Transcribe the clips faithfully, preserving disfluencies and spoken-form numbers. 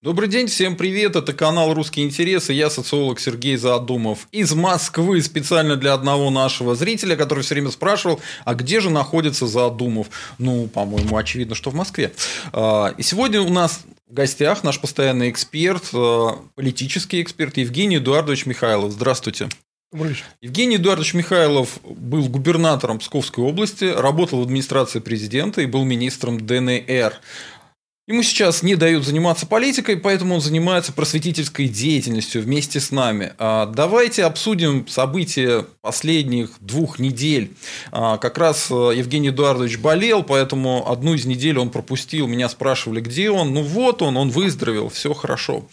Добрый день, всем привет, это канал «Русский интерес» и я социолог Сергей Задумов из Москвы, специально для одного нашего зрителя, который все время спрашивал, а где же находится Задумов? Ну, по-моему, очевидно, что в Москве. И сегодня у нас в гостях наш постоянный эксперт, политический эксперт Евгений Эдуардович Михайлов. Здравствуйте. Евгений Эдуардович Михайлов был губернатором Псковской области, работал в администрации президента и был министром ДНР. Ему сейчас не дают заниматься политикой, поэтому он занимается просветительской деятельностью вместе с нами. Давайте обсудим события последних двух недель. Как раз Евгений Эдуардович болел, поэтому одну из недель он пропустил. Меня спрашивали, где он. Ну вот он, он выздоровел, все хорошо.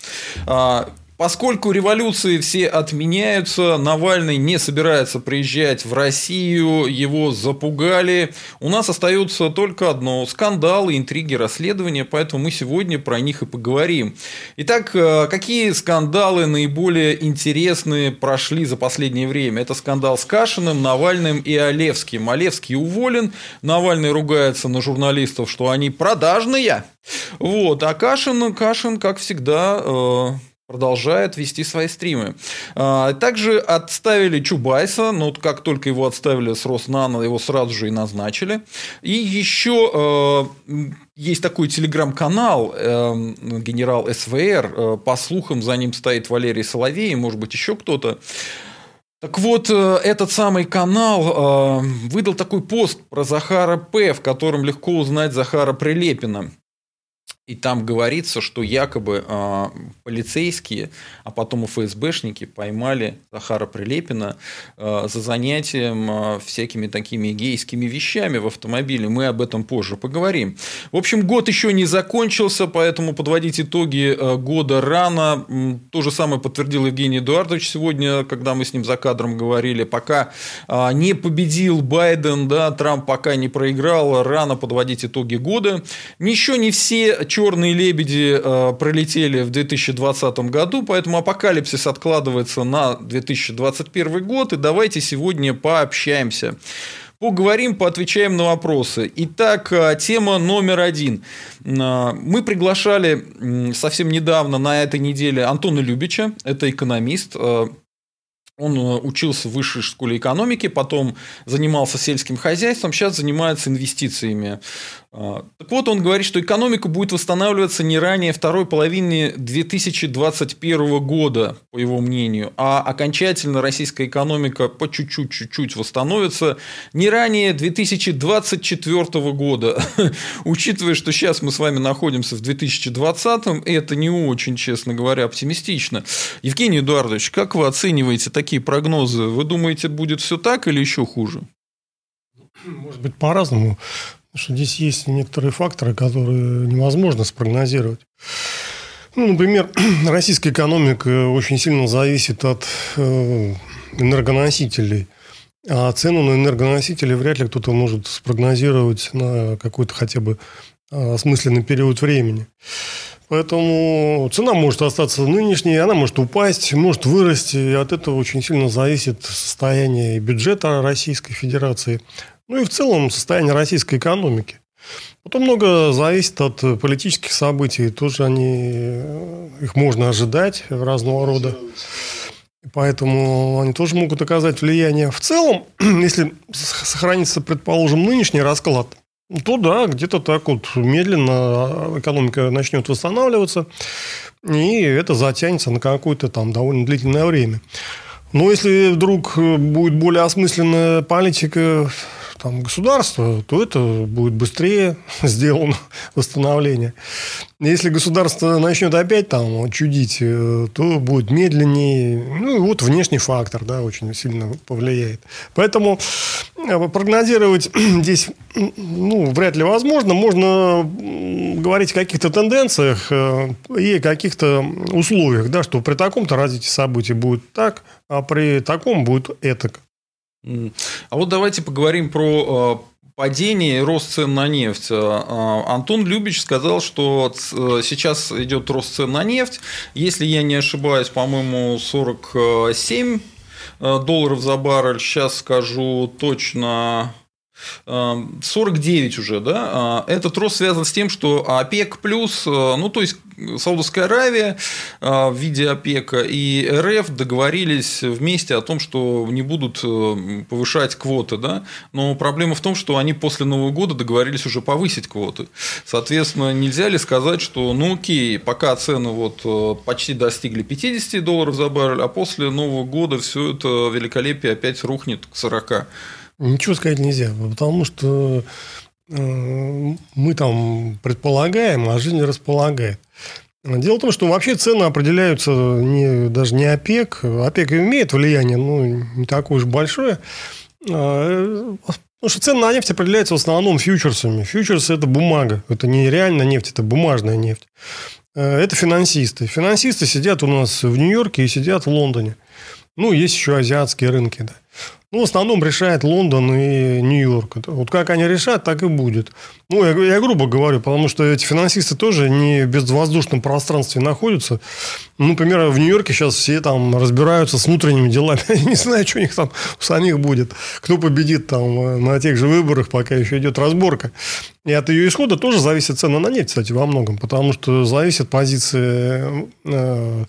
Поскольку революции все отменяются, Навальный не собирается приезжать в Россию, его запугали. У нас остается только одно – скандалы, интриги, расследования, поэтому мы сегодня про них и поговорим. Итак, какие скандалы наиболее интересные прошли за последнее время? Это скандал с Кашиным, Навальным и Олевским. Олевский уволен, Навальный ругается на журналистов, что они продажные. Вот. А Кашин, Кашин, как всегда, продолжает вести свои стримы. Также отставили Чубайса, но как только его отставили с Роснано, его сразу же и назначили. И еще есть такой телеграм-канал «Генерал СВР», по слухам за ним стоит Валерий Соловей, может быть, еще кто-то. Так вот, этот самый канал выдал такой пост про Захара П., в котором легко узнать Захара Прилепина. И там говорится, что якобы э, полицейские, а потом и эф эс бэшники поймали Захара Прилепина э, за занятием э, всякими такими гейскими вещами в автомобиле. Мы об этом позже поговорим. В общем, год еще не закончился, поэтому подводить итоги э, года рано. То же самое подтвердил Евгений Эдуардович сегодня, когда мы с ним за кадром говорили. Пока э, не победил Байден, да, Трамп пока не проиграл, рано подводить итоги года. Еще не все черные лебеди э, пролетели в две тысячи двадцатом году, поэтому апокалипсис откладывается на две тысячи двадцать первый год, и давайте сегодня пообщаемся. Поговорим, поотвечаем на вопросы. Итак, тема номер один. Мы приглашали совсем недавно, на этой неделе, Антона Любича, это экономист. Он учился в высшей школе экономики, потом занимался сельским хозяйством, сейчас занимается инвестициями. Так вот, он говорит, что экономика будет восстанавливаться не ранее второй половины две тысячи двадцать первого года, по его мнению, а окончательно российская экономика по чуть-чуть-чуть восстановится не ранее две тысячи двадцать четвёртого года. Учитывая, что сейчас мы с вами находимся в две тысячи двадцатом, это не очень, честно говоря, оптимистично. Евгений Эдуардович, как вы оцениваете такие прогнозы? Вы думаете, будет все так или еще хуже? Может быть, по-разному. Что здесь есть некоторые факторы, которые невозможно спрогнозировать. Ну, например, российская экономика очень сильно зависит от энергоносителей. А цену на энергоносители вряд ли кто-то может спрогнозировать на какой-то хотя бы осмысленный период времени. Поэтому цена может остаться нынешней, она может упасть, может вырасти. И от этого очень сильно зависит состояние бюджета Российской Федерации. Ну и в целом состояние российской экономики. Потом много зависит от политических событий. Тоже они, их можно ожидать разного рода. Поэтому они тоже могут оказать влияние. В целом, если сохранится, предположим, нынешний расклад, то да, где-то так вот медленно экономика начнет восстанавливаться. И это затянется на какое-то там довольно длительное время. Но если вдруг будет более осмысленная политика там, государства, то это будет быстрее сделано восстановление. Если государство начнет опять там чудить, то будет медленнее. Ну, и вот внешний фактор, да, очень сильно повлияет. Поэтому прогнозировать здесь, ну, вряд ли возможно. Можно говорить о каких-то тенденциях и каких-то условиях, да, что при таком-то развитии событий будет так, а при таком будет этак. А вот давайте поговорим про падение и рост цен на нефть. Антон Любич сказал, что сейчас идет рост цен на нефть. Если я не ошибаюсь, по-моему, сорок семь долларов за баррель. Сейчас скажу точно. сорок девять уже, да, этот рост связан с тем, что ОПЕК плюс, ну, то есть Саудовская Аравия в виде ОПЕКа и РФ договорились вместе о том, что не будут повышать квоты, да, но проблема в том, что они после Нового года договорились уже повысить квоты, соответственно, нельзя ли сказать, что, ну, окей, пока цены вот почти достигли пятьдесят долларов за баррель, а после Нового года все это великолепие опять рухнет к сорока. Ничего сказать нельзя, потому что мы там предполагаем, а жизнь располагает. Дело в том, что вообще цены определяются не, даже не ОПЕК. ОПЕК имеет влияние, но не такое уж большое. Потому что цены на нефть определяются в основном фьючерсами. Фьючерсы – это бумага. Это не реальная нефть, это бумажная нефть. Это финансисты. Финансисты сидят у нас в Нью-Йорке и сидят в Лондоне. Ну, есть еще азиатские рынки, да. Ну, в основном решает Лондон и Нью-Йорк. Вот как они решат, так и будет. Ну, я, я грубо говорю, потому что эти финансисты тоже не в безвоздушном пространстве находятся. Ну, например, в Нью-Йорке сейчас все там разбираются с внутренними делами. Я не знаю, что у них там у самих будет. Кто победит там на тех же выборах, пока еще идет разборка. И от ее исхода тоже зависит цена на нефть, кстати, во многом. Потому что зависит позиция... Э-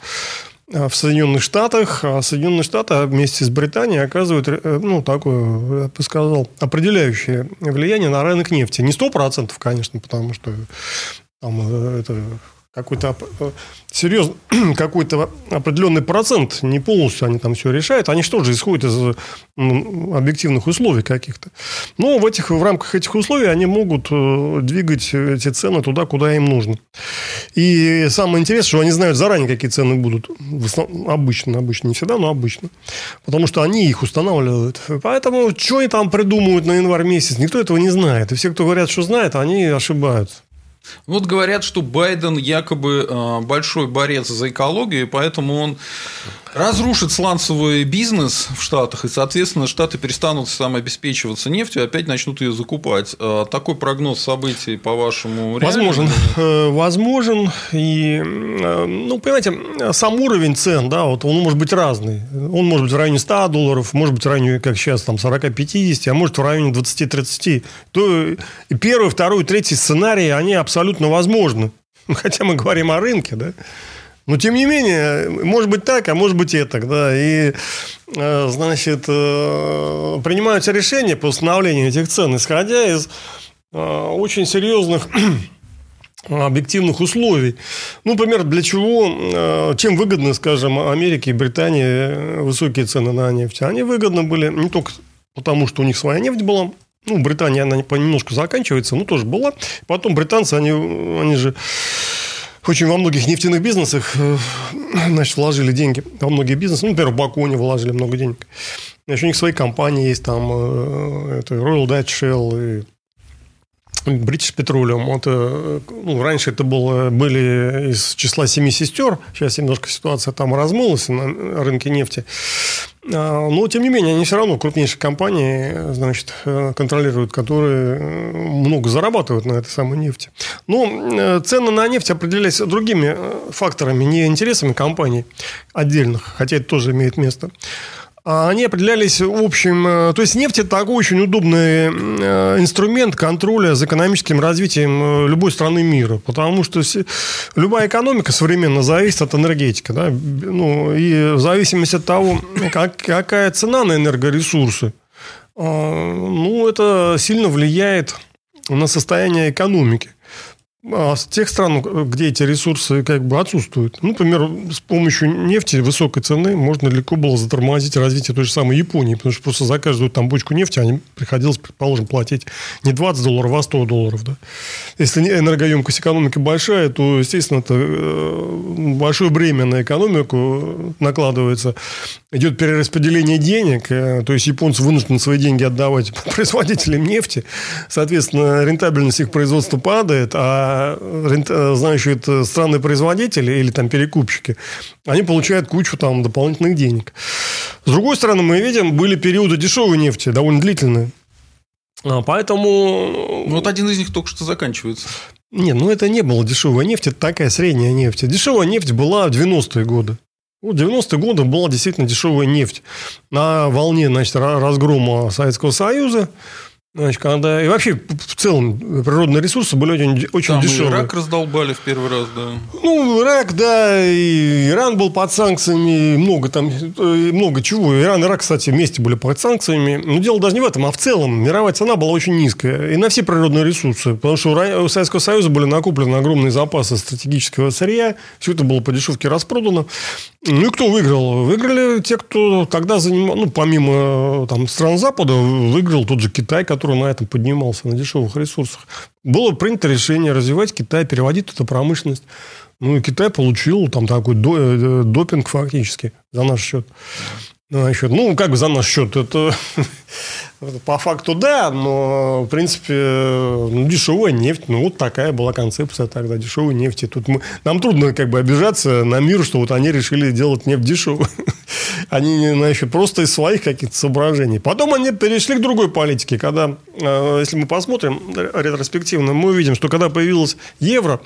в Соединенных Штатах, а Соединенные Штаты вместе с Британией оказывают, ну, такое, я бы сказал, определяющее влияние на рынок нефти. Не сто процентов, конечно, потому что там это какой-то серьезный, какой-то определенный процент, не полностью они там все решают, они же тоже исходят из объективных условий каких-то. Но в, этих, в рамках этих условий они могут двигать эти цены туда, куда им нужно. И самое интересное, что они знают заранее, какие цены будут. В основном, обычно, обычно, не всегда, но обычно. Потому что они их устанавливают. Поэтому, что они там придумывают на январь месяц, никто этого не знает. И все, кто говорят, что знают, они ошибаются. Вот говорят, что Байден якобы большой борец за экологию, поэтому он разрушит сланцевый бизнес в Штатах, и, соответственно, Штаты перестанут самообеспечиваться нефтью, и опять начнут ее закупать. Такой прогноз событий, по-вашему, реально? Возможен. Возможен. И, ну, понимаете, сам уровень цен, да, вот он может быть разный. Он может быть в районе ста долларов, может быть в районе, как сейчас, там, сорока-пятидесяти, а может в районе двадцати-тридцати. То первый, второй, третий сценарий, они абсолютно возможны. Хотя мы говорим о рынке, да. Но, тем не менее, может быть так, а может быть и так. Да. И, значит, принимаются решения по установлению этих цен, исходя из очень серьезных объективных условий. Ну, например, для чего, чем выгодны, скажем, Америке и Британии высокие цены на нефть? Они выгодны были не только потому, что у них своя нефть была. Ну, Британия, она понемножку заканчивается, но тоже была. Потом британцы, они, они же... Очень во многих нефтяных бизнесах, значит, вложили деньги. Во многие бизнесы, ну, например, в Баку они вложили много денег. Еще у них свои компании есть, там, это Royal Dutch Shell и British Petroleum. Это, ну, раньше это было, были из числа семи сестер. Сейчас немножко ситуация там размылась на рынке нефти. Но, тем не менее, они все равно крупнейшие компании, значит, контролируют, которые много зарабатывают на этой самой нефти. Но цены на нефть определялись другими факторами, не интересами компаний отдельных, хотя это тоже имеет место. Они определялись общим... То есть, нефть – это такой очень удобный инструмент контроля за экономическим развитием любой страны мира. Потому что любая экономика современно зависит от энергетики. Да? Ну, и в зависимости от того, как, какая цена на энергоресурсы, ну, это сильно влияет на состояние экономики. А с тех стран, где эти ресурсы как бы отсутствуют. Ну, например, с помощью нефти высокой цены можно легко было затормозить развитие той же самой Японии, потому что просто за каждую там бочку нефти они приходилось, предположим, платить не двадцать долларов, а сто долларов. Да? Если энергоемкость экономики большая, то, естественно, это большое бремя на экономику накладывается. Идет перераспределение денег, то есть японцы вынуждены свои деньги отдавать производителям нефти. Соответственно, рентабельность их производства падает, а значит, страны-производители или там перекупщики, они получают кучу там дополнительных денег. С другой стороны, мы видим, были периоды дешевой нефти, довольно длительные. Поэтому... Вот один из них только что заканчивается. Нет, ну это не было дешевая нефть, это такая средняя нефть. Дешевая нефть была в девяностые годы. В девяностые годы была действительно дешевая нефть. На волне, значит, разгрома Советского Союза Значит, когда... И вообще, в целом, природные ресурсы были очень, очень там дешевые. Там Ирак раздолбали в первый раз, да. Ну, Ирак, да, и Иран был под санкциями, и много там, и много чего. Иран и Ирак, кстати, вместе были под санкциями. Но дело даже не в этом, а в целом мировая цена была очень низкая. И на все природные ресурсы. Потому что у Советского Союза были накоплены огромные запасы стратегического сырья. Все это было по дешевке распродано. Ну, и кто выиграл? Выиграли те, кто тогда занимал... Ну, помимо там, стран Запада, выиграл тот же Китай, который на этом поднимался, на дешевых ресурсах. Было принято решение развивать Китай, переводить эту промышленность. Ну, и Китай получил там такой допинг фактически за наш счет. Ну, как бы за наш счет. Это по факту да, но, в принципе, ну, дешевая нефть. Ну, вот такая была концепция тогда, дешевой нефти. Тут мы... Нам трудно как бы обижаться на мир, что вот они решили делать нефть дешевую. Они, значит, просто из своих каких-то соображений. Потом они перешли к другой политике. Когда, если мы посмотрим ретроспективно, мы увидим, что когда появилось евро,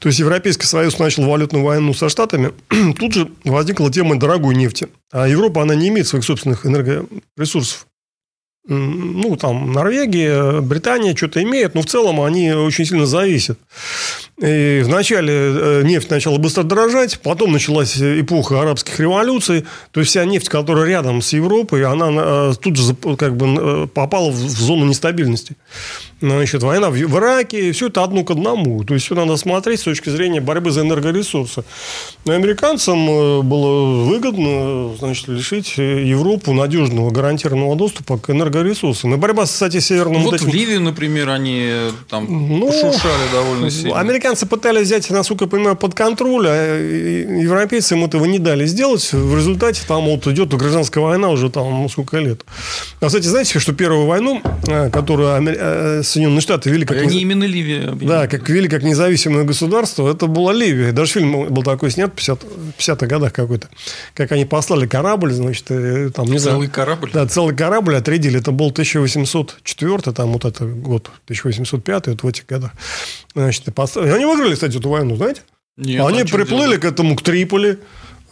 то есть Европейский Союз начал валютную войну со Штатами, тут же возникла тема дорогой нефти. А Европа, она не имеет своих собственных энергоресурсов. Ну, там, Норвегия, Британия что-то имеют, но в целом они очень сильно зависят. И вначале нефть начала быстро дорожать, потом началась эпоха арабских революций. То есть, вся нефть, которая рядом с Европой, она тут же как бы попала в зону нестабильности. Значит, война в Ираке, все это одно к одному. То есть, все надо смотреть с точки зрения борьбы за энергоресурсы. Но американцам было выгодно, значит, лишить Европу надежного гарантированного доступа к энергоресурсам. И борьба, кстати, с северным... Вот, вот этим... в Ливию, например, они там ну, пошуршали довольно сильно. Американцы пытались взять, насколько я понимаю, под контроль, а европейцы им этого не дали сделать. В результате там вот идет гражданская война уже там сколько лет. А, кстати, знаете, что первую войну, которую Соединенные Штаты вели как, не... именно Ливия, да, как, вели как независимое государство, это была Ливия. Даже фильм был такой снят в пятидесятых годах какой-то. Как они послали корабль, значит, и, там, не целый знаю, корабль? Да, целый корабль отрядили. Это был тысяча восемьсот четвёртый, там вот это год, тысяча восемьсот пятый, вот в этих годах. Значит, и послали. Они выиграли, кстати, эту войну, знаете? Нет, они приплыли к этому, к Триполи.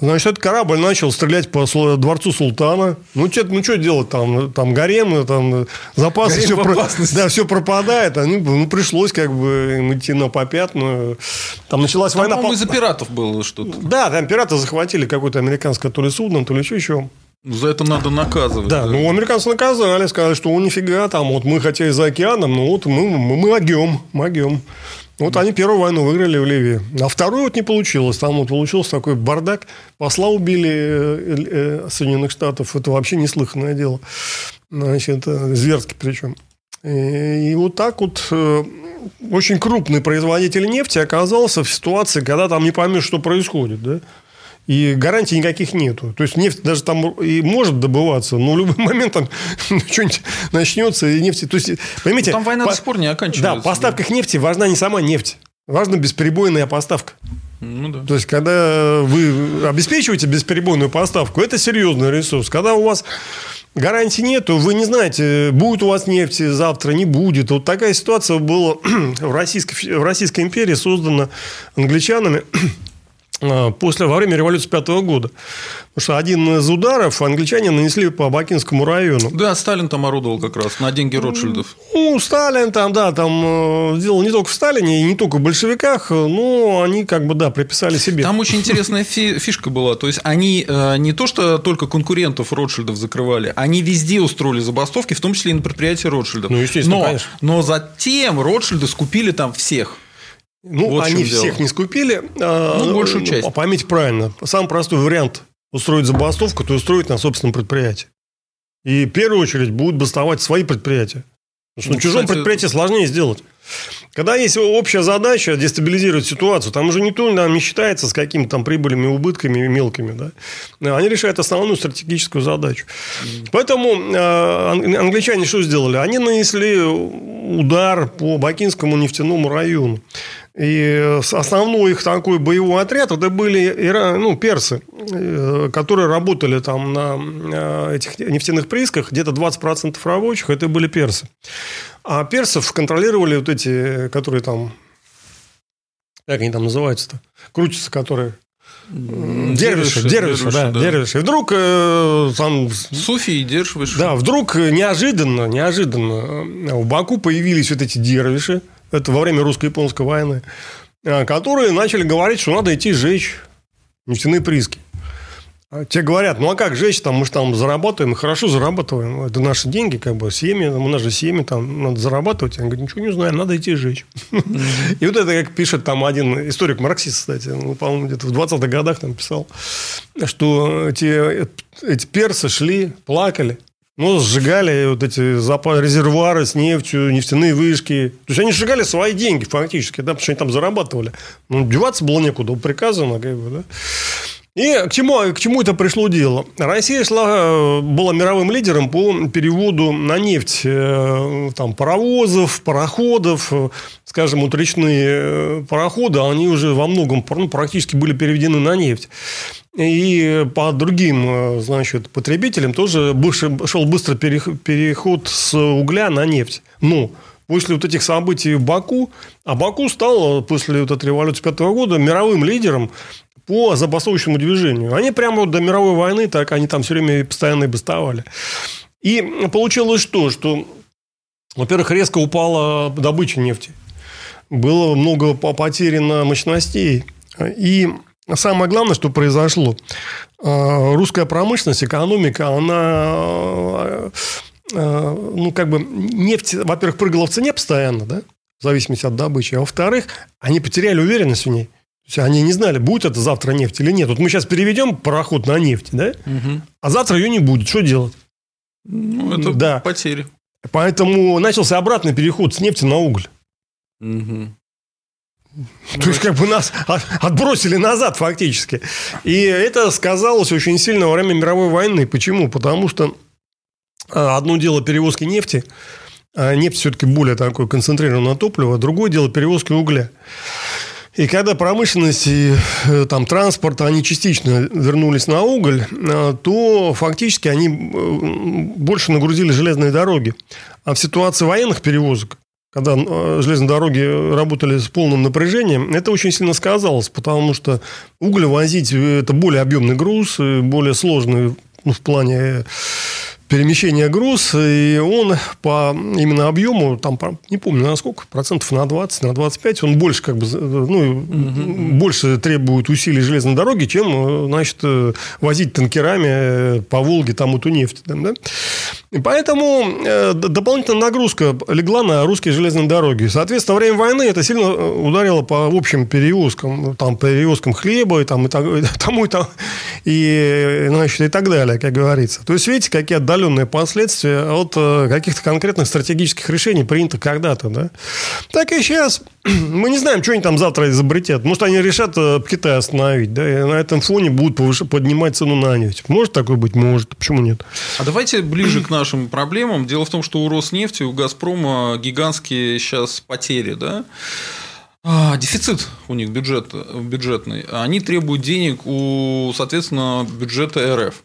Значит, этот корабль начал стрелять по дворцу султана. Ну, что ну, делать там? Там гаремы, там запасы. Гарем все, про... да, все пропадает. Они, ну, пришлось как бы им идти на попятную. Там началась там, война. Там из-за пиратов было что-то. Да, там пираты захватили какое-то американское то ли судно, то ли еще еще. За это надо наказывать. Да, да, ну, американцы наказали. Сказали, что нифига там. Вот мы хотя и за океаном, но вот мы, мы, мы огем. Мы огем. Вот они первую войну выиграли в Ливии. А вторую вот не получилось. Там вот получился такой бардак. Посла убили Соединенных Штатов. Это вообще неслыханное дело. Значит, зверски причем. И вот так вот очень крупный производитель нефти оказался в ситуации, когда там не поймешь, что происходит. Да? И гарантий никаких нету. То есть, нефть даже там и может добываться, но в любой момент там что-нибудь начнется, и нефть... То есть, понимаете, там война по... до сих пор не оканчивается. Да, в поставках да. нефти важна не сама нефть. Важна бесперебойная поставка. Ну, да. То есть, когда вы обеспечиваете бесперебойную поставку, это серьезный ресурс. Когда у вас гарантий нету, вы не знаете, будет у вас нефть завтра, не будет. Вот такая ситуация была в Российской, в Российской империи, создана англичанами... После, во время революции пятого года. Потому что один из ударов англичане нанесли по Бакинскому району. Да, Сталин там орудовал как раз на деньги Ротшильдов. Ну, Сталин там, да, там делал не только в Сталине, и не только в большевиках, но они как бы, да, приписали себе. Там очень интересная фишка была. То есть, они не то, что только конкурентов Ротшильдов закрывали, они везде устроили забастовки, в том числе и на предприятии Ротшильдов. Ну, естественно, но, конечно. Но затем Ротшильды скупили там всех. Ну, вот они всех дело. Не скупили. Ну, большую часть. Поймите правильно. Самый простой вариант устроить забастовку, то устроить на собственном предприятии. И в первую очередь будут бастовать свои предприятия. Потому что ну, на чужом кстати... предприятии сложнее сделать. Когда есть общая задача дестабилизировать ситуацию, там уже никто там, не считается с какими-то там прибылями, убытками мелкими. Да? Они решают основную стратегическую задачу. Поэтому англичане что сделали? Они нанесли удар по Бакинскому нефтяному району. И основной их такой боевой отряд это были ну, персы, которые работали там на этих нефтяных приисках. Где-то двадцать процентов рабочих это были персы. А персов контролировали вот эти, которые там... Как они там называются-то? Крутятся, которые... Дервиша, дервиша, да, да. Дервиша. И вдруг э, там... Суфи и дервиши. Да, вдруг неожиданно, неожиданно в Баку появились вот эти дервиши. Это во время русско-японской войны. Которые начали говорить, что надо идти сжечь нефтяные прииски. Те говорят, ну, а как жечь, там, мы же там зарабатываем, хорошо зарабатываем, это наши деньги, как бы, семьи, у нас же семьи, там, надо зарабатывать. Они говорят, ничего не знаем, надо идти жечь. И вот это, как пишет там один историк-марксист, кстати, по-моему, где-то в двадцатых годах там писал, что эти персы шли, плакали, ну, сжигали вот эти резервуары с нефтью, нефтяные вышки. То есть, они сжигали свои деньги фактически, да, потому что они там зарабатывали. Ну, деваться было некуда, приказано, как бы, да. И к чему, к чему это пришло дело? Россия шла, была мировым лидером по переводу на нефть там, паровозов, пароходов. Скажем, вот речные пароходы, они уже во многом ну, практически были переведены на нефть. И по другим значит, потребителям тоже шел быстро переход с угля на нефть. Но после вот этих событий в Баку, а Баку стал после вот этой революции пятого года мировым лидером по забастовочному движению. Они прямо до мировой войны, так они там все время постоянно и бастовали. И получилось что? Что, во-первых, резко упала добыча нефти. Было много потеряно мощностей. И самое главное, что произошло. Русская промышленность, экономика, она... Ну, как бы нефть, во-первых, прыгала в цене постоянно, да? В зависимости от добычи. А во-вторых, они потеряли уверенность в ней. То есть, они не знали, будет это завтра нефть или нет. Вот мы сейчас переведем пароход на нефть, да? Угу. А завтра ее не будет. Что делать? Ну, это да. потери. Поэтому начался обратный переход с нефти на уголь. Угу. То есть, как бы нас отбросили назад фактически. И это сказалось очень сильно во время мировой войны. Почему? Потому что одно дело перевозки нефти. Нефть все-таки более такое концентрированное топливо. Другое дело перевозки угля. И когда промышленность и там, транспорт, они частично вернулись на уголь, то фактически они больше нагрузили железные дороги. А в ситуации военных перевозок, когда железные дороги работали с полным напряжением, это очень сильно сказалось, потому что уголь возить – это более объемный груз, более сложный ну, в плане... перемещение груз, и он по именно объему, там, не помню, на сколько, процентов на двадцать, на двадцать пять, он больше, как бы, ну, mm-hmm. больше требует усилий железной дороги, чем, значит, возить танкерами по Волге там эту нефть. Там, да? И поэтому дополнительная нагрузка легла на русские железные дороги. Соответственно, во время войны это сильно ударило по общим перевозкам, там, перевозкам хлеба и, там, и, так, и тому, и, там, и, значит, и так далее, как говорится. То есть, видите, какие отдаленные последствия от каких-то конкретных стратегических решений, принятых когда-то. Да? Так и сейчас. Мы не знаем, что они там завтра изобретят. Может, они решат Китай остановить. Да? И на этом фоне будут повыше, поднимать цену на нефть. Может такое быть? Может. Почему нет? А давайте ближе к нашим проблемам. Дело в том, что у Роснефти, у Газпрома гигантские сейчас потери. Да? А, дефицит у них бюджет, бюджетный. Они требуют денег у, соответственно, бюджета эр эф.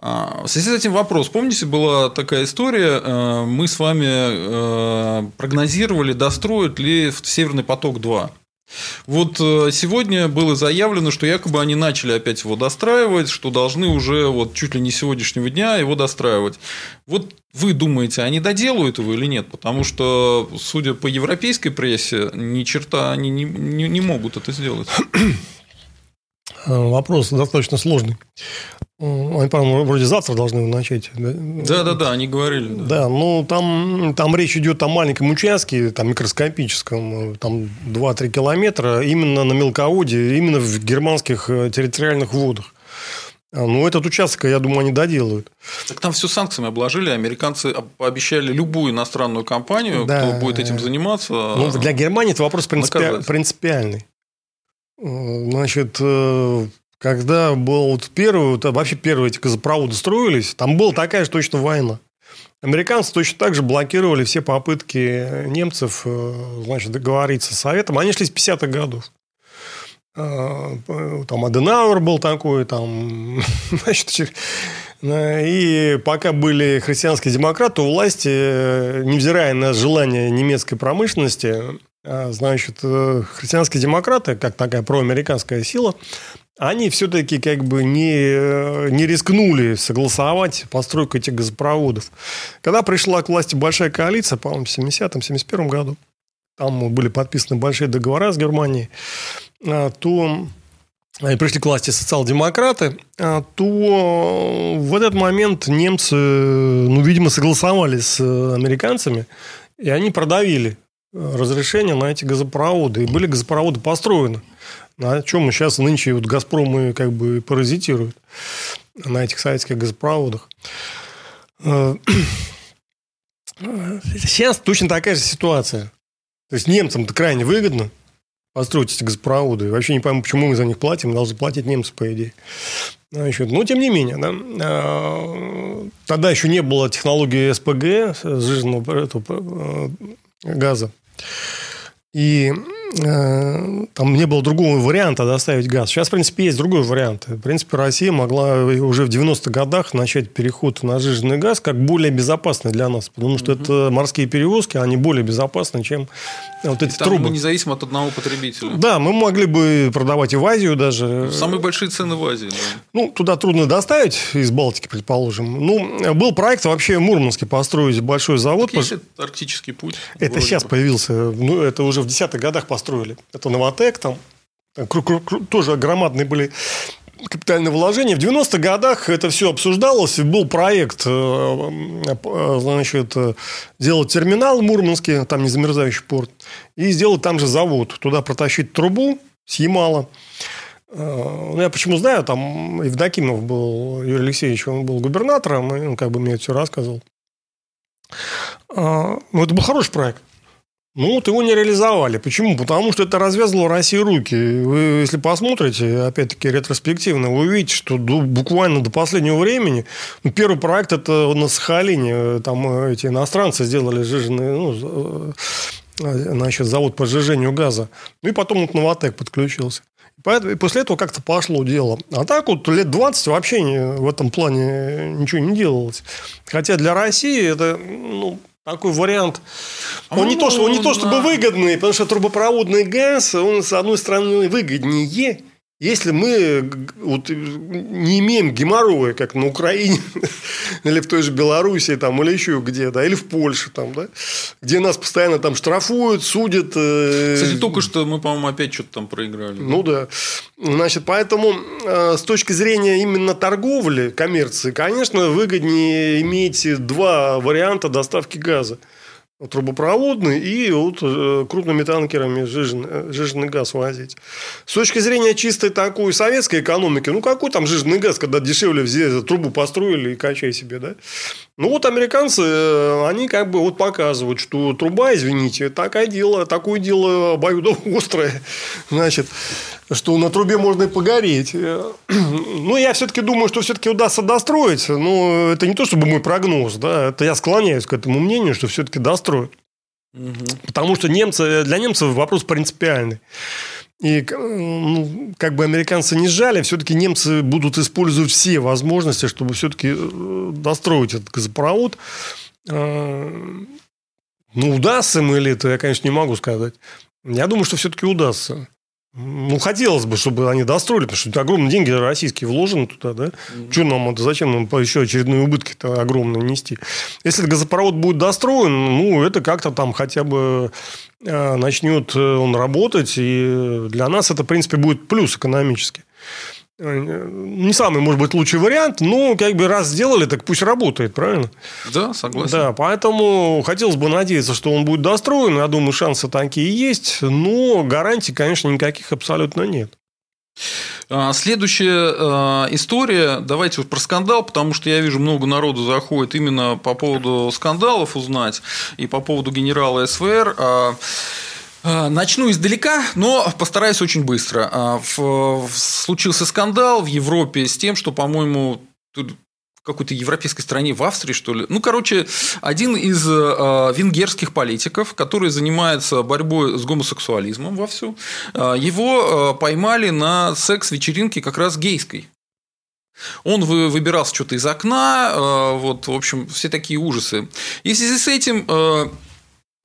В связи с этим вопрос. Помните, была такая история, мы с вами прогнозировали, достроят ли «Северный поток-два». Вот сегодня было заявлено, что якобы они начали опять его достраивать, что должны уже вот чуть ли не сегодняшнего дня его достраивать. Вот вы думаете, они доделают его или нет? Потому что, судя по европейской прессе, ни черта они не, не, не могут это сделать. Вопрос достаточно сложный. Они, по-моему, вроде завтра должны начать. Да-да-да, они говорили. Да, да ну, там, там речь идет о маленьком участке, там, микроскопическом, там два-три километра, именно на мелководье, именно в германских территориальных водах. Ну, этот участок, я думаю, они доделают. Так там все санкциями обложили. Американцы пообещали любую иностранную компанию, да. кто будет этим заниматься. Ну, для Германии это вопрос принципи... принципиальный. Значит... Когда был вот первый, вот, вообще первые эти газопроводы строились, там была такая же точно война. Американцы точно так же блокировали все попытки немцев значит, договориться с Советом. Они шли с пятидесятых годов. Там Аденауэр был такой, там... Значит, и пока были христианские демократы у власти, невзирая на желание немецкой промышленности, Значит, христианские демократы, как такая проамериканская сила, они все-таки как бы не, не рискнули согласовать постройку этих газопроводов. Когда пришла к власти большая коалиция, по-моему, в семидесятом-семьдесят первом году, там были подписаны большие договора с Германией, то и пришли к власти социал-демократы, то в этот момент немцы, ну, видимо, согласовались с американцами, и они продавили разрешение на эти газопроводы. И были газопроводы построены. На чем сейчас нынче вот «Газпромы» как бы паразитируют на этих советских газопроводах. Сейчас точно такая же ситуация. То есть немцам-то крайне выгодно построить эти газопроводы. И вообще не пойму, почему мы за них платим. Должны платить немцы, по идее. Но, тем не менее, да, тогда еще не было технологии эс пэ гэ, сжиженного газа. И э, там не было другого варианта доставить газ. Сейчас, в принципе, есть другой вариант. В принципе, Россия могла уже в девяностых годах начать переход на сжиженный газ как более безопасный для нас. Потому что угу. это морские перевозки, они более безопасны, чем вот эти там трубы. Мы независимо от одного потребителя. Да, мы могли бы продавать и в Азию даже. Самые большие цены в Азии. Да. Ну, туда трудно доставить из Балтики, предположим. Ну, был проект вообще в Мурманске построить большой завод. Так есть арктический путь. Это сейчас бы. Появился. Ну, это уже в десятых годах построили. Построили. Это «Новатэк», там, там кру- кру- тоже громадные были капитальные вложения. В девяностых годах это все обсуждалось, и был проект, значит, делать терминал в Мурманске, там незамерзающий порт, и сделать там же завод, туда протащить трубу с Ямала. Ну, я почему знаю, там Евдокимов был, Юрий Алексеевич, он был губернатором, и он как бы мне это все рассказывал. Ну, это был хороший проект. Ну, вот его не реализовали. Почему? Потому что это развязывало России руки. Вы, если посмотрите, опять-таки, ретроспективно, вы увидите, что до, буквально до последнего времени... Ну, первый проект – это на Сахалине. Там эти иностранцы сделали сжиженный, ну, значит, завод по сжижению газа. Ну, и потом вот «Новатэк» подключился. Поэтому, и после этого как-то пошло дело. А так вот лет двадцать вообще не, в этом плане ничего не делалось. Хотя для России это... Ну, такой вариант. Он, а не, ну, то, что, он не то, чтобы да. выгодный, потому что трубопроводный газ, он, с одной стороны, выгоднее, если мы вот, не имеем геморроя, как на Украине, или в той же Белоруссии, там, или еще где, да, или в Польше, там, да, где нас постоянно там штрафуют, судят. Кстати, только что мы, по-моему, опять что-то там проиграли. Ну да. да. Значит, поэтому с точки зрения именно торговли, коммерции, конечно, выгоднее иметь два варианта доставки газа. Трубопроводный и вот крупными танкерами жиженый, жиженый газ возить. С точки зрения чистой такой советской экономики, ну, какой там жиженый газ, когда дешевле взяли, трубу построили и качай себе, да? Ну, вот американцы, они как бы вот показывают, что труба, извините, такое дело, такое дело обоюдоострое, значит, что на трубе можно и погореть. Ну, я все-таки думаю, что все-таки удастся достроить, но это не то, чтобы мой прогноз, да, это я склоняюсь к этому мнению, что все-таки достроить. Угу. Потому что немцы, для немцев вопрос принципиальный. И, ну, как бы американцы не сжали, все-таки немцы будут использовать все возможности, чтобы все-таки достроить этот газопровод. Ну, удастся им или это, я, конечно, не могу сказать. Я думаю, что все-таки удастся. Ну, хотелось бы, чтобы они достроили, потому что огромные деньги российские вложены туда, да? Mm-hmm. Что нам это, зачем нам еще очередные убытки-то огромные нести? Если газопровод будет достроен, ну, это как-то там хотя бы начнет он работать, и для нас это, в принципе, будет плюс экономически. Не самый, может быть, лучший вариант, но как бы раз сделали, так пусть работает, правильно? Да, согласен. Да, поэтому хотелось бы надеяться, что он будет достроен. Я думаю, шансы такие есть, но гарантий, конечно, никаких абсолютно нет. Следующая история. Давайте про скандал, потому что я вижу, много народу заходит именно по поводу скандалов узнать и по поводу генерала эс вэ эр. Начну издалека, но постараюсь очень быстро. Случился скандал в Европе с тем, что, по-моему, в какой-то европейской стране, в Австрии, что ли. Ну, короче, один из венгерских политиков, который занимается борьбой с гомосексуализмом вовсю, его поймали на секс-вечеринке как раз гейской. Он выбирался что-то из окна, вот, в общем, все такие ужасы. И в связи с этим...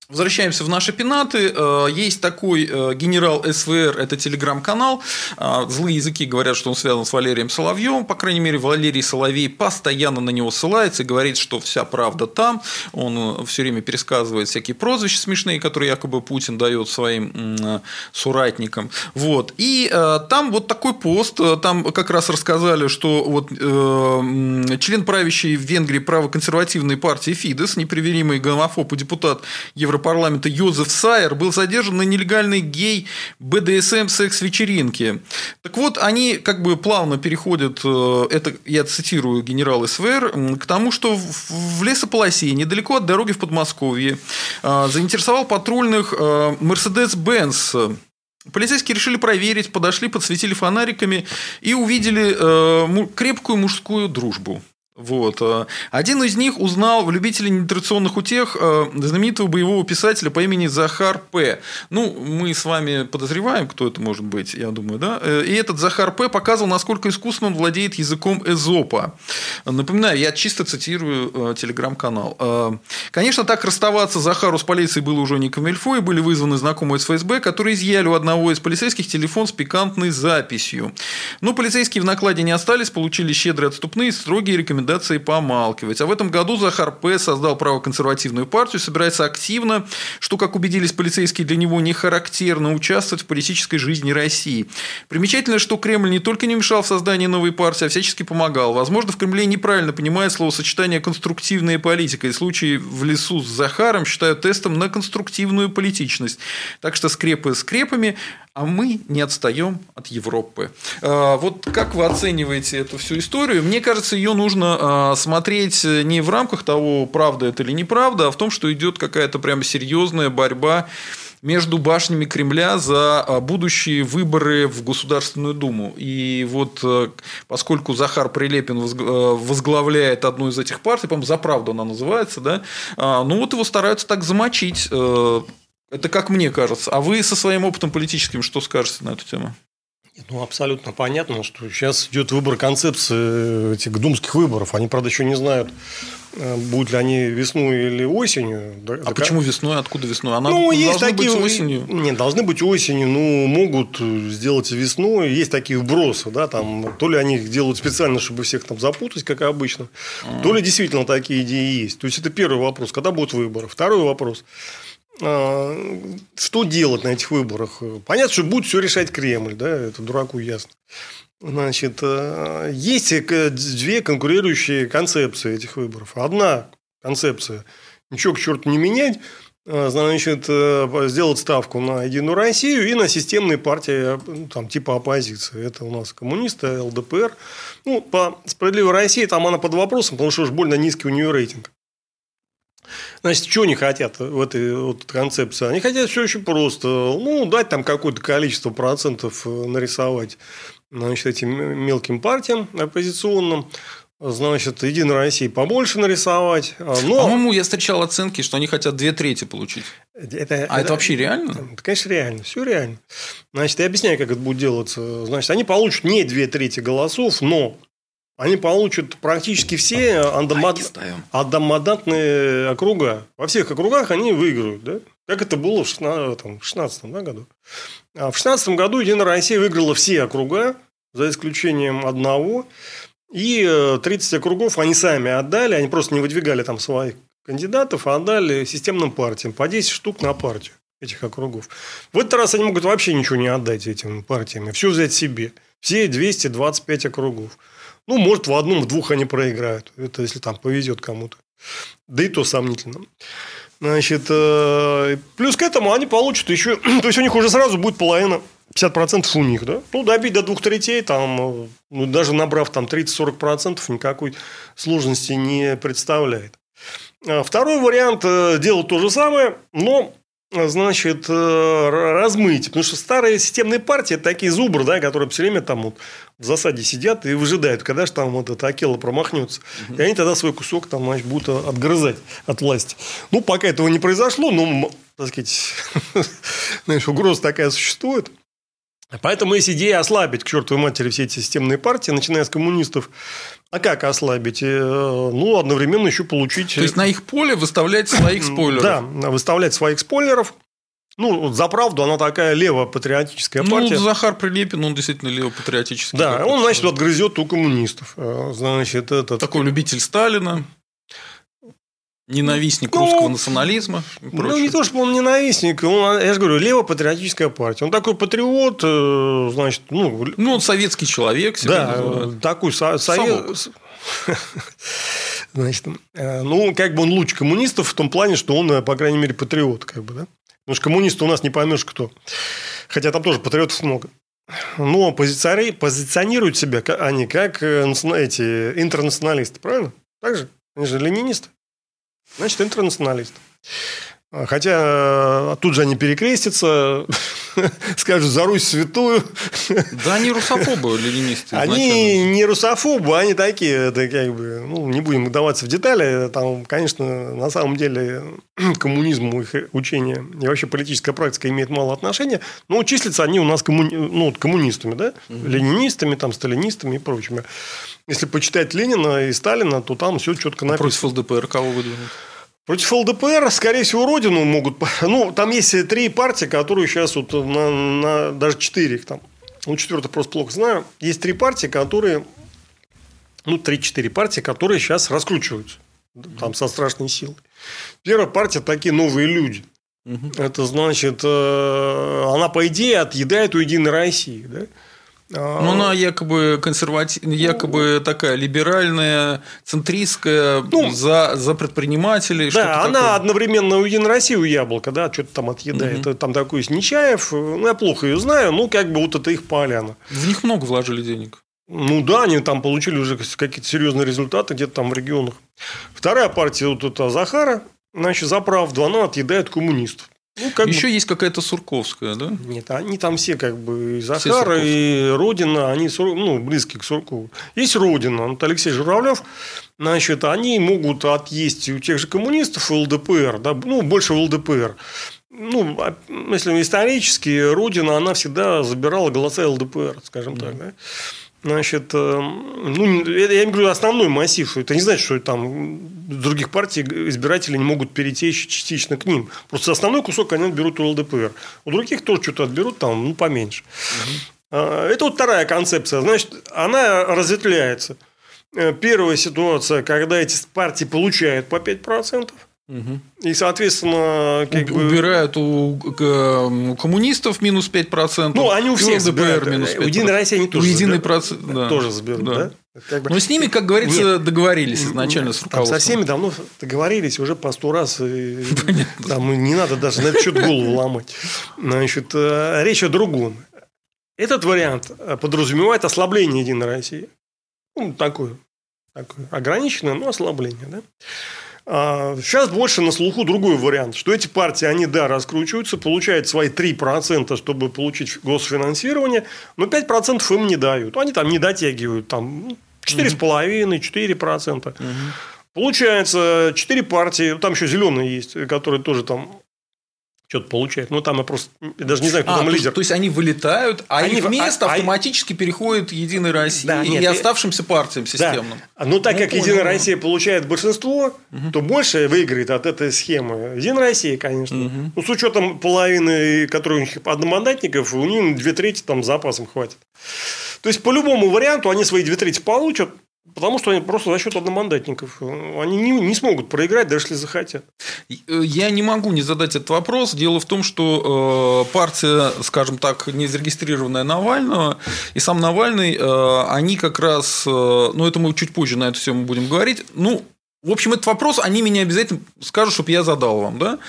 Возвращаемся в наши пенаты. Есть такой генерал СВР, это телеграм-канал. Злые языки говорят, что он связан с Валерием Соловьем. По крайней мере, Валерий Соловей постоянно на него ссылается и говорит, что вся правда там. Он все время пересказывает всякие прозвища смешные, которые якобы Путин дает своим соратникам. Вот. И там вот такой пост. Там как раз рассказали, что вот член правящей в Венгрии правоконсервативной партии Фидес, непримиримый гомофоб и депутат Европейского парламента Йозеф Сайер был задержан на нелегальной гей-бэ дэ эс эм секс-вечеринке. Так вот, они как бы плавно переходят, это я цитирую генерал СВР, к тому, что в лесополосе, недалеко от дороги в Подмосковье, заинтересовал патрульных Mercedes-Benz. Полицейские решили проверить, подошли, подсветили фонариками и увидели крепкую мужскую дружбу. Вот. Один из них узнал в любителе нетрадиционных утех знаменитого боевого писателя по имени Захар П. Ну, мы с вами подозреваем, кто это может быть, я думаю, да? И этот Захар П. показывал, насколько искусно он владеет языком Эзопа. Напоминаю, я чисто цитирую телеграм-канал. Конечно, так расставаться Захару с полицией было уже не камильфо, и были вызваны знакомые из ФСБ, которые изъяли у одного из полицейских телефон с пикантной записью. Но полицейские в накладе не остались, получили щедрые отступные, строгие рекомендации помалкивать. А в этом году Захар П. создал правоконсервативную партию, собирается активно, что, как убедились полицейские, для него не характерно участвовать в политической жизни России. Примечательно, что Кремль не только не мешал в создании новой партии, а всячески помогал. Возможно, в Кремле неправильно понимают словосочетание «конструктивная политика», и случаи в лесу с Захаром считают тестом на конструктивную политичность. Так что скрепы скрепами, а мы не отстаем от Европы. Вот как вы оцениваете эту всю историю? Мне кажется, ее нужно смотреть не в рамках того, правда это или неправда, а в том, что идет какая-то прям серьезная борьба между башнями Кремля за будущие выборы в Государственную Думу. И вот поскольку Захар Прилепин возглавляет одну из этих партий, по-моему, «За правду» она называется, да, ну вот его стараются так замочить. Это как мне кажется. А вы со своим опытом политическим что скажете на эту тему? Ну, абсолютно понятно, что сейчас идет выбор концепции этих думских выборов. Они, правда, еще не знают, будут ли они весной или осенью. А так... почему весной? Откуда весной? Она ну, должна такие... быть осенью? Нет, должны быть осенью, но могут сделать и весной. Есть такие вбросы. Да, там, то ли они их делают специально, чтобы всех там запутать, как обычно, А-а-а. то ли действительно такие идеи есть. То есть, это первый вопрос. Когда будут выборы? Второй вопрос. Что делать на этих выборах? Понятно, что будет все решать Кремль, да, это дураку ясно. Значит, есть две конкурирующие концепции этих выборов. Одна концепция – ничего к черту не менять, значит, сделать ставку на Единую Россию и на системные партии там, типа оппозиции. Это у нас коммунисты, ЛДПР. Ну, по «Справедливой России» там она под вопросом, потому что уж больно низкий у нее рейтинг. Значит, чего они хотят в этой вот концепции? Они хотят все очень просто. Ну, дать там какое-то количество процентов нарисовать, значит, этим мелким партиям оппозиционным. Значит, Единой России побольше нарисовать. Но... По-моему, я встречал оценки, что они хотят две трети получить. Это, а это, это вообще реально? Это, конечно, реально. Все реально. Значит, я объясняю, как это будет делаться. Значит, они получат не две трети голосов, но... Они получат практически все одомодантные округа. Во всех округах они выиграют. Да? Как это было в две тысячи шестнадцатом да, году. А в две тысячи шестнадцатом году Единая Россия выиграла все округа, за исключением одного. И тридцать округов они сами отдали. Они просто не выдвигали там своих кандидатов, а отдали системным партиям. По десять штук на партию этих округов. В этот раз они могут вообще ничего не отдать этим партиям. Все взять себе. Все двести двадцать пять округов. Ну, может, в одном, в двух они проиграют. Это если там повезет кому-то. Да и то сомнительно. Значит, плюс к этому они получат еще... То есть, у них уже сразу будет половина, пятьдесят процентов у них. Да? Ну, добить до двух третей, там, ну, даже набрав там, тридцать-сорок процентов, никакой сложности не представляет. Второй вариант – делать то же самое, но... Значит, размыть. Потому что старые системные партии – это такие зубры, да, которые все время там вот в засаде сидят и выжидают, когда же там вот эта акела промахнется. Угу. И они тогда свой кусок там, значит, будут отгрызать от власти. Ну, пока этого не произошло, но, так сказать, угроза такая существует. Поэтому есть идея ослабить, к чертовой матери, все эти системные партии, начиная с коммунистов. А как ослабить? Ну, одновременно еще получить... То есть, на их поле выставлять своих спойлеров. Да, выставлять своих спойлеров. Ну, вот «За правду» она такая левопатриотическая партия. Ну, Захар Прилепин, он действительно левопатриотический. Да, он, значит, отгрызет у коммунистов. Значит, этот... Такой любитель Сталина. Ненавистник ну, русского национализма. Ну, не то, чтобы он ненавистник. Он, я же говорю, левопатриотическая партия. Он такой патриот, значит... Ну, ну он советский человек. Да, называют. Такой со- совет... Значит, ну, как бы он луч коммунистов в том плане, что он, по крайней мере, патриот. Как бы, да? Потому что коммунисты у нас не поймешь кто. Хотя там тоже патриотов много. Но позиционируют себя они как эти интернационалисты. Правильно? Так же? Они же ленинисты. Значит, интернационалист. Хотя тут же они перекрестятся, скажут за Русь святую. Да, они русофобы, ленинисты. Они не русофобы, они такие, это как бы, ну, не будем вдаваться в детали. Там, конечно, на самом деле к коммунизму их учение и вообще политическая практика имеет мало отношения, но числятся они у нас коммуни... ну, вот, коммунистами, да? Mm-hmm. Ленинистами, там, сталинистами и прочими. Если почитать Ленина и Сталина, то там все четко написано. Против ЛДПР кого выдвинуть? Против ЛДПР, скорее всего, Родину могут... Ну, там есть три партии, которые сейчас... вот на, на... Даже четыре их там. Ну, четвертую просто плохо знаю. Есть три партии, которые... Ну, три-четыре партии, которые сейчас раскручиваются. Mm-hmm. Там со страшной силой. Первая партия – такие новые люди. Mm-hmm. Это значит... Она, по идее, отъедает у Единой России. Да? Ну, она якобы консервативная, якобы такая либеральная, центристская, ну, за, за предпринимателей. Да, она такое. Одновременно у Единой России, у Яблока, да, что-то там отъедает. Угу. Там такой есть Нечаев, ну, я плохо ее знаю, ну, как бы вот это их поляна. В них много вложили денег. Ну, да, они там получили уже какие-то серьезные результаты где-то там в регионах. Вторая партия вот это Захара, значит, «За правду», она отъедает коммунистов. Ну, как еще бы... есть какая-то Сурковская, да? Нет, они там все как бы и Захар, и Родина, они ну, близкие к Суркову. Есть Родина, вот Алексей Журавлев, значит, они могут отъесть у тех же коммунистов ЛДПР, да, ну, больше ЛДПР. Ну, если исторически, Родина, она всегда забирала голоса ЛДПР, скажем mm-hmm. так, да? Значит, ну, я им говорю, основной массив. Это не значит, что там других партий избиратели не могут перетечь частично к ним. Просто основной кусок они отберут у ЛДПР. У других тоже что-то отберут, там, ну, поменьше. Угу. Это вот вторая концепция. Значит, она разветвляется. Первая ситуация, когда эти партии получают по пять процентов. Угу. И, соответственно... Как Убирают бы... у, у коммунистов минус пять процентов. Ну, они у всех забирают. У Единой России они тоже заберут. Проц... Да. Тоже заберут, да. да? Как бы... Но с ними, как говорится, Нет. договорились изначально с руководством. Там со всеми давно договорились уже по сто раз. И... Там не надо даже на этот счет голову ломать. Значит, речь о другом. Этот вариант подразумевает ослабление Единой России. Ну, такое, такое ограниченное, но ослабление, да? Сейчас больше на слуху другой вариант, что эти партии, они, да, раскручиваются, получают свои три процента, чтобы получить госфинансирование, но пять процентов им не дают. Они там не дотягивают, там четыре целых пять десятых - четыре процента. Угу. Получается, четыре партии, там еще зеленые есть, которые тоже там что-то получают. Ну, там я просто я даже не знаю, кто а, там то лидер. То есть, они вылетают, а они, их место а, автоматически а... переходит Единой России да, нет, и оставшимся партиям системным. Да. Но так ну, как понял. Единая Россия получает большинство, угу. то больше выиграет от этой схемы Единая Россия, конечно. Угу. Ну, с учетом половины, которые у них одномандатников, у них две трети там запасом хватит. То есть, по любому варианту они свои две трети получат. Потому что они просто за счет одномандатников. Они не, не смогут проиграть, даже если захотят. Я не могу не задать этот вопрос. Дело в том, что партия, скажем так, не зарегистрированная Навального, и сам Навальный, они как раз... Ну, это мы чуть позже на эту тему будем говорить. Ну, в общем, этот вопрос они мне обязательно скажут, чтобы я задал вам, да?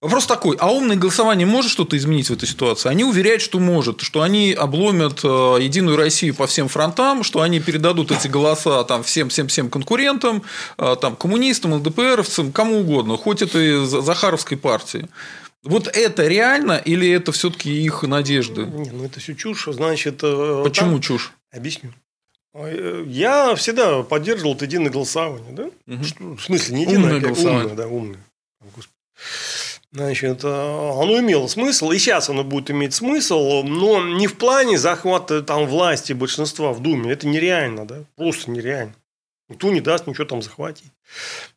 Вопрос такой, а умное голосование может что-то изменить в этой ситуации? Они уверяют, что может, что они обломят Единую Россию по всем фронтам, что они передадут эти голоса там, всем, всем, всем конкурентам, там, коммунистам, ЛДПРовцам, кому угодно, хоть это и Захаровской партии. Вот это реально или это все-таки их надежды? Не, ну это все чушь. Значит, почему там... чушь? Объясню. Я всегда поддерживал это единое голосование, да? Угу. В смысле, не единое, а умное, да, умное. Господи. Значит, оно имело смысл, и сейчас оно будет иметь смысл, но не в плане захвата там власти большинства в Думе. Это нереально, да? Просто нереально. Никто не даст ничего там захватить.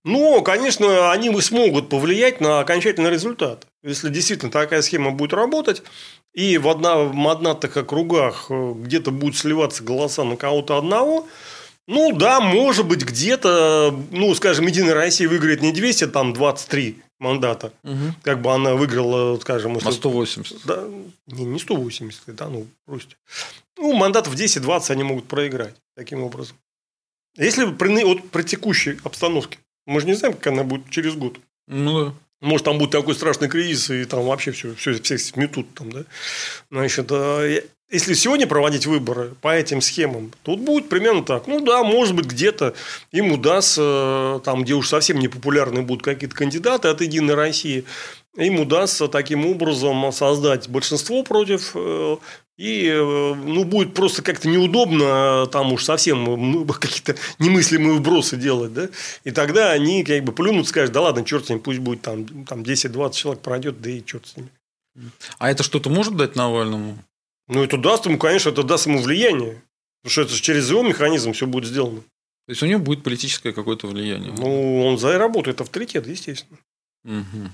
Но, конечно, они смогут повлиять на окончательный результат. Если действительно такая схема будет работать, и в одномандатных округах где-то будут сливаться голоса на кого-то одного, ну да, может быть, где-то, ну, скажем, Единая Россия выиграет не двести, а там двадцать три мандата. Угу. Как бы она выиграла, скажем... Если... На сто восемьдесят. Да, не, не сто восемьдесят, да, ну, бросьте. Ну, мандатов десять-двадцать они могут проиграть таким образом. Если при, вот, при текущей обстановке, мы же не знаем, как она будет через год. Ну да. Может, там будет такой страшный кризис, и там вообще все, все, всех сметут. Там, да? Значит, если сегодня проводить выборы по этим схемам, то вот будет примерно так. Ну да, может быть, где-то им удастся, там, где уж совсем непопулярны будут какие-то кандидаты от «Единой России», им удастся таким образом создать большинство против. И ну, будет просто как-то неудобно, там уж совсем какие-то немыслимые вбросы делать. Да? И тогда они как бы плюнут, скажут, да ладно, черт с ним, пусть будет там, там десять-двадцать человек пройдет, да и черт с ними. А это что-то может дать Навальному? Ну, это даст ему, конечно, это даст ему влияние. Потому что это через его механизм все будет сделано. То есть, у него будет политическое какое-то влияние? Ну, он заработает авторитет, естественно. Угу.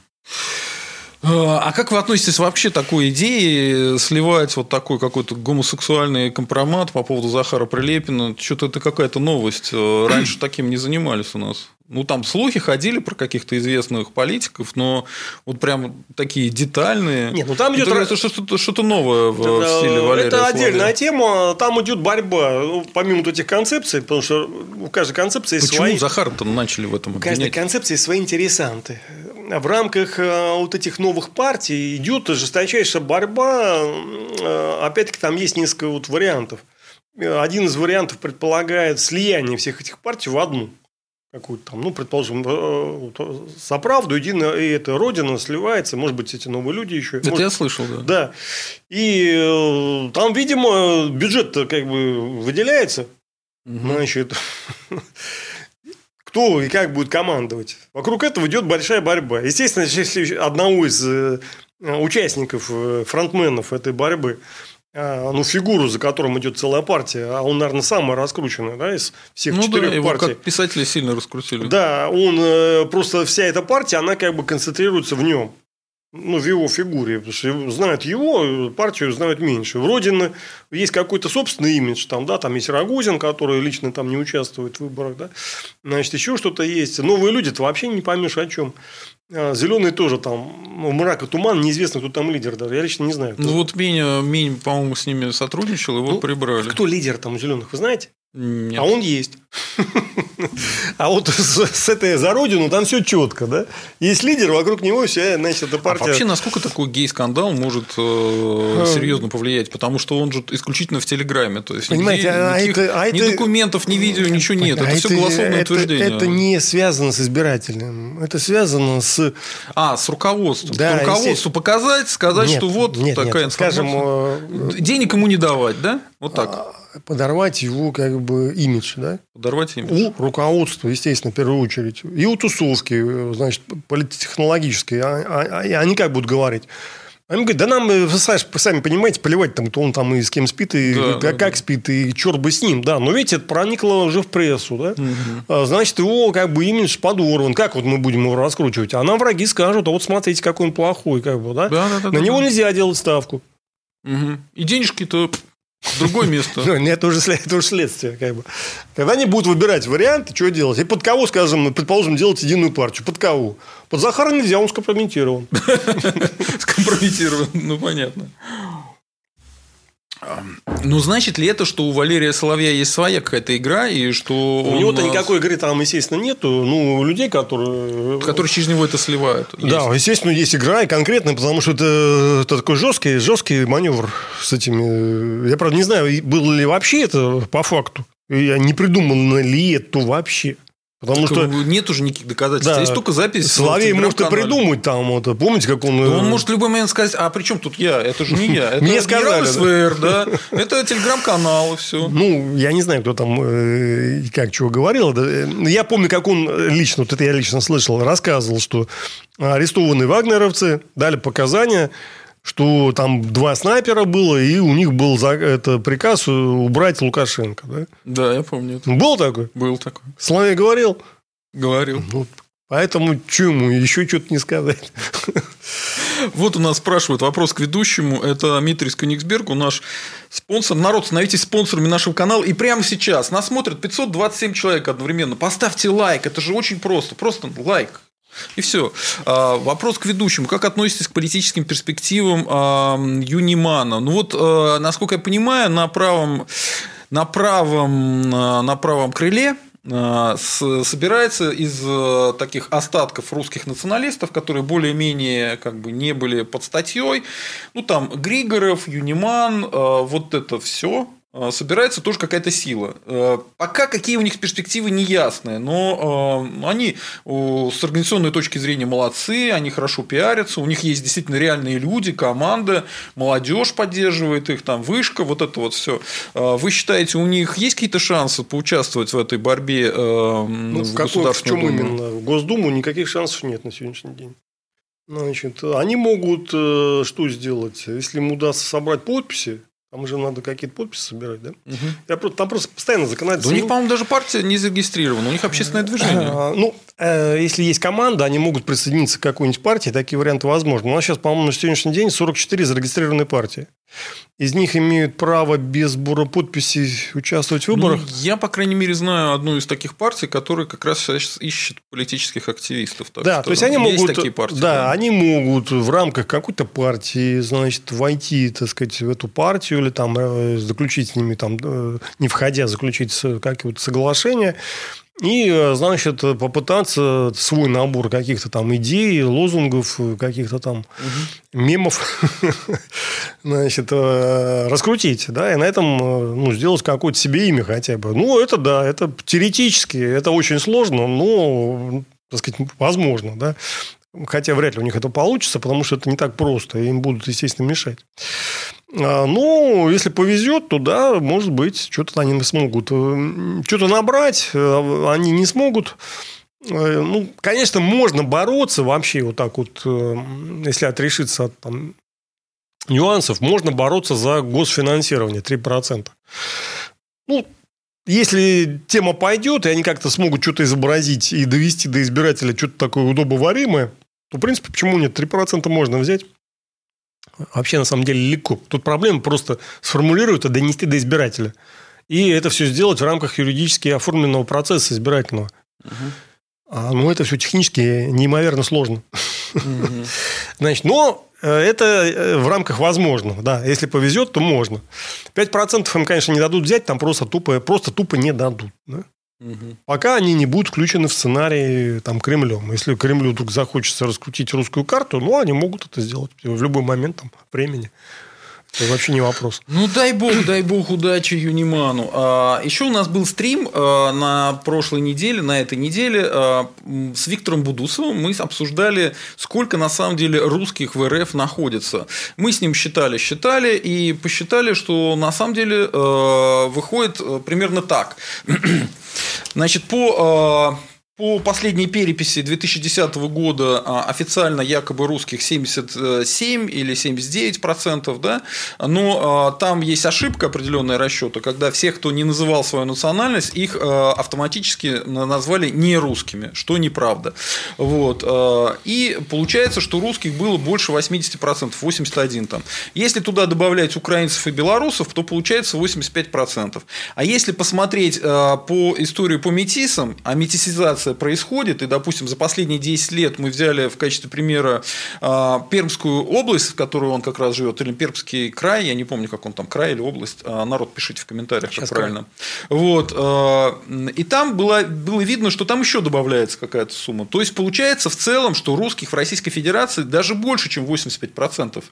А как вы относитесь вообще к такой идее сливать вот такой какой-то гомосексуальный компромат по поводу Захара Прилепина? Что-то это какая-то новость. Раньше таким не занимались у нас. Ну, там слухи ходили про каких-то известных политиков, но вот прям такие детальные. Нет, ну, там идет... Это что-то, что-то новое в это, стиле Валерия Соловья. Это отдельная тема. Там идет борьба, помимо вот этих концепций, потому что у каждой концепции есть свои... Почему Захара-то начали в этом обвинять? У каждой концепции свои интересанты. В рамках вот этих новых партий идет жесточайшая борьба. Опять-таки, там есть несколько вот вариантов. Один из вариантов предполагает слияние всех этих партий в одну. Какую-то там, ну, предположим, «За правду», «Единая», и это «Родина» сливается, может быть, эти новые люди еще. Это может... я слышал, да. Да. И там, видимо, бюджет-то как бы выделяется. Угу. Значит, кто и как будет командовать. Вокруг этого идет большая борьба. Естественно, если одного из участников, фронтменов этой борьбы, ну, фигуру, за которым идет целая партия, а он, наверное, самый раскрученный, да, из всех ну, четырех да, партий. Ну, да, как писатели сильно раскрутили. Да, он просто вся эта партия, она как бы концентрируется в нем, ну, в его фигуре, потому что знают его, партию знают меньше. В «Родине» есть какой-то собственный имидж, там, да, там есть Рогозин, который лично там не участвует в выборах, да, значит, еще что-то есть. Новые люди-то вообще не поймешь о чем. Зеленый тоже там, мрак и туман, неизвестно, кто там лидер, даже я лично не знаю. Ну, вот Миня, Минь, по-моему, с ними сотрудничал, его ну, прибрали. Кто лидер там у зеленых, вы знаете? Нет. А он есть. А вот с этой «За Родину» там все четко, да? Есть лидер, вокруг него вся, значит, эта партия. А вообще, насколько такой гей-скандал может серьезно повлиять? Потому что он же исключительно в Телеграме. То есть, понимаете, никаких, а это, ни это... документов, ни видео, ничего нет. А это, это все голосовное это, утверждение. Это не связано с избирателем. Это связано с... А, с руководством. Да, руководству показать, сказать, нет, что вот нет, такая нет, информация. Скажем, денег ему не давать, да? Вот так. Подорвать его как бы имидж, да? Подорвать имидж. У руководства, естественно, в первую очередь. И у тусовки, значит, политтехнологической. Они как будут говорить? Они говорят, да нам, вы сами понимаете, поливать, там, кто он там и с кем спит, и да, как, да, как да. спит, и черт бы с ним. Да, но видите, это проникло уже в прессу. Да? Угу. Значит, его как бы имидж подорван. Как вот мы будем его раскручивать? А нам враги скажут, а вот смотрите, какой он плохой. Как бы, да? Да, да, да, на да, него да. нельзя делать ставку. Угу. И денежки-то... Другое место. Это уже следствие. Как бы. Когда они будут выбирать варианты, что делать. И под кого, скажем, предположим, делать единую партию. Под кого? Под Захара нельзя, он скомпрометирован. Скомпрометирован, ну понятно. Ну, значит ли это, что у Валерия Соловья есть своя какая-то игра, и что... У он... него-то никакой игры там, естественно, нету. Ну, людей, которые... Которые через него это сливают. Есть. Да, естественно, есть игра, и конкретная, потому что это, это такой жесткий, жесткий маневр с этими... Я, правда, не знаю, было ли вообще это по факту. Я не придумано ли это вообще. Потому так что нет уже никаких доказательств. Да. Есть только запись. Соловей может и придумать там. Вот, помните, как он... Да он может в любой момент сказать, а при чем тут я? Это же не я. Это Генерал СВР, да. Это телеграм-канал, и все. Ну, я не знаю, кто там как чего говорил. Я помню, как он лично, вот это я лично слышал, рассказывал, что арестованные вагнеровцы дали показания, что там два снайпера было, и у них был это, приказ убрать Лукашенко. Да, да, я помню это. Был такой? Был такой. Соловей говорил? Говорил. Ну, поэтому чему ему еще что-то не сказать. Вот у нас спрашивают вопрос к ведущему. Это Митрис Кёнигсберг, наш спонсор. Народ, становитесь спонсорами нашего канала. И прямо сейчас нас смотрят пятьсот двадцать семь человек одновременно. Поставьте лайк. Это же очень просто. Просто лайк. И все. Вопрос к ведущему. Как относитесь к политическим перспективам Юнимана? Ну вот, насколько я понимаю, на правом, на правом, на правом крыле собирается из таких остатков русских националистов, которые более-менее как бы не были под статьей. Ну там Григорьев, Юниман, вот это все. Собирается тоже какая-то сила. Пока какие у них перспективы неясные, но они с организационной точки зрения молодцы, они хорошо пиарятся, у них есть действительно реальные люди, команда, молодежь поддерживает их, там вышка, вот это вот все. Вы считаете, у них есть какие-то шансы поучаствовать в этой борьбе ну, в, в Государственную Думу? В чем именно? В Госдуму никаких шансов нет на сегодняшний день. Значит, они могут что сделать? Если им удастся собрать подписи, там же надо какие-то подписи собирать, да? Угу. Я просто, там просто постоянно законодательство. Да у них, по-моему, даже партия не зарегистрирована, у них общественное движение. Ну, если есть команда, они могут присоединиться к какой-нибудь партии, такие варианты возможны. У нас сейчас, по-моему, на сегодняшний день сорок четыре зарегистрированные партии. Из них имеют право без сбора подписей участвовать в выборах. Ну, я, по крайней мере, знаю одну из таких партий, которая как раз сейчас ищет политических активистов. Так да, то есть они могут, такие партии, да, да, они могут в рамках какой-то партии, значит, войти, так сказать, в эту партию. Или там заключить с ними, там, не входя, заключить какие-то соглашения. И, значит, попытаться свой набор каких-то там идей, лозунгов, каких-то там угу. мемов значит, раскрутить. Да, и на этом ну, сделать какое-то себе имя хотя бы. Ну, это да, это теоретически, это очень сложно, но, так сказать, возможно, да. Хотя вряд ли у них это получится, потому что это не так просто, и им будут, естественно, мешать. Но если повезет, то да, может быть, что-то они смогут. Что-то набрать они не смогут. Ну, конечно, можно бороться вообще вот так вот, если отрешиться от там, нюансов, можно бороться за госфинансирование три процента. Ну, если тема пойдет, и они как-то смогут что-то изобразить и довести до избирателя что-то такое удобоваримое, то, в принципе, почему нет? три процента можно взять. Вообще, на самом деле, легко. Тут проблема просто сформулировать и донести до избирателя. И это все сделать в рамках юридически оформленного процесса избирательного. Угу. А, ну, это все технически неимоверно сложно. Угу. Значит, но... Это в рамках возможного. Да. Если повезет, то можно. пять процентов им, конечно, не дадут взять, там просто тупо, просто тупо не дадут. Да? Угу. Пока они не будут включены в сценарий там, Кремлем. Если Кремлю вдруг захочется раскрутить русскую карту, ну, они могут это сделать в любой момент там, времени. Это вообще не вопрос. Ну, дай бог, дай бог удачи Юниману. А, еще у нас был стрим а, на прошлой неделе, на этой неделе а, с Виктором Будусовым мы обсуждали, сколько на самом деле русских в РФ находится. Мы с ним считали, считали и посчитали, что на самом деле а, выходит примерно так. Значит, по... А... По последней переписи две тысячи десятого года официально якобы русских семьдесят семь или семьдесят девять процентов, да? Но там есть ошибка определенная расчета, когда всех, кто не называл свою национальность, их автоматически назвали нерусскими, что неправда. Вот. И получается, что русских было больше восемьдесят процентов, восемьдесят один процент там. Если туда добавлять украинцев и белорусов, то получается восемьдесят пять процентов. А если посмотреть по истории по метисам, а метисизация интеграция происходит. И, допустим, за последние десять лет мы взяли в качестве примера Пермскую область, в которой он как раз живет, или Пермский край, я не помню, как он там, край или область. Народ, пишите в комментариях, как правильно. Вот. И там было, было видно, что там еще добавляется какая-то сумма. То есть, получается в целом, что русских в Российской Федерации даже больше, чем восемьдесят пять процентов.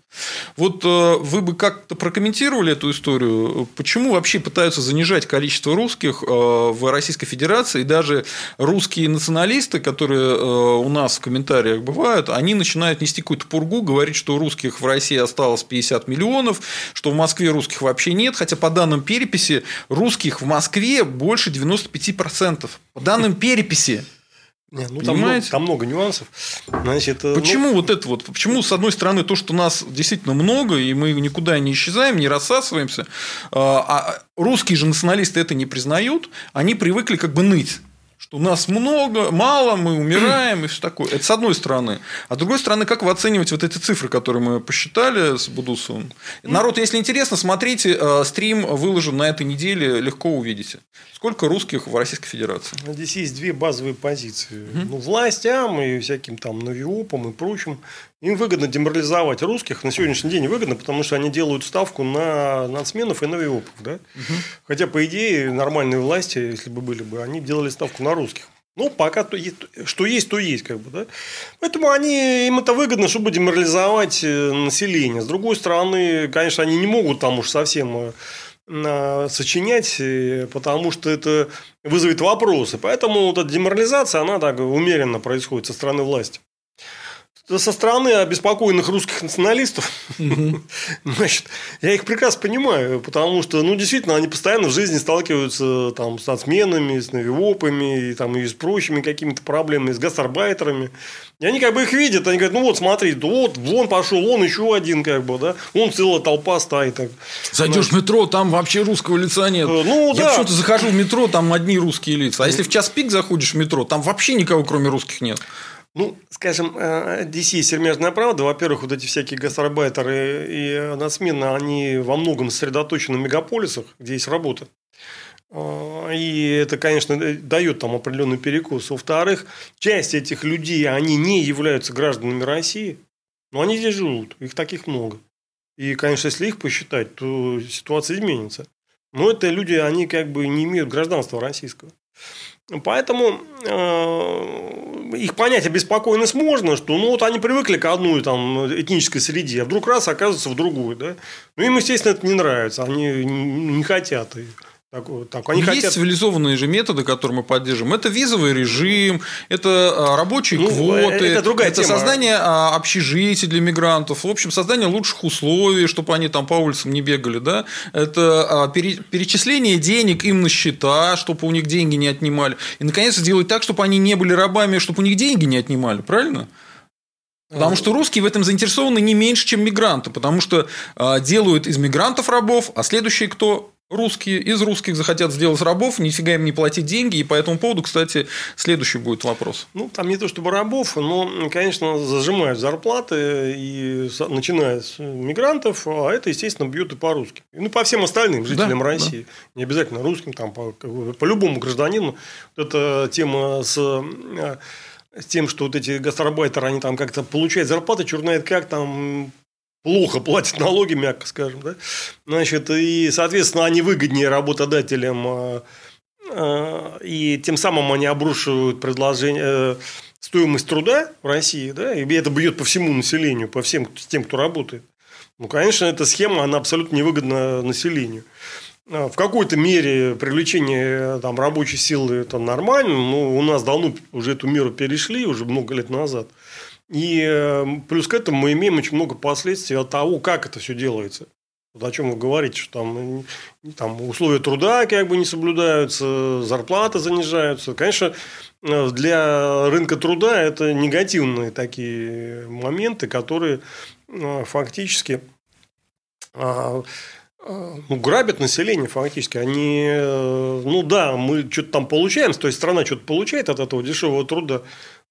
Вот вы бы как-то прокомментировали эту историю? Почему вообще пытаются занижать количество русских в Российской Федерации? И даже русские националисты, которые у нас в комментариях бывают, они начинают нести какую-то пургу, говорить, что русских в России осталось пятьдесят миллионов, что в Москве русских вообще нет. Хотя, по данным переписи, русских в Москве больше девяноста пяти процентов. По данным переписи. Нет, ну, там, много, там много нюансов. Значит, почему ну... вот это вот? Почему, с одной стороны, то, что нас действительно много, и мы никуда не исчезаем, не рассасываемся, а русские же националисты это не признают, они привыкли как бы ныть, что нас много, мало, мы умираем и все такое. Это с одной стороны. А с другой стороны, как вы оцениваете вот эти цифры, которые мы посчитали с Будусовым? Народ, если интересно, смотрите, стрим выложен на этой неделе, легко увидите. Сколько русских в Российской Федерации? Здесь есть две базовые позиции. Mm-hmm. Ну, властям и всяким там новиопам и прочим. Им выгодно деморализовать русских. На сегодняшний день выгодно, потому что они делают ставку на нацменов и новиопов. Да? Угу. Хотя, по идее, нормальные власти, если бы были бы, они делали ставку на русских. Но пока то, что есть, то есть. Как бы, да? Поэтому они, им это выгодно, чтобы деморализовать население. С другой стороны, конечно, они не могут там уж совсем сочинять, потому что это вызовет вопросы. Поэтому вот эта деморализация, она так умеренно происходит со стороны власти. Со стороны обеспокоенных русских националистов, mm-hmm. значит, я их прекрасно понимаю, потому что, ну, действительно, они постоянно в жизни сталкиваются там, с нацменами, с новиопами, и, там, и с прочими какими-то проблемами, с гастарбайтерами. И они как бы их видят, они говорят, ну, вот, смотри, вот, вон пошел, он еще один, как бы, да, вон целая толпа стоит. Так. Зайдешь в метро, там вообще русского лица нет. Ну, я да. почему-то захожу в метро, там одни русские лица, а если в час пик заходишь в метро, там вообще никого, кроме русских, нет. Ну, скажем, здесь есть сермяжная правда. Во-первых, вот эти всякие гастарбайтеры и нацмены, они во многом сосредоточены в мегаполисах, где есть работа. И это, конечно, дает там определенный перекос. Во-вторых, часть этих людей, они не являются гражданами России, но они здесь живут, их таких много. И, конечно, если их посчитать, то ситуация изменится. Но это люди, они как бы не имеют гражданства российского. Поэтому э, их понять обеспокоенность можно, что ну, вот они привыкли к одной там, этнической среде, а вдруг раз оказываются в другую. Да? Ну, им, естественно, это не нравится, они не хотят ее. Так, так, они есть хотят... цивилизованные же методы, которые мы поддержим. Это визовый режим, это рабочие ну, квоты, это, другая это тема. Создание общежитий для мигрантов, в общем, создание лучших условий, чтобы они там по улицам не бегали. Да? Это перечисление денег им на счета, чтобы у них деньги не отнимали. И, наконец, сделать так, чтобы они не были рабами, чтобы у них деньги не отнимали. Правильно? Потому что русские в этом заинтересованы не меньше, чем мигранты. Потому что делают из мигрантов рабов, а следующие кто? Русские из русских захотят сделать рабов, нифига им не платить деньги. И по этому поводу, кстати, следующий будет вопрос. Ну, там не то чтобы рабов, но, конечно, зажимают зарплаты, и, начиная с мигрантов, а это, естественно, бьет и по-русски. Ну, по всем остальным жителям да, России. Да. Не обязательно русским, там, по, по любому гражданину. Вот эта тема с... с тем, что вот эти гастарбайтеры, они там как-то получают зарплаты, черт знает как, там... плохо платят налоги, мягко скажем. Да? Значит, и, соответственно, они выгоднее работодателям, и тем самым они обрушивают предложение, стоимость труда в России, да? И это бьет по всему населению, по всем тем, кто работает. Ну, конечно, эта схема, она абсолютно невыгодна населению. В какой-то мере привлечение там, рабочей силы это нормально, но у нас давно уже эту меру перешли, уже много лет назад. И плюс к этому мы имеем очень много последствий от того, как это все делается. Вот о чем вы говорите, что там, там условия труда как бы не соблюдаются, зарплаты занижаются. Конечно, для рынка труда это негативные такие моменты, которые фактически ну, грабят население фактически. Они, ну да, мы что-то там получаем, то есть страна что-то получает от этого дешевого труда.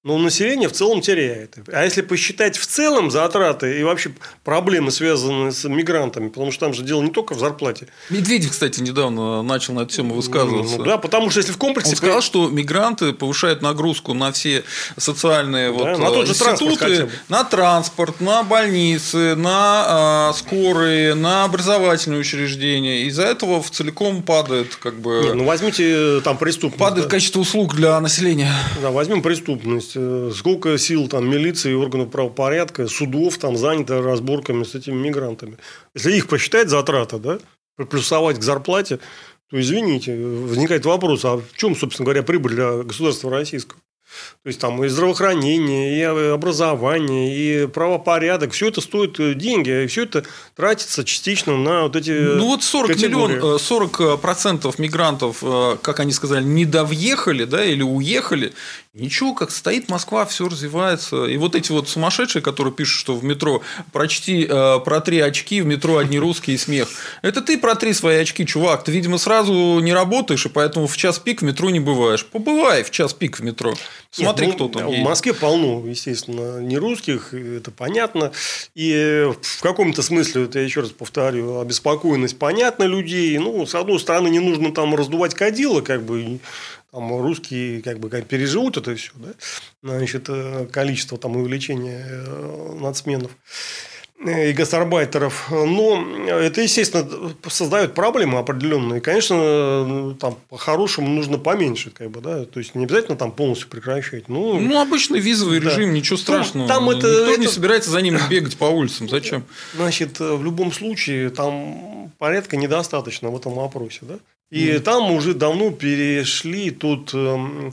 но население в целом теряет. А если посчитать в целом затраты и вообще проблемы, связанные с мигрантами, потому что там же дело не только в зарплате. Медведев, кстати, недавно начал на эту тему высказываться. Ну, да, потому что если в комплексе... Он сказал, что мигранты повышают нагрузку на все социальные да, вот, на тот же институты, на транспорт, на больницы, на э, скорые, на образовательные учреждения. Из-за этого в целиком падает... Как бы... Не, ну, возьмите там преступность. Падает да. качество услуг для населения. Да, возьмем преступность. Сколько сил там, милиции, органов правопорядка, судов там, занято разборками с этими мигрантами. Если их посчитать затраты, да, приплюсовать к зарплате, то, извините, возникает вопрос, а в чем, собственно говоря, прибыль для государства российского? То есть, там и здравоохранение, и образование, и правопорядок. Все это стоит деньги, и все это тратится частично на вот эти Ну, вот сорок миллионов, сорок процентов мигрантов, как они сказали, не довъехали, да, или уехали. Ничего, как стоит Москва, все развивается. И вот эти вот сумасшедшие, которые пишут, что в метро прочти э, про три очки, в метро одни русские и смех. Это ты про три свои очки, чувак. Ты, видимо, сразу не работаешь, и поэтому в час пик в метро не бываешь. Побывай в час пик в метро. Смотри, Нет, ну, кто там едет. В Москве полно, естественно, не русских, это понятно. И в каком-то смысле, вот я еще раз повторю, обеспокоенность понятна людей. Ну, с одной стороны, не нужно там раздувать кадила, как бы. Там русские как бы переживут это все, да? Значит, количество там, увеличения нацменов и гастарбайтеров. Но это, естественно, создает проблемы определенные. Конечно, там, по-хорошему нужно поменьше. Как бы, да? То есть, не обязательно там полностью прекращать. Но... Ну, обычный визовый да. режим, ничего страшного. Там, там это, Никто это... не собирается за ним бегать по улицам. Зачем? Значит, в любом случае, там порядка недостаточно в этом вопросе. Да? И mm. там уже давно перешли тот, э,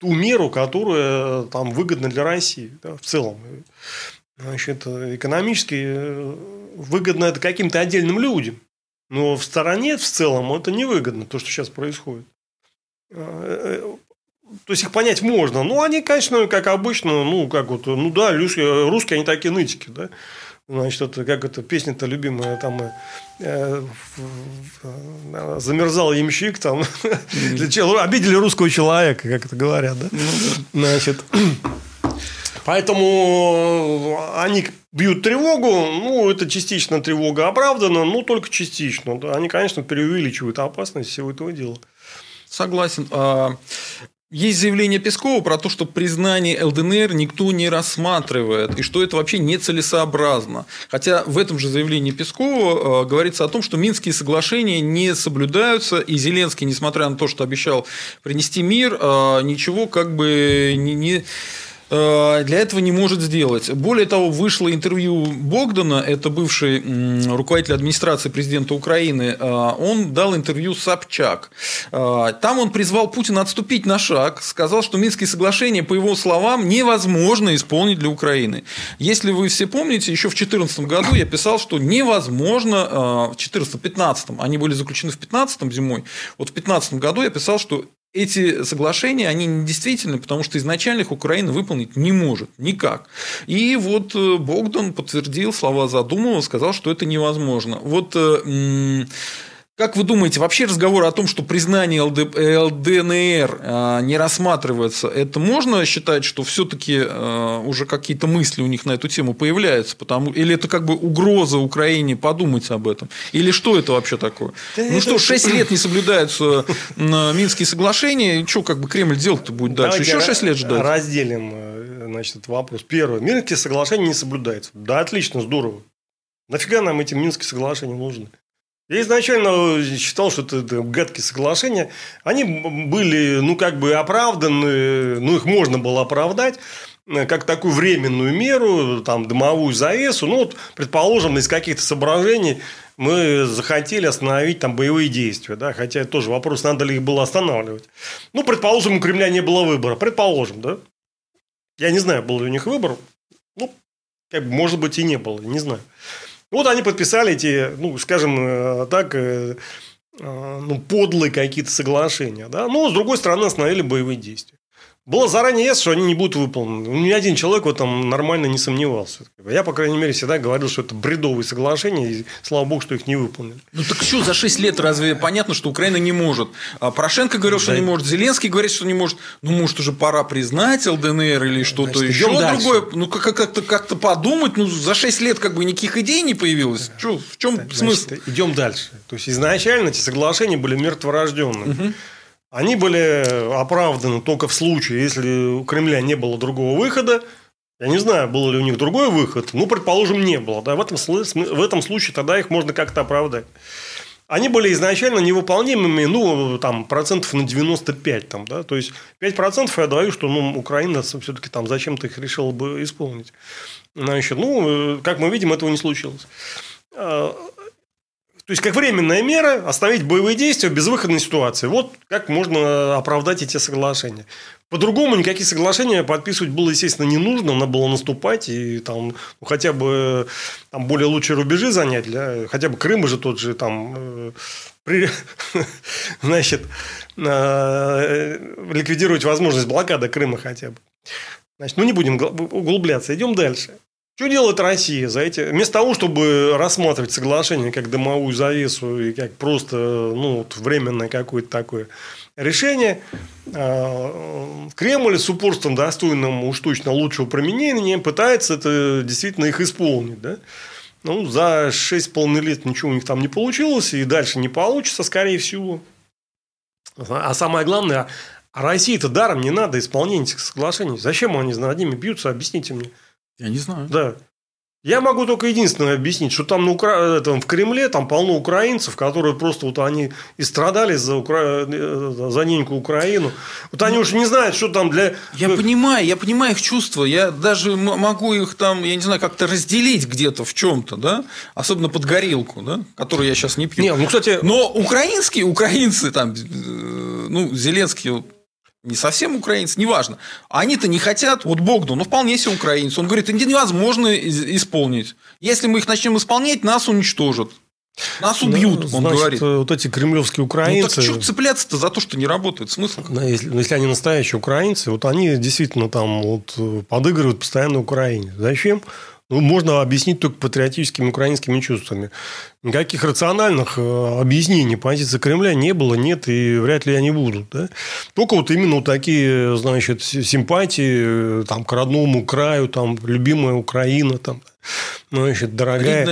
ту меру, которая там выгодна для России, да, в целом. Значит, экономически выгодно это каким-то отдельным людям. Но в стороне в целом это невыгодно, то, что сейчас происходит. То есть, их понять можно. Ну, они, конечно, как обычно, ну, как вот, ну да, русские, они такие нытики, да. Значит, это, как это песня-то любимая, там э, э, замерзал ямщик, там mm-hmm. обидели русского человека, как это говорят, да? Mm-hmm. Значит, поэтому они бьют тревогу, ну, это частично тревога оправдана, но только частично. Да? Они, конечно, преувеличивают опасность всего этого дела. Согласен. Есть заявление Пескова про то, что признание ЛДНР никто не рассматривает, и что это вообще нецелесообразно. Хотя в этом же заявлении Пескова говорится о том, что Минские соглашения не соблюдаются, и Зеленский, несмотря на то, что обещал принести мир, ничего как бы не... для этого не может сделать. Более того, вышло интервью Богдана, это бывший руководитель администрации президента Украины, он дал интервью Собчак. Там он призвал Путина отступить на шаг, сказал, что Минские соглашения, по его словам, невозможно исполнить для Украины. Если вы все помните, еще в две тысячи четырнадцатом году я писал, что невозможно, в две тысячи четырнадцатом-пятнадцатом, они были заключены в две тысячи пятнадцатом зимой, вот в две тысячи пятнадцатом году я писал, что эти соглашения, они недействительны, потому что изначально их Украина выполнить не может никак. И вот Богдан подтвердил слова Задумова, сказал, что это невозможно. Вот как вы думаете, вообще разговор о том, что признание ЛДНР не рассматривается, это можно считать, что все-таки уже какие-то мысли у них на эту тему появляются? Потому... Или это как бы угроза Украине подумать об этом? Или что это вообще такое? Да ну что, шесть лет не соблюдаются Минские соглашения, и что как бы Кремль делать-то будет дальше? Еще шесть лет ждать? Разделим, значит, этот вопрос. Первое. Минские соглашения не соблюдаются. Да, отлично, здорово. Нафига нам эти Минские соглашения нужны? Я изначально считал, что это гадкие соглашения. Они были, ну, как бы оправданы, ну, их можно было оправдать, как такую временную меру, там, дымовую завесу. Ну, вот, предположим, из каких-то соображений мы захотели остановить там боевые действия. Да? Хотя это тоже вопрос, надо ли их было останавливать. Ну, предположим, у Кремля не было выбора. Предположим, да? Я не знаю, был ли у них выбор. Ну, как бы, может быть, и не было, не знаю. Вот они подписали эти, ну, скажем так, ну, подлые какие-то соглашения. Да? Но, с другой стороны, остановили боевые действия. Было заранее ясно, что они не будут выполнены. Ни один человек в этом нормально не сомневался. Я, по крайней мере, всегда говорил, что это бредовые соглашения, и слава богу, что их не выполнили. Ну так что, за шесть лет разве понятно, что Украина не может? Порошенко говорил, что да. не может, Зеленский говорит, что не может. Ну, может, уже пора признать эл дэ эн эр или что-то Значит, еще другое. Ну, как-то, как-то подумать. Ну, за шесть лет как бы никаких идей не появилось. Да. Что, в чем Значит, смысл? Идем дальше. То есть, изначально эти соглашения были мертворожденными. Угу. Они были оправданы только в случае, если у Кремля не было другого выхода. Я не знаю, был ли у них другой выход. Ну, предположим, не было. Да? В этом, в этом случае тогда их можно как-то оправдать. Они были изначально невыполнимыми, ну, там, процентов на девяносто пять. Там, да? То есть, пять процентов я даю, что ну, Украина все-таки там зачем-то их решила бы исполнить. Значит, ну, как мы видим, этого не случилось. То есть, как временная мера, остановить боевые действия в безвыходной ситуации. Вот как можно оправдать эти соглашения. По-другому никакие соглашения подписывать было, естественно, не нужно. Надо было наступать и там, ну, хотя бы там, более лучшие рубежи занять. Для... Хотя бы Крым же тот же там... Э... При... Значит, э... ликвидировать возможность блокады Крыма хотя бы. Значит, ну, не будем углубляться. Идем дальше. Что делает Россия за эти... Вместо того, чтобы рассматривать соглашение как дымовую завесу и как просто ну, вот временное какое-то такое решение, Кремль с упорством, достойным уж точно лучшего применения, пытается это, действительно их исполнить. Да? Ну, за шесть с половиной лет ничего у них там не получилось, и дальше не получится, скорее всего. А самое главное, России-то даром не надо исполнение этих соглашений. Зачем они над ними бьются, объясните мне. Я не знаю. Да. Я могу только единственное объяснить, что там, на Укра... там в Кремле там полно украинцев, которые просто вот они и страдали за, Укра... за неньку Украину. Вот они ну, уж не знают, что там для... Я понимаю, я понимаю их чувства. Я даже могу их там, я не знаю, как-то разделить где-то в чем-то, да? Особенно под горилку, да? Которую я сейчас не пью. Не, ну, кстати... Но украинские, украинцы там, ну, Зеленский... Не совсем украинцы, неважно. Они-то не хотят, вот Богдан, ну, вполне себе украинцы. Он говорит, это невозможно исполнить. Если мы их начнем исполнять, нас уничтожат. Нас убьют, да, он значит, говорит. Вот эти кремлевские украинцы... Ну, так что цепляться-то за то, что не работает? Смысл? Да, если, если они настоящие украинцы, вот они действительно там вот подыгрывают постоянно Украине. Зачем? Ну, можно объяснить только патриотическими украинскими чувствами. Никаких рациональных объяснений позиции Кремля не было, нет и вряд ли они будут. Да? Только вот именно вот такие, значит, симпатии там, к родному краю, там, любимая Украина, там, значит, дорогая.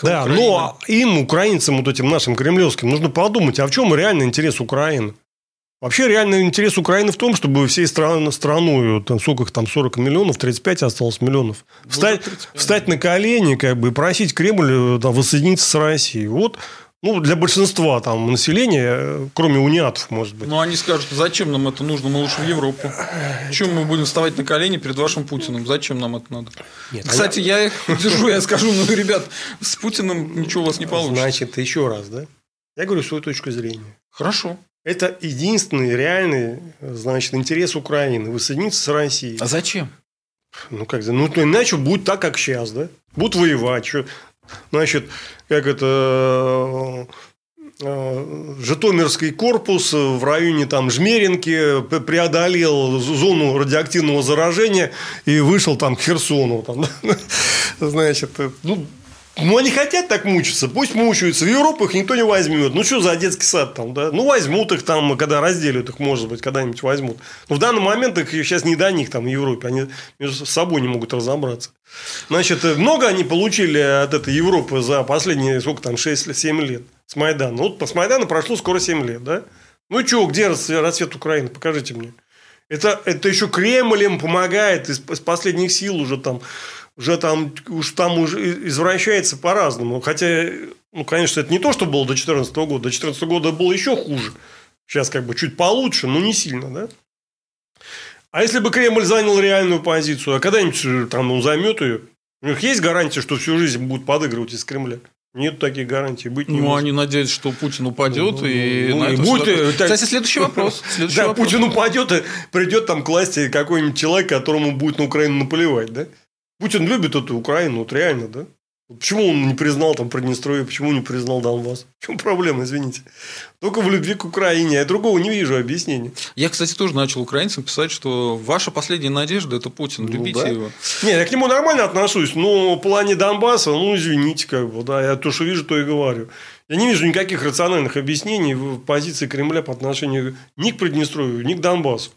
Да, Украина. Но им, украинцам, вот этим нашим кремлевским, нужно подумать, а в чем реальный интерес Украины? Вообще, реальный интерес Украины в том, чтобы всей стран, страной, там, сколько их там, сорок миллионов, тридцать пять осталось миллионов, встать, встать на колени как бы, и просить Кремль там, воссоединиться с Россией. Вот. Ну, для большинства там, населения, кроме униатов, может быть. Ну, они скажут, зачем нам это нужно, мы лучше в Европу. Чем мы будем вставать на колени перед вашим Путиным? Зачем нам это надо? Нет, Кстати, а я... я их держу, я скажу, ну, ребят, с Путиным ничего у вас не получится. Значит, еще раз, да? Я говорю свою точку зрения. Хорошо. Это единственный реальный, значит, интерес Украины – воссоединиться с Россией. А зачем? Ну, как ну иначе будет так, как сейчас, да? Будут воевать. Что, значит, как это... Житомирский корпус в районе там, Жмеринки преодолел зону радиоактивного заражения и вышел там, к Херсону. Там, да? Значит, ну... Ну, они хотят так мучиться, пусть мучаются. В Европу их никто не возьмет. Ну, что за детский сад там, да? Ну, возьмут их там, когда разделят их, может быть, когда-нибудь возьмут. Но в данный момент их сейчас не до них там в Европе. Они между собой не могут разобраться. Значит, много они получили от этой Европы за последние, сколько там, шесть-семь лет с Майдана. Вот с Майдана прошло скоро семь лет, да? Ну, что, где расцвет Украины? Покажите мне. Это, это еще Кремль им помогает из, из последних сил уже там. Уже там, уж там уже извращается по-разному. Хотя, ну, конечно, это не то, что было до две тысячи четырнадцатого года. До две тысячи четырнадцатого года было еще хуже. Сейчас как бы чуть получше, но не сильно, да? А если бы Кремль занял реальную позицию, а когда-нибудь там он займет ее? У них есть гарантия, что всю жизнь будут подыгрывать из Кремля? Нет таких гарантий, быть не может. Ну, они надеются, что Путин упадет. Ну, и ну, на и это будет... Сюда... Так... Кстати, следующий вопрос. Следующий да, вопрос. Путин упадет, и придет там к власти какой-нибудь человек, которому будет на Украину наплевать, да? Путин любит эту Украину, вот реально, да? Почему он не признал там Приднестровье, почему не признал Донбасс? В чем проблема, извините? Только в любви к Украине. Я другого не вижу объяснения. Я, кстати, тоже начал украинцам писать, что ваша последняя надежда – это Путин. Ну, любите да. его. Нет, я к нему нормально отношусь. Но в плане Донбасса, ну, извините, как бы, да, я то, что вижу, то и говорю. Я не вижу никаких рациональных объяснений в позиции Кремля по отношению ни к Приднестровью, ни к Донбассу.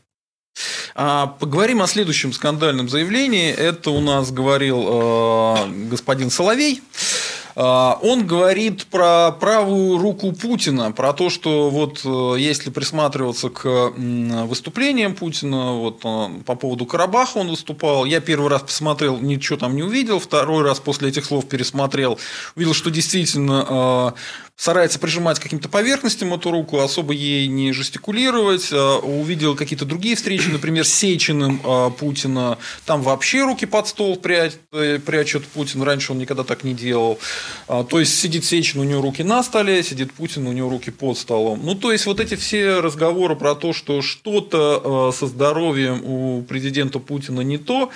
Поговорим о следующем скандальном заявлении. Это у нас говорил э, господин Соловей. Э, он говорит про правую руку Путина, про то, что вот э, если присматриваться к э, выступлениям Путина, вот э, по поводу Карабаха он выступал. Я первый раз посмотрел, ничего там не увидел. Второй раз после этих слов пересмотрел, увидел, что действительно э, старается прижимать к каким-то поверхностям эту руку, особо ей не жестикулировать. Увидел какие-то другие встречи, например, с Сечиным Путина. Там вообще руки под стол прячет Путин. Раньше он никогда так не делал. То есть, сидит Сечин, у него руки на столе, сидит Путин, у него руки под столом. Ну, то есть, вот эти все разговоры про то, что что-то со здоровьем у президента Путина не то,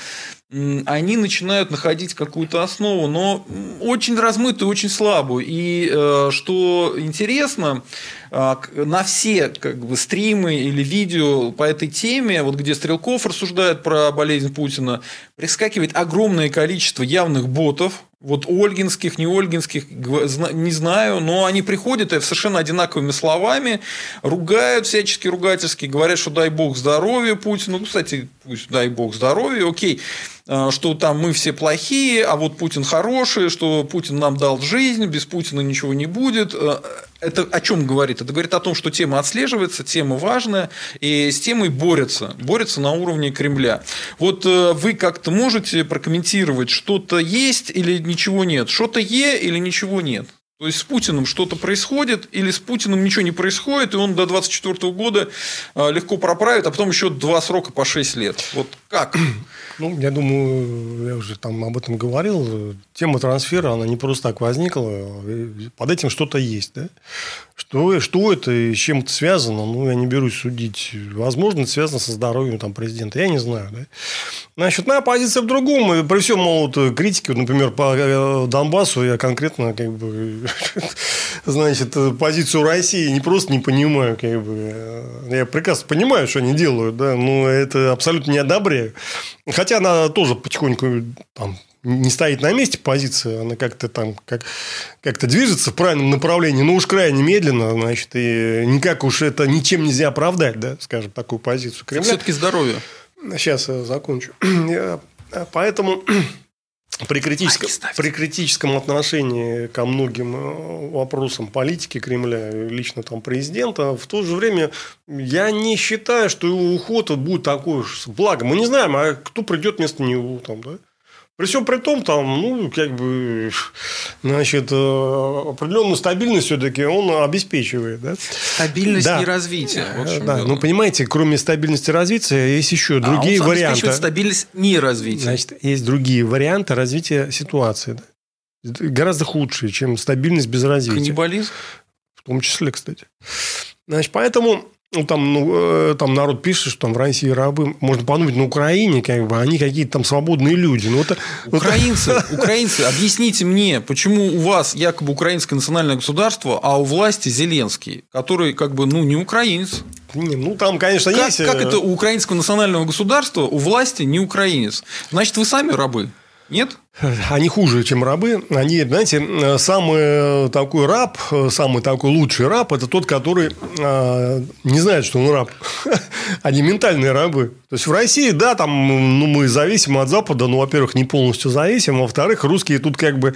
они начинают находить какую-то основу, но очень размытую, очень слабую. И что интересно, на все как бы стримы или видео по этой теме, вот где Стрелков рассуждает про болезнь Путина, прискакивает огромное количество явных ботов. Вот ольгинских, не ольгинских, не знаю, но они приходят и совершенно одинаковыми словами ругают всячески ругательски, говорят, что дай бог здоровья Путину, ну, кстати, пусть дай бог здоровья, окей, что там мы все плохие, а вот Путин хороший, что Путин нам дал жизнь, без Путина ничего не будет. Это о чем говорит? Это говорит о том, что тема отслеживается, тема важная, и с темой борются, борются на уровне Кремля. Вот вы как-то можете прокомментировать, что-то есть или ничего нет, что-то е или ничего нет? То есть, с Путиным что-то происходит, или с Путиным ничего не происходит, и он до двадцать четвёртого года легко проправит, а потом еще два срока по шесть лет. Вот как? Ну, я думаю, я уже там об этом говорил. Тема трансфера, она не просто так возникла. Под этим что-то есть. Да? Что, что это и с чем это связано? Ну, я не берусь судить. Возможно, это связано со здоровьем там, президента. Я не знаю. Да? Значит, моя позиция в другом. И при всем мало критики, вот, например, по Донбассу, я конкретно как бы... Значит, позицию России не просто не понимаю, как бы. Я прекрасно понимаю, что они делают, да, но это абсолютно не одобряю. Хотя она тоже потихоньку там не стоит на месте, позиция, она как-то там как, как-то движется в правильном направлении, но уж крайне медленно, значит, и никак уж это ничем нельзя оправдать, да, скажем, такую позицию Кремля. Все-таки здоровье. Сейчас я закончу. Поэтому. При критическом, при критическом отношении ко многим вопросам политики Кремля, лично там президента, в то же время я не считаю, что его уход будет такой уж благо. Мы не знаем, а кто придет вместо него там, да? При всем при том, там, ну, как бы, значит, определенную стабильность все-таки он обеспечивает. Да? Стабильность да. и развитие. В общем, да. Ну, понимаете, кроме стабильности и развития, есть еще другие а он варианты. Обеспечивает стабильность не развития. Значит, есть другие варианты развития ситуации. Да? Гораздо худшие, чем стабильность без развития. Каннибализм. В том числе, кстати. Значит, поэтому. Ну, там, ну, там народ пишет, что там в России рабы. Можно подумать, на Украине как бы, они какие-то там свободные люди. Ну, это, украинцы, это... украинцы, объясните мне, почему у вас якобы украинское национальное государство, а у власти Зеленский, который как бы ну, не украинец. Не, ну, там, конечно, как, есть... Как это у украинского национального государства у власти не украинец? Значит, вы сами рабы? Нет? Они хуже, чем рабы. Они, знаете, самый такой раб, самый такой лучший раб, это тот, который э, не знает, что он раб. Они ментальные рабы. То есть, в России, да, там ну, мы зависим от Запада, ну, во-первых, не полностью зависим, во-вторых, русские тут как бы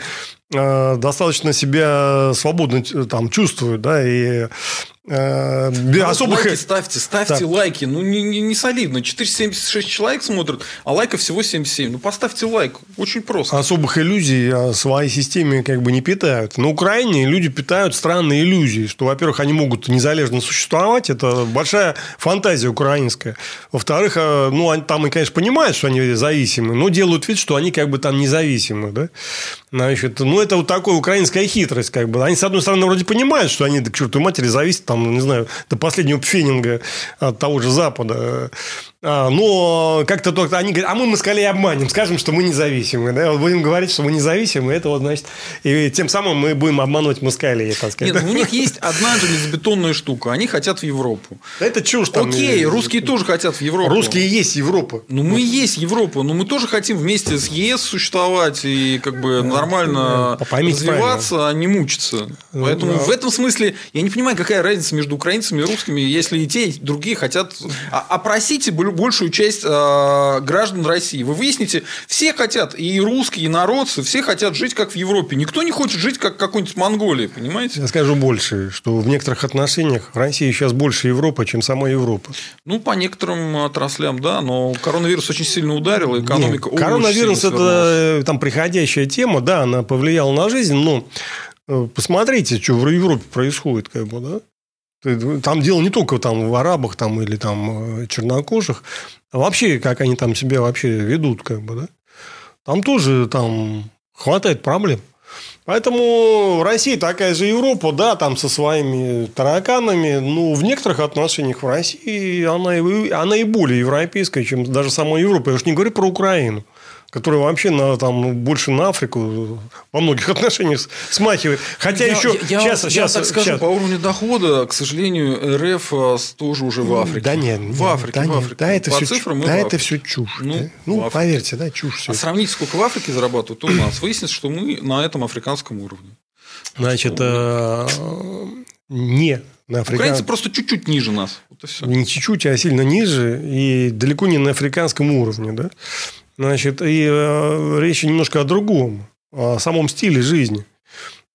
э, достаточно себя свободно там, чувствуют, да, и... Э, без особых... Лайки ставьте, ставьте так. лайки. Ну, не, не, не солидно. четыреста семьдесят шесть человек смотрят, а лайков всего семьдесят семь. Ну, поставьте лайк. Очень просто. Особых иллюзий о своей системе как бы не питают. На Украине люди питают странные иллюзии, что, во-первых, они могут незалежно существовать. Это большая фантазия украинская. Во-вторых, ну, они там, конечно, понимают, что они зависимы, но делают вид, что они как бы там независимы. Да? Значит, ну, это вот такая украинская хитрость. Как бы. Они, с одной стороны, вроде понимают, что они, к чертовой матери, зависят там, не знаю, до последнего пфенинга от того же Запада. Но как-то только они говорят, а мы москалей обманем, скажем, что мы независимые. Да? Будем говорить, что мы независимые, это вот, значит, и тем самым мы будем обмануть москалей. Так сказать. Нет, у них есть одна железобетонная штука. Они хотят в Европу. Да это чушь там. Окей, русские тоже хотят в Европу. Русские есть Европа. Ну, мы есть Европа, но мы тоже хотим вместе с ЕС существовать и как бы нормально развиваться, а не мучиться. Поэтому в этом смысле я не понимаю, какая разница между украинцами и русскими, если и те, и другие хотят. Опросите большую часть э, граждан России. Вы выясните, все хотят, и русские, и народцы, все хотят жить как в Европе. Никто не хочет жить как в какой-нибудь Монголии, понимаете? Я скажу больше, что в некоторых отношениях Россия сейчас больше Европа, чем сама Европа. Ну, по некоторым отраслям, да, но коронавирус очень сильно ударил, и экономика Нет, очень коронавирус сильно свернулась. Это там, приходящая тема, да, она повлияла на жизнь, но посмотрите, что в Европе происходит, как бы, да? Там дело не только там, в арабах там, или там, чернокожих, а вообще, как они там себя вообще ведут, как бы, да? Там тоже там, хватает проблем. Поэтому Россия такая же Европа, да, там со своими тараканами, но в некоторых отношениях в России она, она и более европейская, чем даже сама Европа. Я уж не говорю про Украину, которая вообще на, там, больше на Африку во многих отношениях смахивает. Хотя я, еще... Я, сейчас, я, сейчас, я так скажу, сейчас. По уровню дохода, к сожалению, эр эф тоже уже в Африке. Да нет, нет в Африке, да, в Африке. Да, это, все, цифрам, да это все чушь. Ну, да? ну поверьте, да, чушь все. А это. Сравнить, сколько в Африке зарабатывают, то у нас выяснится, что мы на этом африканском уровне. Значит, не... Африкан... Украинцы просто чуть-чуть ниже нас. Вот и все. Не чуть-чуть, а сильно ниже. И далеко не на африканском уровне. Да? Значит, и э, речь немножко о другом. О самом стиле жизни.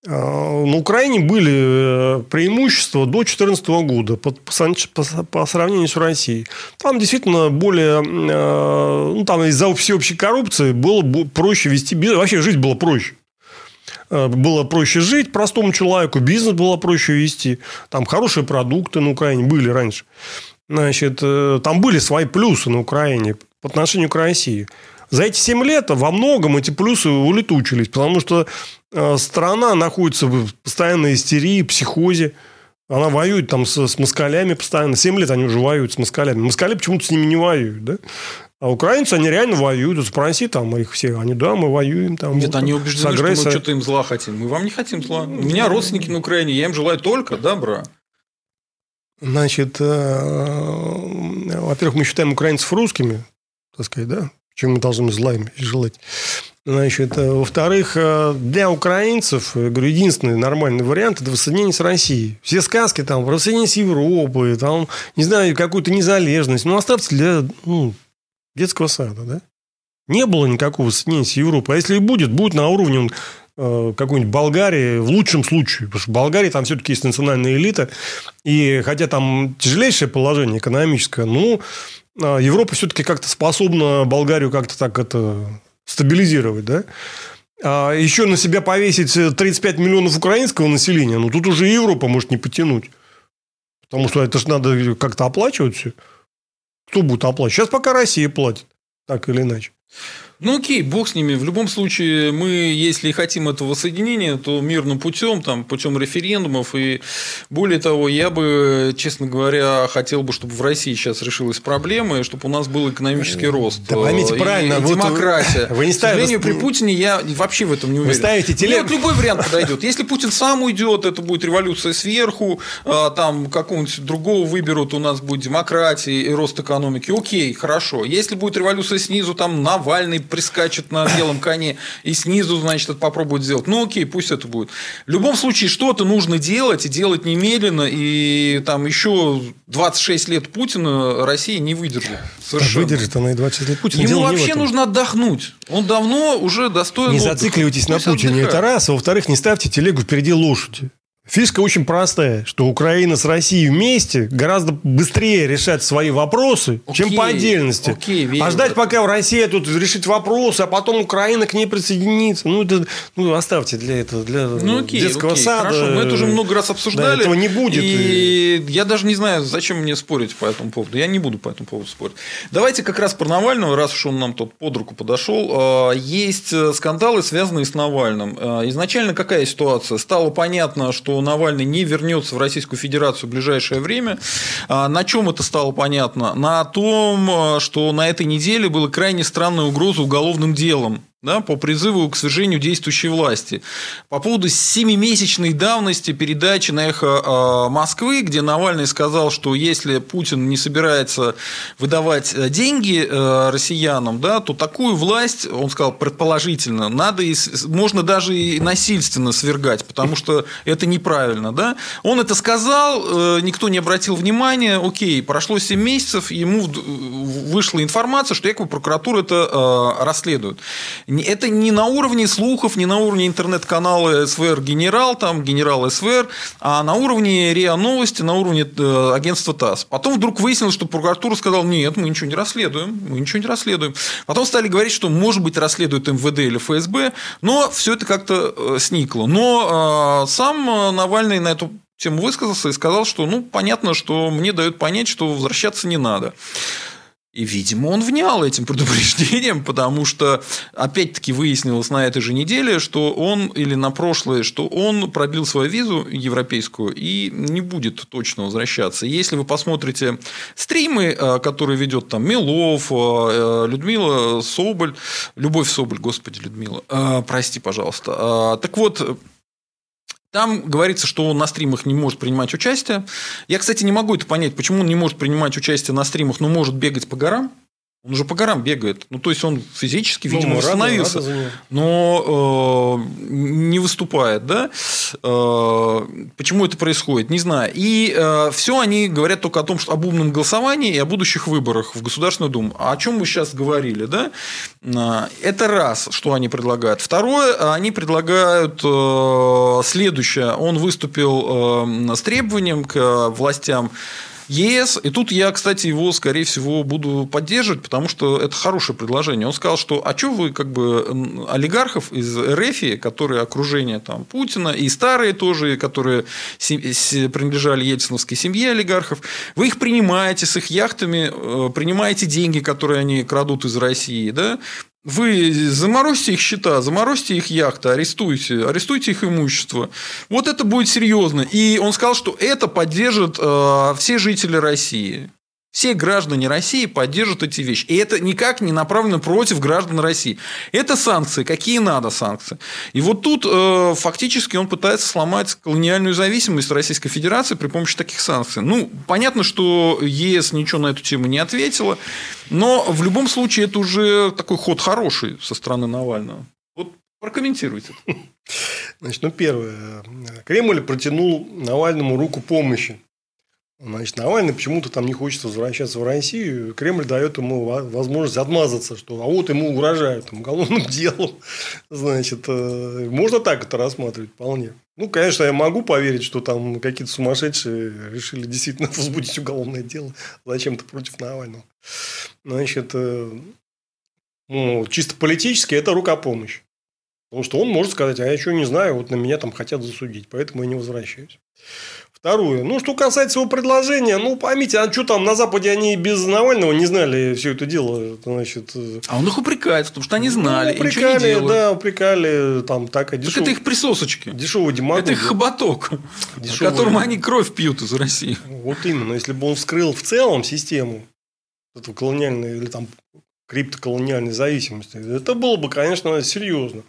Э, на Украине были преимущества до две тысячи четырнадцатого года. По, по, по сравнению с Россией. Там действительно более... Э, ну, там из-за всеобщей коррупции было проще вести... Вообще, жить было проще. Было проще жить простому человеку, бизнес было проще вести. Там хорошие продукты на Украине были раньше. Значит, там были свои плюсы на Украине по отношению к России. За эти семь лет во многом эти плюсы улетучились, потому что страна находится в постоянной истерии, психозе. Она воюет там с, с москалями постоянно. Семь лет они уже воюют с москалями. Москали почему-то с ними не воюют, да? А украинцы, они реально воюют. Спроси там их всех. Они, да, мы воюем. Там, Нет, вот, они убеждены, что мы что-то им зла хотим. Мы вам не хотим зла. У меня родственники на Украине. Я им желаю только добра. Значит, во-первых, мы считаем украинцев русскими. Так сказать, да? Чем мы должны зла им желать. Значит, во-вторых, для украинцев, я говорю, единственный нормальный вариант – это воссоединение с Россией. Все сказки там, воссоединение с Европой, там, не знаю, какую-то незалежность. Ну, оставьте для... Ну, детского сада, да? Не было никакого соединения с Европой. А если и будет, будет на уровне э, какой-нибудь Болгарии, в лучшем случае. Потому что в Болгарии там все-таки есть национальная элита. И хотя там тяжелейшее положение экономическое, но э, Европа все-таки как-то способна Болгарию как-то так это стабилизировать, да? А еще на себя повесить тридцать пять миллионов украинского населения, ну, тут уже Европа может не потянуть. Потому что это же надо как-то оплачивать все. Кто будет оплачивать? Сейчас пока Россия платит, так или иначе. Ну, окей, бог с ними. В любом случае, мы, если хотим этого соединения, то мирным путем, там, путем референдумов. И более того, я бы, честно говоря, хотел бы, чтобы в России сейчас решилась проблема, и чтобы у нас был экономический рост. Да, поймите правильно. И демократия. Вот вы, вы не ставите... К сожалению, при Путине я вообще в этом не уверен. Вы ставите телег... Нет, любой вариант подойдет. Если Путин сам уйдет, это будет революция сверху, там какого-нибудь другого выберут, у нас будет демократия и рост экономики. Окей, хорошо. Если будет революция снизу, там Навальный прискачет на белом коне и снизу, значит, это попробует сделать. Ну, окей, пусть это будет. В любом случае, что-то нужно делать, и делать немедленно, и там еще двадцать шесть лет Путина Россия не выдержит. Совершенно. Да, выдержит она и двадцать шесть лет Путина. Ему вообще нужно отдохнуть. Он давно уже достоин отдыха. Не зацикливайтесь на Путине, это раз. А во-вторых, не ставьте телегу впереди лошади. Фишка очень простая, что Украина с Россией вместе гораздо быстрее решает свои вопросы, окей, чем по отдельности. Окей, а ждать, пока Россия тут решит вопросы, а потом Украина к ней присоединится. Ну, это, ну оставьте для этого, для ну, окей, детского окей, сада. Хорошо, мы это уже много раз обсуждали. Да, этого не будет. И я даже не знаю, зачем мне спорить по этому поводу. Я не буду по этому поводу спорить. Давайте как раз про Навального, раз уж он нам тут под руку подошел. Есть скандалы, связанные с Навальным. Изначально какая ситуация? Стало понятно, что что Навальный не вернется в Российскую Федерацию в ближайшее время. На чем это стало понятно? На том, что на этой неделе была крайне странная угроза уголовным делом. Да, по призыву к свержению действующей власти. По поводу семимесячной давности передачи на «Эхо Москвы», где Навальный сказал, что если Путин не собирается выдавать деньги россиянам, да, то такую власть, он сказал предположительно, надо и, можно даже и насильственно свергать, потому что это неправильно. Да? Он это сказал, никто не обратил внимания, окей, прошло семь месяцев, ему вышла информация, что якобы прокуратура это расследует. Это не на уровне слухов, не на уровне интернет-канала СВР «Генерал», там «Генерал СВР», а на уровне РИА Новости, на уровне агентства ТАСС. Потом вдруг выяснилось, что прокуратура сказала, нет, мы ничего не расследуем, мы ничего не расследуем. Потом стали говорить, что, может быть, расследует эм вэ дэ или эф эс бэ, но все это как-то сникло. Но сам Навальный на эту тему высказался и сказал, что, ну, понятно, что мне дают понять, что возвращаться не надо. И, видимо, он внял этим предупреждением, потому что, опять-таки, выяснилось на этой же неделе, что он, или на прошлое, что он продлил свою визу европейскую и не будет точно возвращаться. Если вы посмотрите стримы, которые ведет там Милов, Людмила Соболь, Любовь Соболь, господи, Людмила, прости, пожалуйста. Так вот... Там говорится, что он на стримах не может принимать участие. Я, кстати, не могу это понять, почему он не может принимать участие на стримах, но может бегать по горам. Он уже по горам бегает. Ну, то есть, он физически, видимо, ну, восстановился, рада, рада но э, не выступает. Да? Э, почему это происходит, не знаю. И э, все они говорят только о том, что об умном голосовании и о будущих выборах в Государственную Думу. О чем мы сейчас говорили. Да? Это раз, что они предлагают. Второе, они предлагают э, следующее. Он выступил э, с требованием к властям ЕС, и тут я, кстати, его, скорее всего, буду поддерживать, потому что это хорошее предложение. Он сказал, что а что вы как бы олигархов из РФ, которые окружение там, Путина, и старые тоже, которые принадлежали ельциновской семье олигархов, вы их принимаете с их яхтами, принимаете деньги, которые они крадут из России, да? Вы заморозьте их счета, заморозьте их яхты, арестуйте, арестуйте их имущество. Вот это будет серьезно. И он сказал, что это поддержат э, все жители России. Все граждане России поддержат эти вещи. И это никак не направлено против граждан России. Это санкции. Какие надо санкции? И вот тут э, фактически он пытается сломать колониальную зависимость Российской Федерации при помощи таких санкций. Ну, понятно, что ЕС ничего на эту тему не ответила. Но в любом случае это уже такой ход хороший со стороны Навального. Вот прокомментируйте. Значит, ну, первое. Кремль протянул Навальному руку помощи. Значит, Навальный почему-то там не хочет возвращаться в Россию. Кремль дает ему возможность отмазаться, что а вот ему угрожают там, уголовным делом. Значит, можно так это рассматривать вполне. Ну, конечно, я могу поверить, что там какие-то сумасшедшие решили действительно возбудить уголовное дело зачем-то против Навального. Значит, ну, чисто политически это рука помощи. Потому что он может сказать, а я чего не знаю, вот на меня там хотят засудить, поэтому я не возвращаюсь. Второе. Ну, что касается его предложения, ну, поймите, а что там на Западе они без Навального не знали все это дело? Значит... А он их упрекает, потому что они знали, ну, упрекали, и ничего не делали. Да, упрекали, там такая дешевая... Так это их присосочки. Дешевая демагогия. Это их хоботок, дешевая... которым они кровь пьют из России. Вот именно. Если бы он вскрыл в целом систему эту колониальную или там криптоколониальной зависимости, это было бы, конечно, серьезно.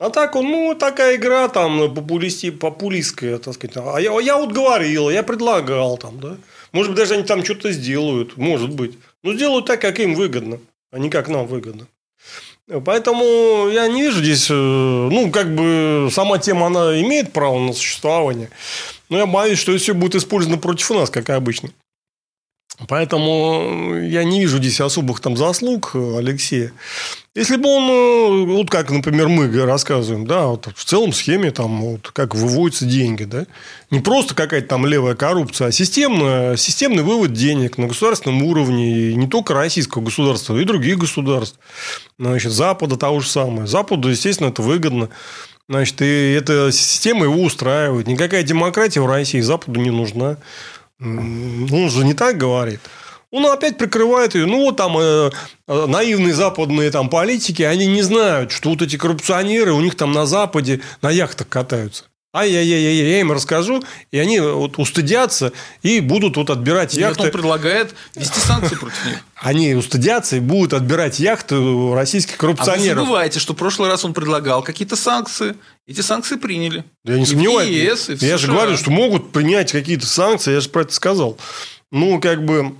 А так он, ну, такая игра там популистская, так сказать. А я, я вот говорил, я предлагал там, да. Может быть, даже они там что-то сделают, может быть. Но сделают так, как им выгодно, а не как нам выгодно. Поэтому я не вижу здесь, ну, как бы сама тема, она имеет право на существование. Но я боюсь, что это все будет использовано против нас, как и обычно. Поэтому я не вижу здесь особых там заслуг Алексея. Если бы он, вот как, например, мы рассказываем, да, вот в целом схеме, там, вот, как выводятся деньги, да, не просто какая-то там левая коррупция, а системная, системный вывод денег на государственном уровне, и не только российского государства, и других государств. Значит, Запада того же самое. Западу, естественно, это выгодно. Значит, и эта система его устраивает. Никакая демократия в России Западу не нужна. Он же не так говорит. Он опять прикрывает ее. Ну, вот там э, наивные западные там, политики, они не знают, что вот эти коррупционеры у них там на Западе на яхтах катаются. Ай-яй-яй-яй, я им расскажу, и они вот устыдятся и будут вот отбирать и яхты. Он предлагает ввести санкции против них. Они устыдятся и будут отбирать яхты у российских коррупционеров. А вы забываете, что в прошлый раз он предлагал какие-то санкции. Эти санкции приняли. Я не сомневаюсь. И в ЕС, и в США. Я же говорю, что могут принять какие-то санкции. Я же про это сказал. Ну, как бы...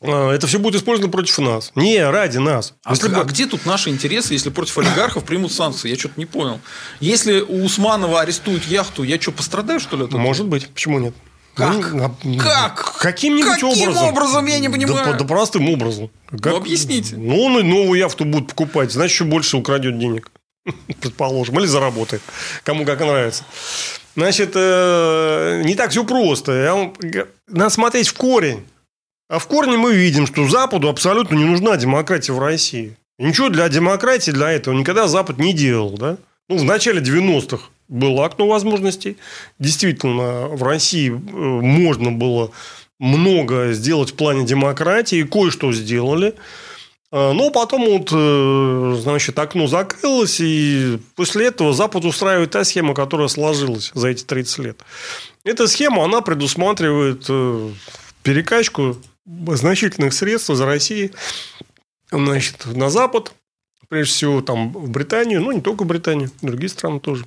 Это все будет использовано против нас. Не ради нас. А, если... а где тут наши интересы, если против олигархов примут санкции? Я что-то не понял. Если у Усманова арестуют яхту, я что, пострадаю, что ли? От этого? Может быть. Почему нет? Как? Ну, как? Каким-нибудь Каким образом? образом? Я не понимаю. Да, да простым образом. Как? Ну, объясните. Ну, он новую яхту будет покупать. Значит, еще больше украдет денег. Предположим. Или заработает. Кому как нравится. Значит, не так все просто. Надо смотреть в корень. А в корне мы видим, что Западу абсолютно не нужна демократия в России. И ничего для демократии, для этого никогда Запад не делал. Да? Ну, в начале девяностых было окно возможностей. Действительно, в России можно было много сделать в плане демократии. Кое-что сделали. Но потом вот, значит, окно закрылось. И после этого Запад устраивает та схема, которая сложилась за эти тридцать лет. Эта схема, она предусматривает перекачку значительных средств из России, значит, на Запад, прежде всего там, в Британию, ну, не только в Британию, другие страны тоже.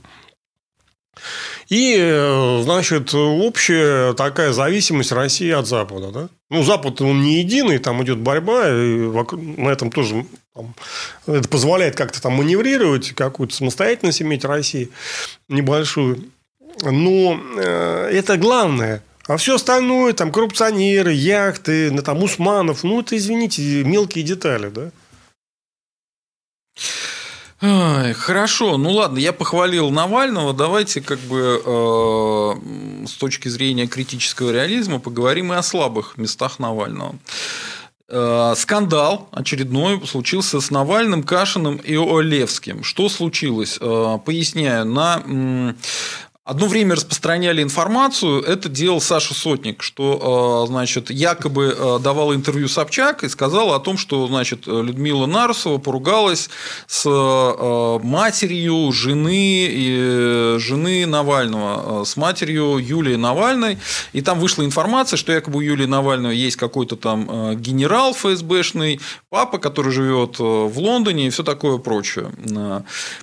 И, значит, общая такая зависимость России от Запада. Да? Ну, Запад, он не единый, там идет борьба, и вокруг, на этом тоже там, это позволяет как-то там маневрировать, какую-то самостоятельность иметь России небольшую. Но э, это главное. А все остальное, там, коррупционеры, яхты, там, Усманов, ну, это, извините, мелкие детали, да? Ой, хорошо, ну, ладно, я похвалил Навального, давайте, как бы, э, с точки зрения критического реализма поговорим и о слабых местах Навального. Э, скандал очередной случился с Навальным, Кашиным и Олевским. Что случилось? Э, поясняю, на... Одно время распространяли информацию, это делал Саша Сотник, что, значит, якобы давала интервью Собчак и сказала о том, что, значит, Людмила Нарусова поругалась с матерью жены, жены Навального, с матерью Юлии Навальной, и там вышла информация, что якобы у Юлии Навальной есть какой-то там генерал эф эс бэшный, папа, который живет в Лондоне и все такое прочее.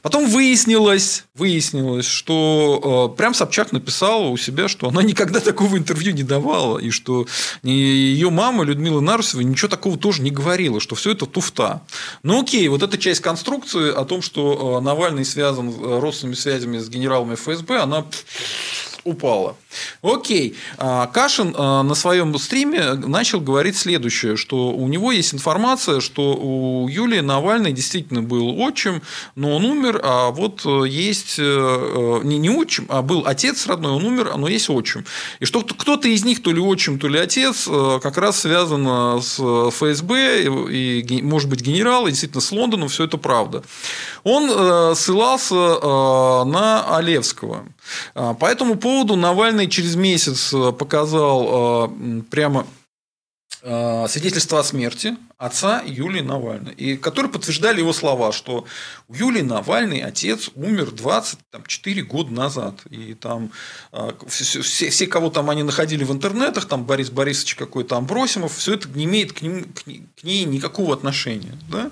Потом выяснилось, выяснилось, что прям Собчак написала у себя, что она никогда такого интервью не давала, и что ее мама Людмила Нарусова ничего такого тоже не говорила, что все это туфта. Ну, окей, вот эта часть конструкции о том, что Навальный связан родственными связями с генералами эф эс бэ, она упала. Окей. Кашин на своем стриме начал говорить следующее, что у него есть информация, что у Юлии Навальной действительно был отчим, но он умер, а вот есть... Не, не отчим, а был отец родной, он умер, но есть отчим. И что кто-то из них, то ли отчим, то ли отец, как раз связан с эф эс бэ, и, может быть, генерал, и действительно с Лондоном, все это правда. Он ссылался на Олевского. По этому поводу Навальный через месяц показал прямо свидетельство о смерти отца Юлии Навальной, и которые подтверждали его слова, что у Юлии Навальной отец умер двадцать четыре года назад. И там все, все, кого там они находили в интернетах, там Борис Борисович какой-то Амбросимов, все это не имеет к, ним, к ней никакого отношения. Да?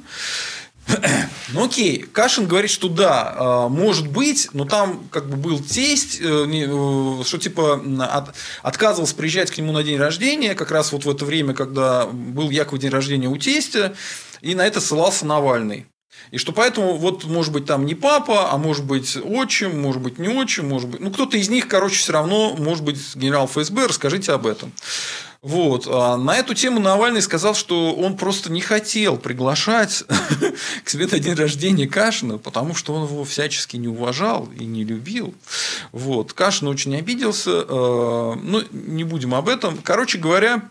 Ну, окей, Кашин говорит, что да, может быть, но там как бы был тесть, что типа от, отказывался приезжать к нему на день рождения, как раз вот в это время, когда был якобы день рождения у тестя, и на это ссылался Навальный. И что поэтому, вот, может быть, там не папа, а может быть, отчим, может быть, не отчим, может быть... Ну, кто-то из них, короче, все равно, может быть, генерал эф эс бэ, расскажите об этом. Вот. А на эту тему Навальный сказал, что он просто не хотел приглашать к себе на день рождения Кашина, потому что он его всячески не уважал и не любил. Вот. Кашин очень обиделся. Ну, не будем об этом. Короче говоря...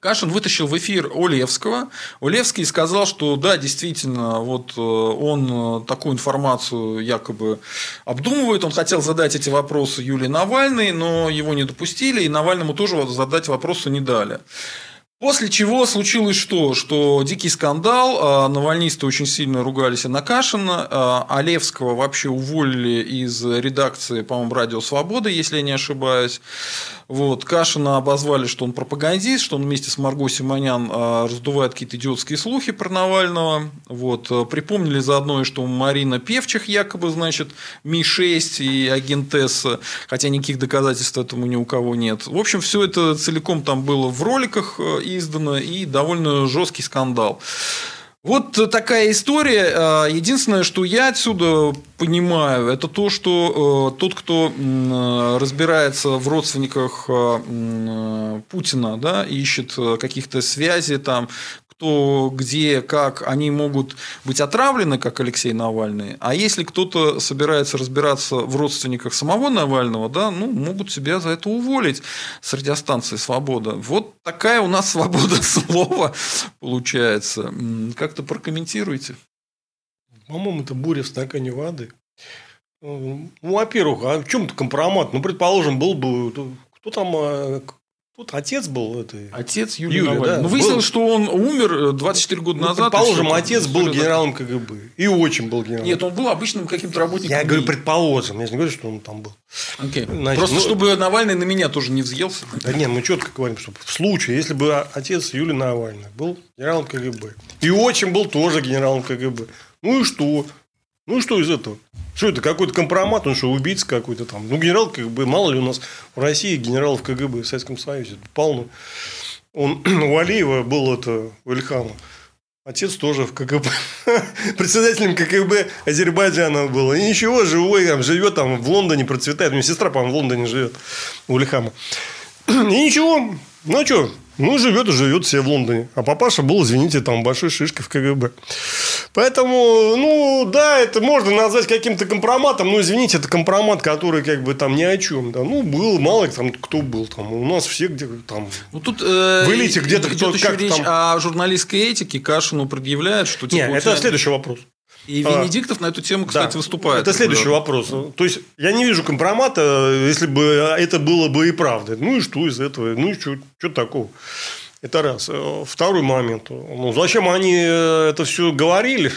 Кашин вытащил в эфир Олевского. Олевский сказал, что да, действительно, вот он такую информацию якобы обдумывает. Он хотел задать эти вопросы Юлии Навальной, но его не допустили, и Навальному тоже задать вопросы не дали. После чего случилось что? Что дикий скандал, навальнисты очень сильно ругались на Кашина, Олевского вообще уволили из редакции, по-моему, «Радио Свобода», если я не ошибаюсь. Вот. Кашина обозвали, что он пропагандист, что он вместе с Марго Симонян раздувает какие-то идиотские слухи про Навального. Вот. Припомнили заодно, что Марина Певчих якобы, значит, эм и шесть и агент С, хотя никаких доказательств этому ни у кого нет. В общем, все это целиком там было в роликах издано, и довольно жесткий скандал. Вот такая история. Единственное, что я отсюда понимаю, это то, что тот, кто разбирается в родственниках Путина, да, ищет каких-то связей, там, кто, где, как, они могут быть отравлены, как Алексей Навальный, а если кто-то собирается разбираться в родственниках самого Навального, да, ну, могут себя за это уволить с радиостанции «Свобода». Вот такая у нас свобода слова получается. Как-то прокомментируйте. По-моему, это буря в стакане воды. Ну, во-первых, а в чем-то компромат? Ну, предположим, был бы... Кто там... Вот отец был этой... Отец Юлии Навального. Да, ну, выяснилось, был... что он умер двадцать четыре года ну, назад. Предположим, отец был генералом КГБ. И очень был генералом. Нет, он был обычным каким-то работником. Я говорю, предположим. Я же не говорю, что он там был. Okay. Значит, Просто, ну... чтобы Навальный на меня тоже не взъелся. Да нет, мы четко говорим, что в случае, если бы отец Юлии Навального был генералом КГБ, и отчим был тоже генералом КГБ, ну и что? Ну и что из этого? Что это, какой-то компромат? Он что, убийца какой-то там? Ну, генерал КГБ, мало ли у нас в России генералов КГБ в Советском Союзе полно. Он у Алиева был, это, у Ильхама. Отец тоже в КГБ. Председателем КГБ Азербайджана был. И ничего, живой, там, живет там в Лондоне, процветает. У меня сестра, по-моему, в Лондоне живет, у Ильхама. И ничего, ну что, ну живет и живет все в Лондоне. А папаша был, извините, там большой шишкой в КГБ. Поэтому, ну, да, это можно назвать каким-то компроматом, но, извините, это компромат, который как бы там ни о чем. Да. Ну, был, мало ли там кто был. Там, у нас все где-то там... Ну, тут э, вылетит где-то кто-то еще как-то, речь там... о журналистской этике. Кашину предъявляют, что... Типа, нет, это тебя... следующий вопрос. И Венедиктов а, на эту тему, кстати, да, выступает. Это следующий да. вопрос. То есть, я не вижу компромата, если бы это было бы и правда. Ну, и что из этого? Ну, и что такого? Это раз. Второй момент. Ну, зачем они это все говорили?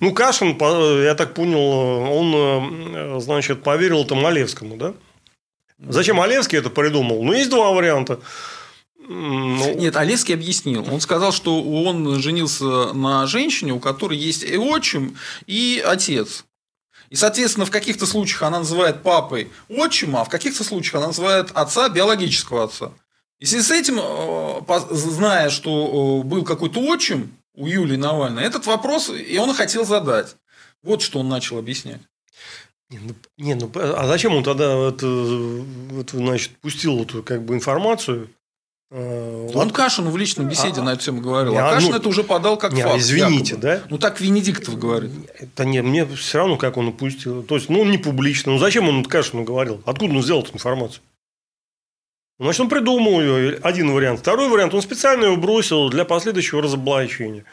Ну, Кашин, я так понял, он, значит, поверил там Олевскому, да? Зачем Олевский это придумал? Ну, есть два варианта. Ну... Нет, Олевский объяснил. Он сказал, что он женился на женщине, у которой есть и отчим, и отец. И, соответственно, в каких-то случаях она называет папой отчима, а в каких-то случаях она называет отца биологического отца. Если с этим, зная, что был какой-то отчим у Юлии Навальной, этот вопрос, и он хотел задать. Вот что он начал объяснять. Не, ну, не, ну а зачем он тогда это, это, значит, пустил эту как бы информацию? Он Кашину в личной беседе а, на эту тему говорил. Не, а Кашин ну, это уже подал как не, факт. Извините, якобы. Да? Ну, так Венедиктов говорит. Да нет, мне все равно, как он упустил. То есть, ну, он не публично. Ну, зачем он Кашину говорил? Откуда он взял эту информацию? Значит, он придумал ее, один вариант. Второй вариант, он специально ее бросил для последующего разоблачения.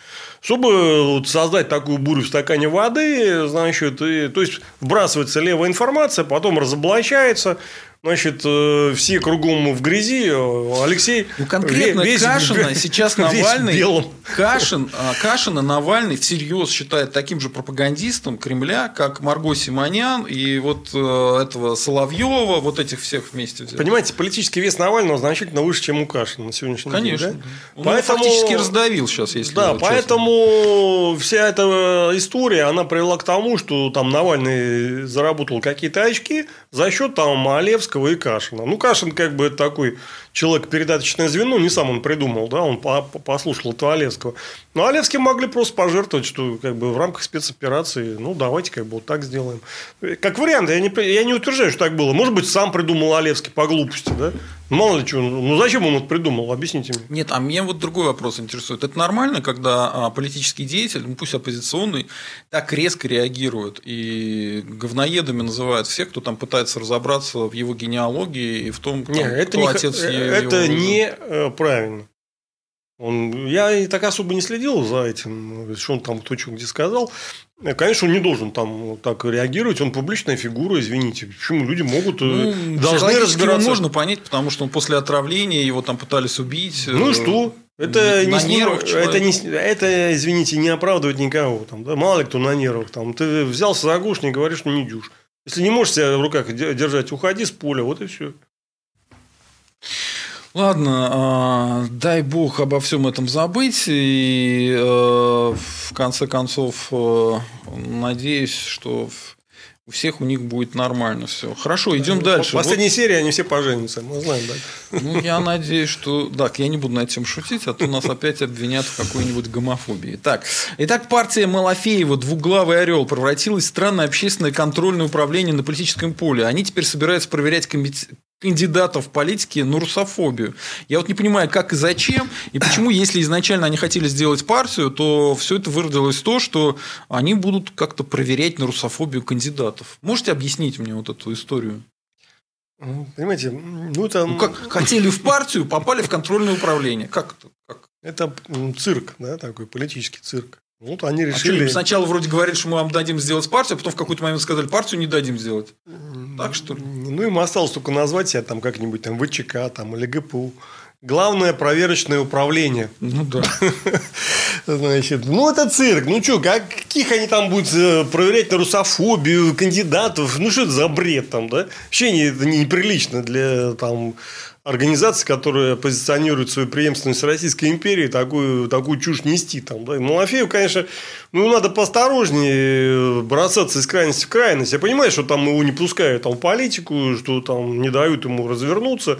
Чтобы создать такую бурю в стакане воды, значит, и, то есть, вбрасывается левая информация, потом разоблачается, значит, все кругом в грязи, Алексей... Ну, конкретно весь, Кашина весь, сейчас Навальный... Кашин, Кашина Навальный всерьез считает таким же пропагандистом Кремля, как Марго Симонян и вот этого Соловьева, вот этих всех вместе взяли. Понимаете, политический вес Навального значительно выше, чем у Кашина на сегодняшний Конечно. День. Конечно. Да? Он поэтому... фактически раздавил сейчас, если да, поэтому вся эта история, она привела к тому, что там Навальный заработал какие-то очки за счет там Олевского и Кашина. Ну, Кашин как бы такой человек-передаточное звено, не сам он придумал, да, он послушал этого Олевского. Но Олевский могли просто пожертвовать, что как бы в рамках спецоперации, ну, давайте как бы вот так сделаем. Как вариант, я не, я не утверждаю, что так было. Может быть, сам придумал Олевский по глупости, да? Мало ли чего. Ну, зачем он это придумал? Объясните мне. Нет, а меня вот другой вопрос интересует. Это нормально, когда политический деятель, ну, пусть оппозиционный, так резко реагирует и говноедами называют всех, кто там пытается разобраться в его генеалогии и в том, там, Нет, кто это отец не... Это неправильно. Он... Я и так особо не следил за этим, что он там кто что где сказал. Конечно, он не должен там так реагировать. Он публичная фигура, извините. Почему люди могут, ну, должны разбираться? Его можно понять, потому что он после отравления, его там пытались убить. Ну и что? Это на не, нервах это, не, это, извините, не оправдывает никого. Там, да? Мало ли кто на нервах. Там. Ты взялся за гушник и говоришь, ну не дюж. Если не можешь себя в руках держать, уходи с поля. Вот и все. Ладно, э, дай бог обо всем этом забыть. И э, в конце концов, э, надеюсь, что... У всех у них будет нормально все. Хорошо, идем да, дальше. В последней вот... серии они все поженятся. Мы знаем, да. Ну, я надеюсь, что... Так, я не буду над этим шутить, а то нас опять обвинят в какой-нибудь гомофобии. Так. Итак, партия Малафеева, двуглавый орел, превратилась в странное общественное контрольное управление на политическом поле. Они теперь собираются проверять комитет... кандидатов в политике на русофобию. Я вот не понимаю, как и зачем, и почему, если изначально они хотели сделать партию, то все это выродилось в то, что они будут как-то проверять на русофобию кандидатов. Можете объяснить мне вот эту историю? Понимаете, ну там... Ну, как хотели в партию, попали в контрольное управление. Как это? Как? Это цирк, да, такой политический цирк. Вот они решили... А что, сначала вроде говорили, что мы вам дадим сделать партию, а потом в какой-то момент сказали, партию не дадим сделать. Так что ли? Ну, им осталось только назвать себя там как-нибудь там вэ че ка там, или гэ пэ у. Главное проверочное управление. Ну, да. Значит, ну, это цирк. Ну, что, каких они там будут проверять на русофобию кандидатов? Ну, что это за бред там, да? Вообще не, это неприлично для там... Организация, которая позиционирует свою преемственность Российской империи, такую, такую чушь нести. Там, да? Малафеев, конечно, ну, надо поосторожнее бросаться из крайности в крайность. Я понимаю, что там его не пускают там, в политику, что там не дают ему развернуться.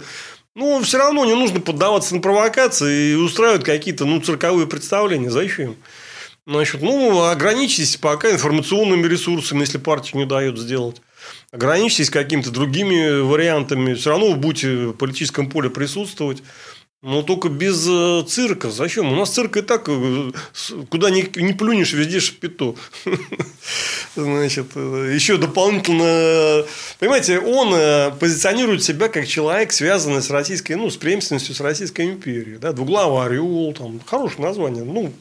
Но все равно не нужно поддаваться на провокации и устраивать какие-то ну, цирковые представления. Зачем им? Значит, ну, ограничьтесь пока информационными ресурсами, если партию не дают сделать. Ограничьтесь какими-то другими вариантами. Все равно вы будете в политическом поле присутствовать. Но только без цирка. Зачем? У нас цирк и так, куда ни плюнешь, везде шапито. Значит, еще дополнительно... Понимаете, он позиционирует себя как человек, связанный с российской... Ну, с преемственностью с Российской империей. Да? Двуглавый орел. Там, хорошее название. Ну,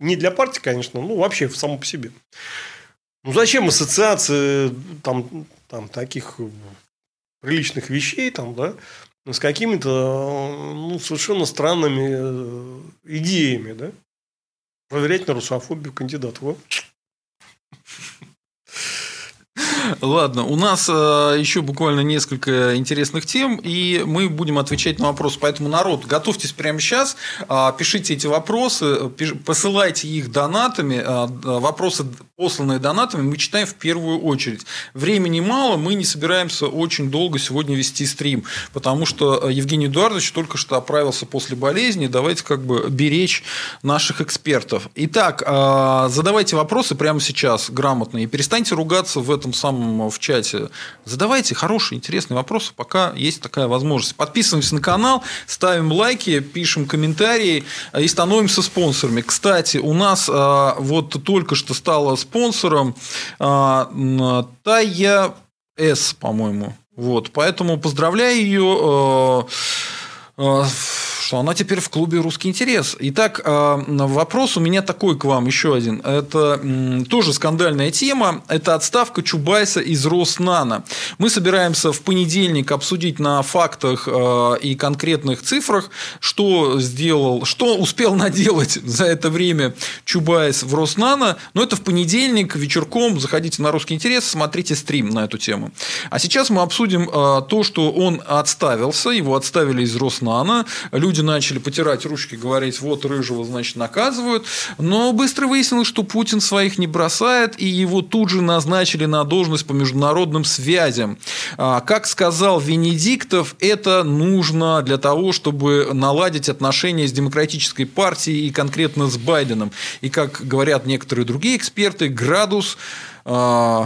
не для партии, конечно. Ну, вообще, само по себе. Ну, зачем ассоциации там, там, таких приличных вещей там, да, с какими-то ну, совершенно странными идеями? Да? Проверять на русофобию кандидатов. Ладно, у нас еще буквально несколько интересных тем, и мы будем отвечать на вопросы. Поэтому, народ, готовьтесь прямо сейчас, пишите эти вопросы, посылайте их донатами, вопросы, посланные донатами, мы читаем в первую очередь. Времени мало, мы не собираемся очень долго сегодня вести стрим, потому что Евгений Эдуардович только что оправился после болезни, давайте как бы беречь наших экспертов. Итак, задавайте вопросы прямо сейчас грамотно и перестаньте ругаться в этом самом в чате. Задавайте хорошие, интересные вопросы, пока есть такая возможность. Подписываемся на канал, ставим лайки, пишем комментарии и становимся спонсорами. Кстати, у нас а, вот только что стала спонсором а, Тая С, по-моему. Вот, поэтому поздравляю ее. А, а, что она теперь в клубе «Русский интерес». Итак, вопрос у меня такой к вам, еще один. Это тоже скандальная тема. Это отставка Чубайса из Роснано. Мы собираемся в понедельник обсудить на фактах и конкретных цифрах, что сделал, что успел наделать за это время Чубайс в Роснано. Но это в понедельник вечерком. Заходите на «Русский интерес», смотрите стрим на эту тему. А сейчас мы обсудим то, что он отставился, его отставили из Роснано. Люди начали потирать ручки, говорить, вот рыжего, значит, наказывают. Но быстро выяснилось, что Путин своих не бросает, и его тут же назначили на должность по международным связям. Как сказал Венедиктов, это нужно для того, чтобы наладить отношения с Демократической партией и конкретно с Байденом. И, как говорят некоторые другие эксперты, градус э,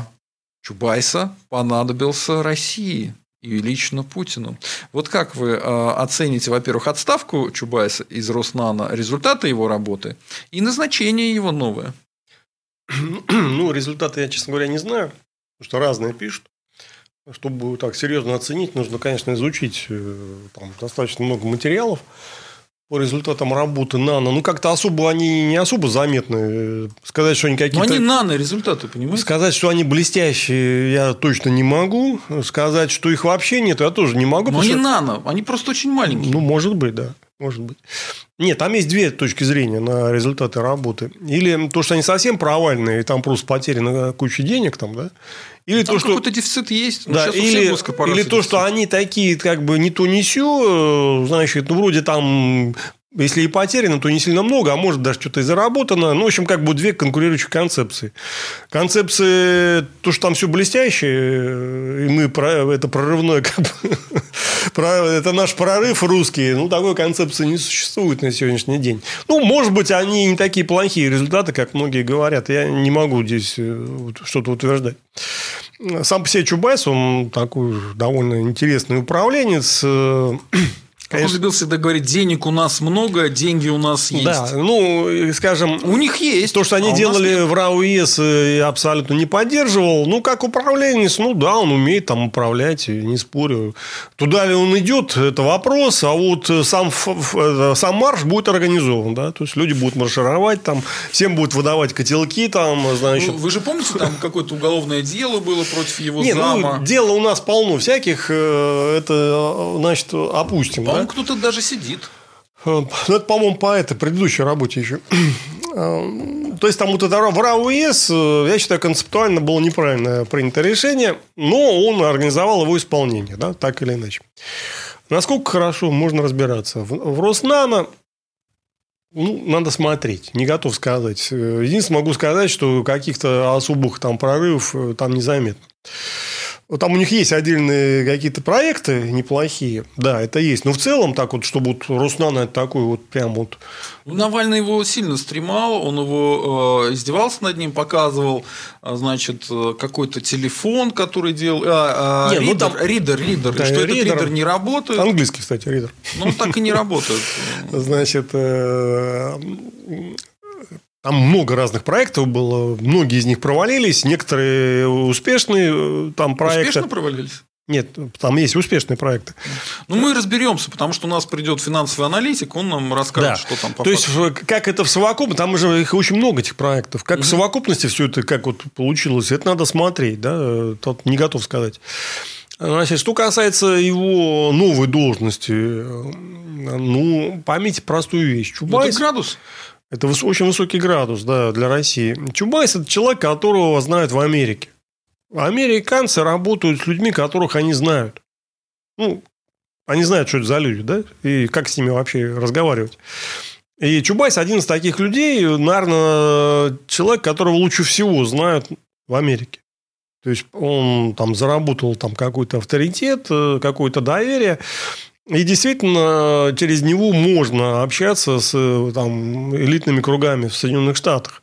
Чубайса понадобился России. И лично Путину. Вот как вы оцените, во-первых, отставку Чубайса из Роснано, результаты его работы и назначение его новое? Ну, результаты я, честно говоря, не знаю, потому что разные пишут. Чтобы так серьезно оценить, нужно, конечно, изучить там, достаточно много материалов по результатам работы нано. Ну, как-то особо они не особо заметны. Сказать, что они какие-то... Но они нано-результаты, понимаете? Сказать, что они блестящие, я точно не могу. Сказать, что их вообще нет, я тоже не могу. Но они что... нано, они просто очень маленькие. Ну, может быть, да. может быть. Нет, там есть две точки зрения на результаты работы. Или то, что они совсем провальные, и там просто потеряна куча денег. Там, да? Или там то, какой-то что... дефицит есть. Да, или или то, что они такие, как бы, не то не сё, значит, ну, вроде там... Если и потеряно, то не сильно много, а может, даже что-то и заработано. Ну, в общем, как бы две конкурирующих концепции. Концепция, то, что там все блестяще, и мы это прорывное, как бы, это наш прорыв русский. Ну, такой концепции не существует на сегодняшний день. Ну, может быть, они не такие плохие результаты, как многие говорят. Я не могу здесь что-то утверждать. Сам по себе Чубайс, он такой довольно интересный управленец. Он любился всегда говорить, денег у нас много, деньги у нас есть. Да, ну, скажем... У них есть. То, что они а делали в РАО ЕС, я абсолютно не поддерживал. Ну, как управленец, ну, да, он умеет там управлять, не спорю. Туда ли он идет, это вопрос. А вот сам, сам марш будет организован, да. То есть, люди будут маршировать, там, всем будут выдавать котелки, там, значит... Ну, вы же помните, там какое-то уголовное дело было против его не, зама? Ну, дело у нас полно всяких. Это, значит, опустим, да? Кто-то даже сидит. Ну, это, по-моему, по этой предыдущей работе еще. То есть, там вот это в РАО ЕС, я считаю, концептуально было неправильно принято решение, но он организовал его исполнение, да, так или иначе. Насколько хорошо, можно разбираться. В Роснано, ну, надо смотреть, не готов сказать. Единственное, могу сказать, что каких-то особых там прорывов там незаметно. Там у них есть отдельные какие-то проекты неплохие. Да, это есть. Но в целом, так вот, чтобы вот Роснано это такой вот прям вот... Навальный его сильно стремал. Он его э, издевался над ним, показывал, значит, какой-то телефон, который делал... Э, э, не, ридер, ну, там... ридер, ридер. Да, и что ридер, этот ридер не работает. Английский, кстати, ридер. Ну, он так и не работает. Значит... Там много разных проектов было, многие из них провалились, некоторые успешные там проекты. Успешно провалились? Нет, там есть успешные проекты. Ну, мы разберемся, потому что у нас придет финансовый аналитик, он нам расскажет, да. Что там по факту. То есть, как это в совокупности, там уже их очень много, этих проектов. Как угу. в совокупности все это как вот получилось, это надо смотреть, да, тот не готов сказать. Значит, что касается его новой должности, ну, поймите простую вещь. Чубайс... Ну, градус. Это очень высокий градус, да, для России. Чубайс – это человек, которого знают в Америке. Американцы работают с людьми, которых они знают. Ну, они знают, что это за люди, да, и как с ними вообще разговаривать. И Чубайс – один из таких людей, наверное, человек, которого лучше всего знают в Америке. То есть, он там заработал там, какой-то авторитет, какое-то доверие. И действительно, через него можно общаться с там, элитными кругами в Соединенных Штатах.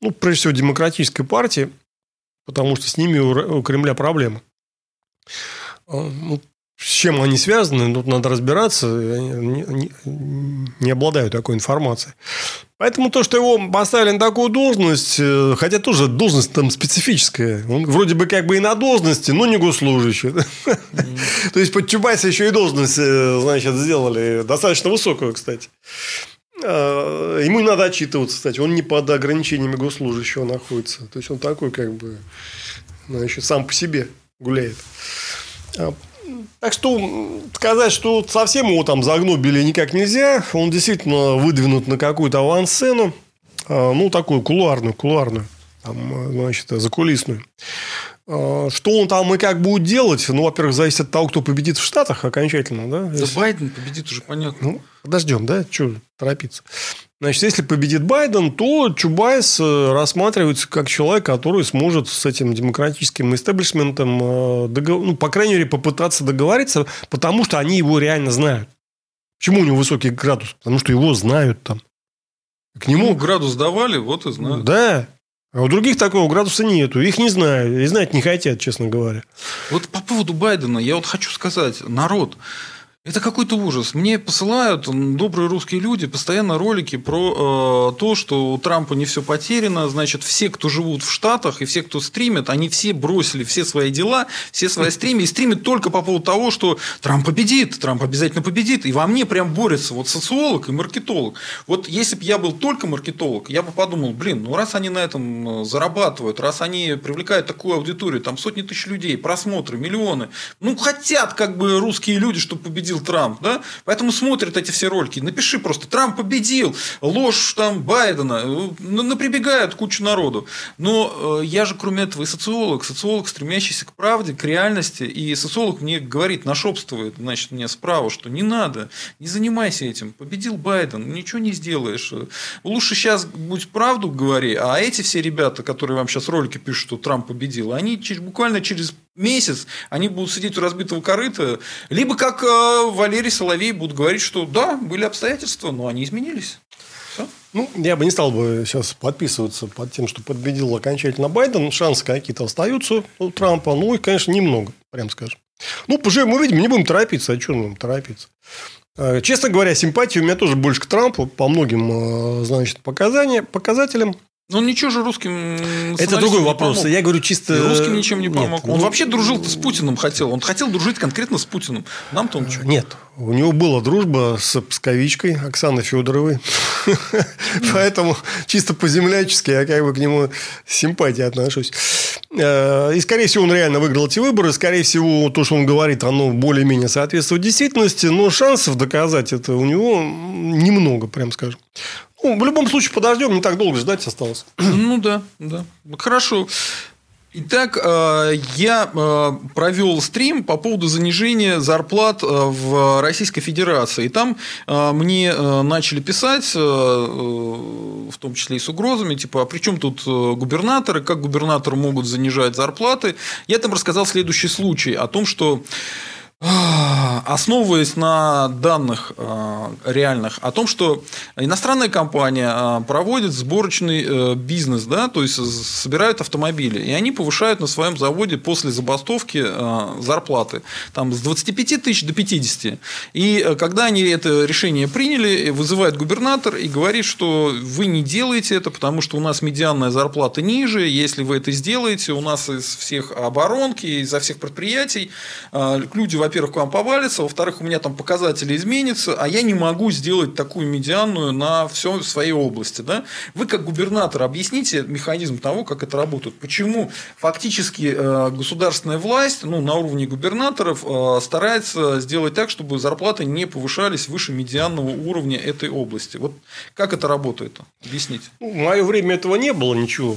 Ну, прежде всего, демократической партии, потому что с ними у Кремля проблемы. С чем они связаны, тут надо разбираться. Они не обладают такой информацией. Поэтому то, что его поставили на такую должность, хотя тоже должность там специфическая. Он вроде бы как бы и на должности, но не госслужащий. Mm-hmm. То есть, под Чубайса еще и должность, значит, сделали. Достаточно высокую, кстати. Ему надо отчитываться, кстати. Он не под ограничениями госслужащего находится. То есть, он такой как бы, значит, сам по себе гуляет. Так что, сказать, что совсем его там загнобили никак нельзя. Он действительно выдвинут на какую-то авансцену. Ну, такую кулуарную, кулуарную. Там, значит, закулисную. Что он там и как будет делать? Ну, во-первых, зависит от того, кто победит в Штатах окончательно. Да, да если... Байден победит, уже понятно. Ну, подождем, да? Чего торопиться? Значит, если победит Байден, то Чубайс рассматривается как человек, который сможет с этим демократическим истеблишментом, догов... ну, по крайней мере, попытаться договориться, потому что они его реально знают. Почему у него высокий градус? Потому что его знают там. К нему ну, градус давали, вот и знают. Да. А у других такого градуса нету. Их не знают. И знать не хотят, честно говоря. Вот по поводу Байдена я вот хочу сказать. Народ. Это какой-то ужас. Мне посылают добрые русские люди постоянно ролики про э, то, что у Трампа не все потеряно. Значит, все, кто живут в Штатах и все, кто стримит, они все бросили все свои дела, все свои стримы. И стримят только по поводу того, что Трамп победит, Трамп обязательно победит. И во мне прям борется вот социолог и маркетолог. Вот если бы я был только маркетолог, я бы подумал, блин, ну раз они на этом зарабатывают, раз они привлекают такую аудиторию, там сотни тысяч людей, просмотры, миллионы. Ну хотят как бы русские люди, чтобы победил победил Трамп, да? Поэтому смотрят эти все ролики. Напиши просто: Трамп победил, ложь там Байдена. Ну, прибегают кучу народу. Но я же, кроме этого, и социолог. Социолог, стремящийся к правде, к реальности. И социолог мне говорит, нашёпствует, значит, мне справа, что не надо, не занимайся этим. Победил Байден, ничего не сделаешь. Лучше сейчас будь правду говори, а эти все ребята, которые вам сейчас ролики пишут, что Трамп победил, они буквально через месяц они будут сидеть у разбитого корыта. Либо, как Валерий Соловей, будут говорить, что да, были обстоятельства, но они изменились. Все. Ну, я бы не стал бы сейчас подписываться под тем, что победил окончательно Байден. Шансы какие-то остаются у Трампа. Ну, их, конечно, немного, прям скажем. Ну, поживем, увидим, не будем торопиться. А что нам торопиться? Честно говоря, симпатии у меня тоже больше к Трампу. По многим, значит, показателям. Но он ничего же русским... Это другой вопрос. Я говорю чисто... И русским ничем не помог. Нет, он ну... вообще дружил-то с Путиным хотел. Он хотел дружить конкретно с Путиным. Нам-то он чего? Нет. У него была дружба с псковичкой Оксаной Федоровой. Поэтому чисто по-землячески я как бы к нему с симпатией отношусь. И, скорее всего, он реально выиграл эти выборы. Скорее всего, то, что он говорит, оно более-менее соответствует действительности. Но шансов доказать это у него немного, прям скажем. Ну, в любом случае, подождем, не так долго ждать осталось. Ну да, да. Хорошо. Итак, я провел стрим по поводу занижения зарплат в Российской Федерации. И там мне начали писать, в том числе и с угрозами, типа, а при чем тут губернаторы, как губернаторы могут занижать зарплаты. Я там рассказал следующий случай о том, что... Основываясь на данных реальных о том, что иностранная компания проводит сборочный бизнес, да, то есть собирают автомобили, и они повышают на своем заводе после забастовки зарплаты там, с двадцати пяти тысяч до пятидесяти. И когда они это решение приняли, вызывает губернатор и говорит, что вы не делаете это, потому что у нас медианная зарплата ниже, если вы это сделаете, у нас из всех оборонки, изо всех предприятий люди вообще во-первых, к вам повалится, во-вторых, у меня там показатели изменятся, а я не могу сделать такую медианную на все в своей области. Да? Вы, как губернатор, объясните механизм того, как это работает. Почему фактически государственная власть, ну, на уровне губернаторов, старается сделать так, чтобы зарплаты не повышались выше медианного уровня этой области. Вот как это работает? Объясните. В мое время этого не было ничего.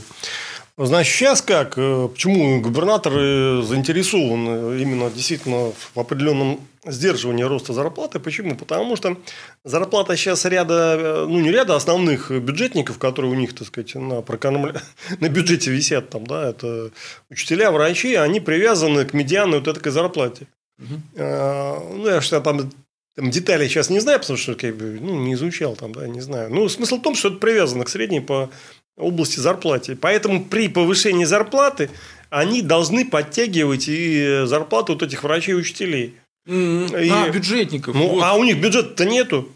Значит, сейчас как? Почему губернаторы заинтересованы именно действительно в определенном сдерживании роста зарплаты? Почему? Потому что зарплата сейчас ряда, ну не ряда основных бюджетников, которые у них, так сказать, на, прокормля... на бюджете висят там, да, это учителя, врачи, они привязаны к медианной вот этой зарплате. Угу. Ну, я считаю, там, там детали сейчас не знаю, потому что как бы, ну, не изучал там, да, не знаю. Ну, смысл в том, что это привязано к средней по области зарплаты. Поэтому при повышении зарплаты они должны подтягивать и зарплату вот этих врачей и учителей. Mm-hmm. И... А, бюджетников. Ну, вот. А у них бюджета-то нету.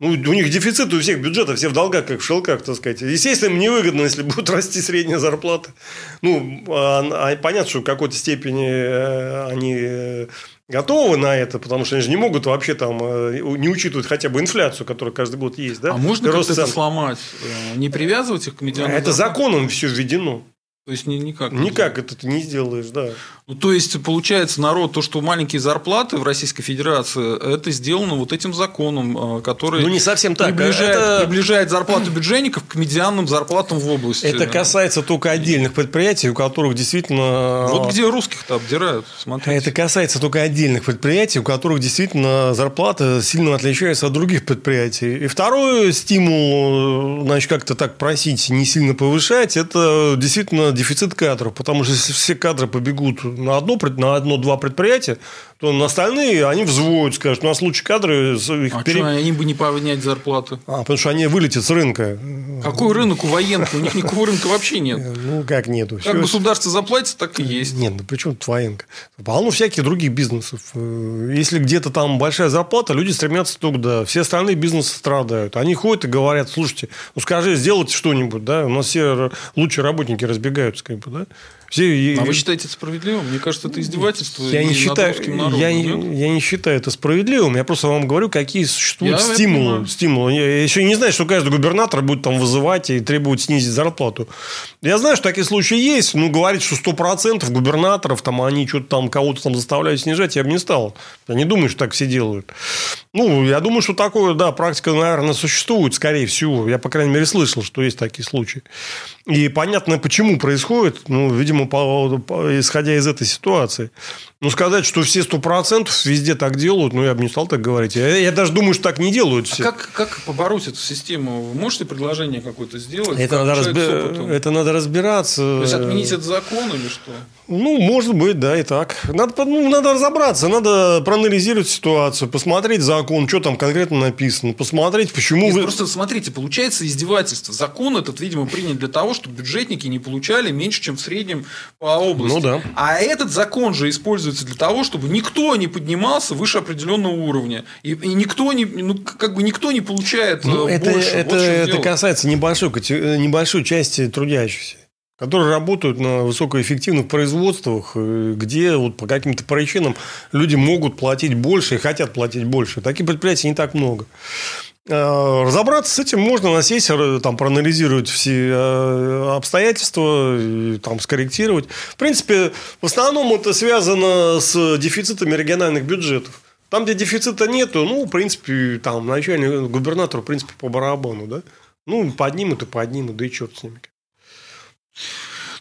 Ну, у них дефицит у всех бюджета, все в долгах, как в шелках, так сказать. Естественно, им невыгодно, если будет расти средняя зарплата. Ну, а, а, понятно, что в какой-то степени они готовы на это, потому что они же не могут вообще там не учитывать хотя бы инфляцию, которая каждый год есть. Да? А можно как-то это сломать? Не привязывать их к медианной зарплате? Это законом все введено. То есть никак. Никак это ты не сделаешь, да. Ну, то есть, получается, народ, то, что маленькие зарплаты в Российской Федерации, это сделано вот этим законом, который ну, не совсем так. Приближает, это... приближает зарплату бюджетников к медианным зарплатам в области. Это касается только отдельных предприятий, у которых действительно... Вот где русских-то обдирают, смотрите. Это касается только отдельных предприятий, у которых действительно зарплата сильно отличается от других предприятий. И второй стимул, значит, как-то так просить, не сильно повышать, это действительно... дефицит кадров, потому что если все кадры побегут на одно, на одно-два предприятия, то на остальные они взводят, скажут, ну, а случай кадры... Их а пере... что, они бы не поднять зарплату? А, потому что они вылетят с рынка. Какой рынок у военных? У них никакого рынка вообще нет. Ну, как нету? Как государство заплатит, так и есть. Нет, ну, причем тут военка? Полно всяких других бизнесов. Если где-то там большая зарплата, люди стремятся туда. Все остальные бизнесы страдают. Они ходят и говорят, слушайте, ну, скажи, сделайте что-нибудь, да? У нас все лучшие работники разбегаются. Как бы, да? Все... А вы считаете это справедливым? Мне кажется, это издевательство. Я не считаю, народу. Я, я не считаю это справедливым. Я просто вам говорю, какие существуют я стимулы. стимулы. Я еще не знаю, что каждый губернатор будет там вызывать и требует снизить зарплату. Я знаю, что такие случаи есть. Но говорить, что сто процентов губернаторов, там, они что-то там кого-то там заставляют снижать, я бы не стал. Я не думаю, что так все делают. Ну, я думаю, что такое, да, практика, наверное, существует, скорее всего. Я, по крайней мере, слышал, что есть такие случаи. И понятно, почему происходит. Ну, видимо, по, по, исходя из этой ситуации. Ну, сказать, что все сто процентов везде так делают, ну, я бы не стал так говорить. Я, я даже думаю, что так не делают все. А как, как побороть эту систему? Вы можете предложение какое-то сделать? Это надо, разби... это надо разбираться. То есть, отменить этот закон или что? Ну, может быть, да, и так. Надо, ну, надо разобраться, надо проанализировать ситуацию, посмотреть закон, что там конкретно написано, посмотреть, почему... Нет, вы... Просто смотрите, получается издевательство. Закон этот, видимо, принят для того, чтобы бюджетники не получали меньше, чем в среднем по области. Ну, да. А этот закон же используется для того, чтобы никто не поднимался выше определенного уровня. И, и никто, не, ну, как бы никто не получает ну, больше. Это, вот это, это касается небольшой, небольшой части трудящихся, которые работают на высокоэффективных производствах, где вот по каким-то причинам люди могут платить больше и хотят платить больше. Таких предприятий не так много. Разобраться с этим можно на сессии, там, проанализировать все обстоятельства, и, там, скорректировать. В принципе, в основном это связано с дефицитами региональных бюджетов. Там, где дефицита нету, ну, в принципе, там, начальник губернатору, в принципе, по барабану. Да? Ну, поднимут и поднимут, да и черт с ними.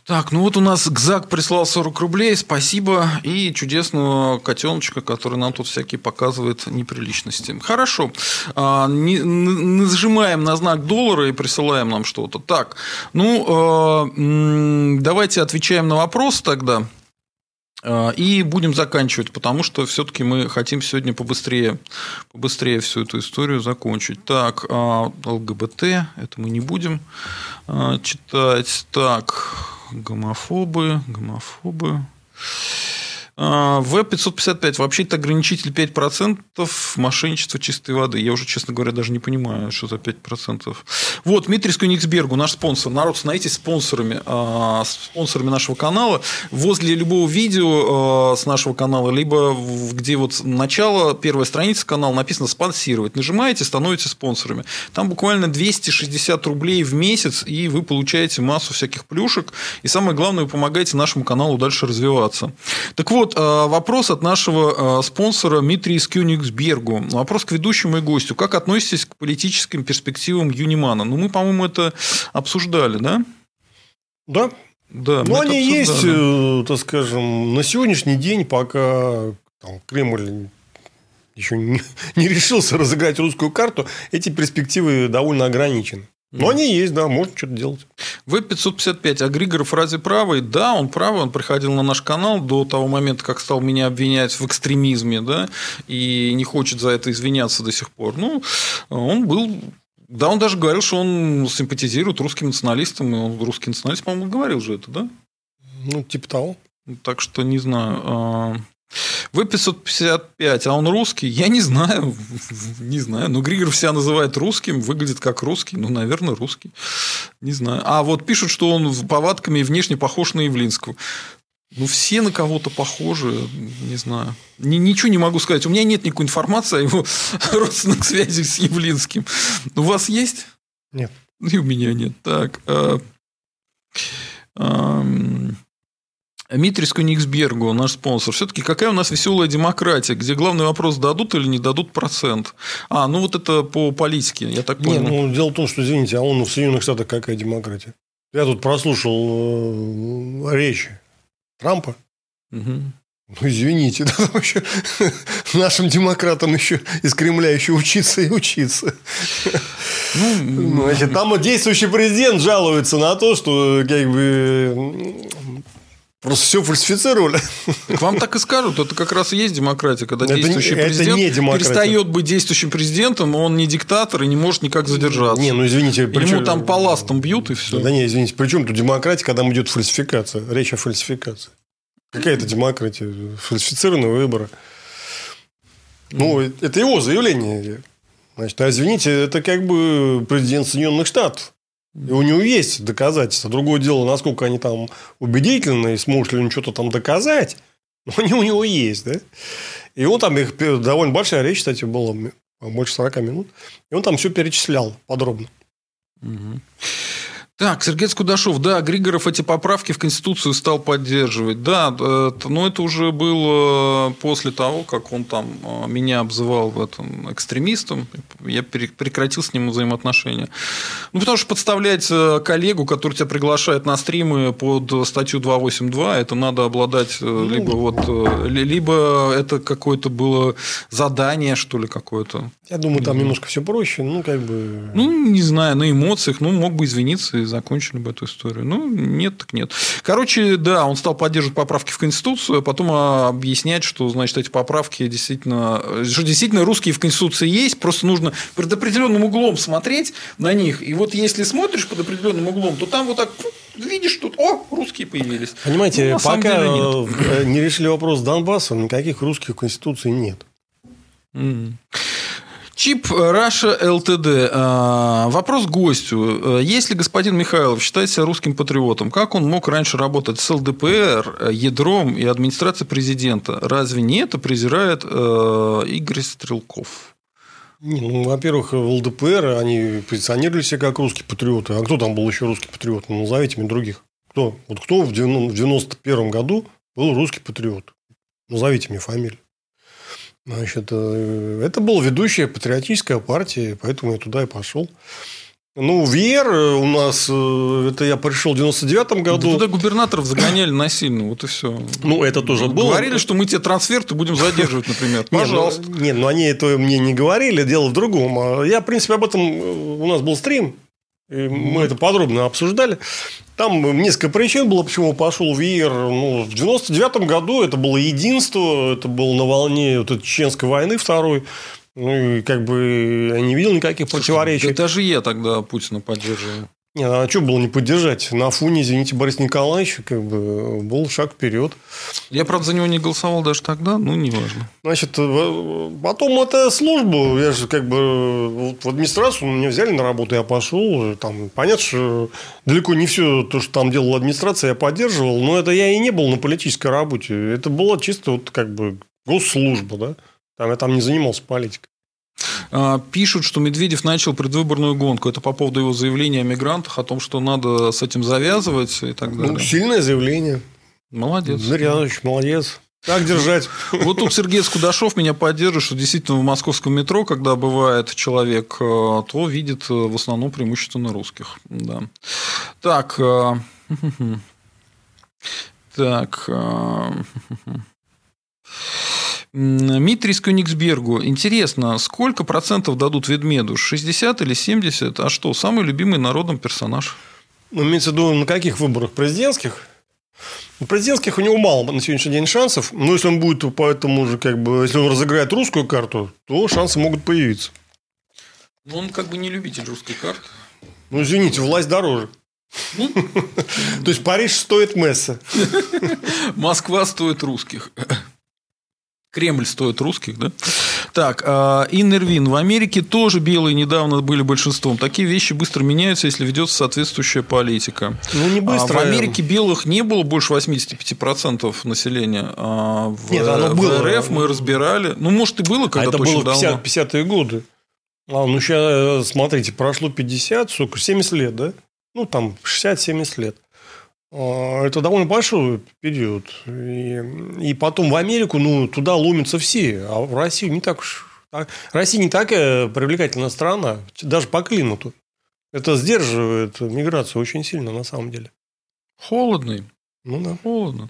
Так, ну вот у нас Гзак прислал сорок рублей, спасибо, и чудесного котеночка, который нам тут всякие показывает неприличности. Хорошо, а, не, нажимаем на знак доллара и присылаем нам что-то. Так, ну, а, давайте отвечаем на вопрос тогда. И будем заканчивать, потому что все-таки мы хотим сегодня побыстрее, побыстрее всю эту историю закончить. Так, ЛГБТ, это мы не будем читать. Так, гомофобы, гомофобы. вэ пятьсот пятьдесят пять. Вообще-то ограничитель пять процентов мошенничества чистой воды. Я уже, честно говоря, даже не понимаю, что за пять процентов. Вот, Дмитрий Скюниксбергу, наш спонсор. Народ, становитесь спонсорами, спонсорами нашего канала. Возле любого видео с нашего канала, либо где вот начало, первая страница канала, написано «спонсировать». Нажимаете, становитесь спонсорами. Там буквально двести шестьдесят рублей в месяц, и вы получаете массу всяких плюшек. И самое главное, вы помогаете нашему каналу дальше развиваться. Так вот, вопрос от нашего спонсора Дмитрия Скюниксбергу. Вопрос к ведущему и гостю. Как относитесь к политическим перспективам Юнимана? Ну, мы, по-моему, это обсуждали, да? Да. Да. Ну, они есть, так скажем, на сегодняшний день, пока там, Кремль еще не, не решился разыграть русскую карту, эти перспективы довольно ограничены. Но они есть, да, можно что-то делать. вэ пятьсот пятьдесят пять. А Григорьев разве правый? Да, он правый. Он приходил на наш канал до того момента, как стал меня обвинять в экстремизме, да, и не хочет за это извиняться до сих пор. Ну, он был... Да, он даже говорил, что он симпатизирует русским националистам. И он русский националист, по-моему, говорил же это, да? Ну, типа того. Так что, не знаю... вэ пятьсот пятьдесят пять, а он русский? Я не знаю, не знаю. Но Григорьев себя называет русским, выглядит как русский. Ну, наверное, русский. Не знаю. А вот пишут, что он повадками и внешне похож на Явлинского. Ну, все на кого-то похожи, не знаю. Ничего не могу сказать. У меня нет никакой информации о его родственных связях с Явлинским. У вас есть? Нет. И у меня нет. Так. Дмитрий Скюниксбергу, наш спонсор. Все-таки какая у нас веселая демократия, где главный вопрос, дадут или не дадут процент? А, ну вот это по политике, я так понял. Нет, ну дело в том, что, извините, а он в Соединенных Штатах какая демократия? Я тут прослушал речь Трампа. Угу. Ну, извините, да, вообще, нашим демократам еще из Кремля еще учиться и учиться. Ну, значит, там действующий президент жалуется на то, что как бы... Просто все фальсифицировали. Так вам так и скажут. Это как раз и есть демократия, когда это действующий не, президент перестает быть действующим президентом, он не диктатор и не может никак задержаться. Не, ну извините, причем... Ему там по ластам бьют и все. Да не, извините, причем тут демократия, когда там идет фальсификация, речь о фальсификации. Какая это демократия? Фальсифицированные выборы. Ну, mm. это его заявление. Значит, а извините, это как бы президент Соединенных Штатов. И у него есть доказательства. Другое дело, насколько они там убедительны, и сможет ли он что-то там доказать. Они у него есть, да? И он там, их довольно большая речь, кстати, была, больше сорок минут. И он там все перечислял подробно. Угу. Так, Сергей Скудашов. Да, Григорьев эти поправки в Конституцию стал поддерживать. Да, но это уже было после того, как он там меня обзывал в этом экстремистом. Я прекратил с ним взаимоотношения. Ну, потому что подставлять коллегу, который тебя приглашает на стримы под статью два восемь два, это надо обладать либо вот... Либо это какое-то было задание, что ли, какое-то. Я думаю, там немножко все проще. Ну, как бы... Ну, не знаю, на эмоциях. Ну, мог бы извиниться и закончили бы эту историю. Ну, нет, так нет. Короче, да, он стал поддерживать поправки в Конституцию, а потом объяснять, что, значит, эти поправки действительно... Что действительно русские в Конституции есть, просто нужно под определенным углом смотреть на них. И вот если смотришь под определенным углом, то там вот так видишь, тут, о, русские появились. Понимаете, ну, пока не решили вопрос с Донбассом, никаких русских в Конституции нет. Mm. Чип Раша ЛТД. Вопрос гостю. Если господин Михайлов считает себя русским патриотом, как он мог раньше работать с ЛДПР, ядром и администрацией президента? Разве не это презирает Игорь Стрелков? Ну, во-первых, в ЛДПР они позиционировали себя как русские патриоты. А кто там был еще русский патриот? Ну, назовите мне других. Кто? Вот кто в девяносто первом году был русский патриот? Назовите мне фамилию. Значит, это была ведущая патриотическая партия, поэтому я туда и пошел. Ну, ВЕР у нас, это я пришел в девяносто девятом году. Да туда губернаторов загоняли насильно, вот и все. Ну, это тоже было. Говорили, что мы тебе трансферты будем задерживать, например. Пожалуйста. Нет, ну они это мне не говорили, дело в другом. Я, в принципе, об этом, у нас был стрим, мы это подробно обсуждали. Там несколько причин было, почему пошел в ВЕР. Ну, в девяносто девятом году это было единство, это было на волне вот этой чеченской войны второй. Ну, и как бы я не видел никаких противоречий. Да, даже я тогда Путина поддерживал. Нет, а что было не поддержать? На фоне, извините, Бориса Николаевича как бы был шаг вперед. Я, правда, за него не голосовал даже тогда, ну, неважно. Значит, потом это служба. Я же как бы вот в администрацию меня взяли на работу, я пошел. Там, понятно, что далеко не все то, что там делала администрация, я поддерживал. Но это я и не был на политической работе. Это была чисто вот как бы госслужба, да? Там, я там не занимался политикой. Пишут, что Медведев начал предвыборную гонку. Это по поводу его заявления о мигрантах, о том, что надо с этим завязывать и так далее. Ну, сильное заявление. Молодец. Зарядович, молодец. Так держать. Вот тут Сергей Скудашов меня поддерживает, что действительно в московском метро, когда бывает человек, то видит в основном преимущественно русских. Да. Так. Так. Митрис Кёнигсбергу. Интересно, сколько процентов дадут Ведмеду? шестьдесят или семьдесят? А что, самый любимый народом персонаж? Ну, имеется в виду, на каких выборах? Президентских? Президентских у него мало на сегодняшний день шансов. Но если он будет, поэтому же, как бы, если он разыграет русскую карту, то шансы могут появиться. Но он как бы не любитель русской карты. Ну, извините, власть дороже. То есть, Париж стоит Месса. Москва стоит русских. Кремль стоит русских, да? Так, Иннервин. В Америке тоже белые недавно были большинством. Такие вещи быстро меняются, если ведется соответствующая политика. Ну, не быстро. А в Америке белых не было больше восемьдесят пять процентов населения. А в, Нет, оно в было. РФ мы разбирали. Ну, может, и было когда-то а очень было давно. Это было в пятидесятые годы. А, ну, сейчас, смотрите, прошло пятьдесят, сколько? семьдесят лет, да? Ну, там, шестьдесят-семьдесят лет. Это довольно большой период. И, и потом в Америку, ну, туда ломятся все. А в Россию не так уж... Россия не такая привлекательная страна, даже по климату. Это сдерживает миграцию очень сильно, на самом деле. Холодно. Ну, да. Холодно.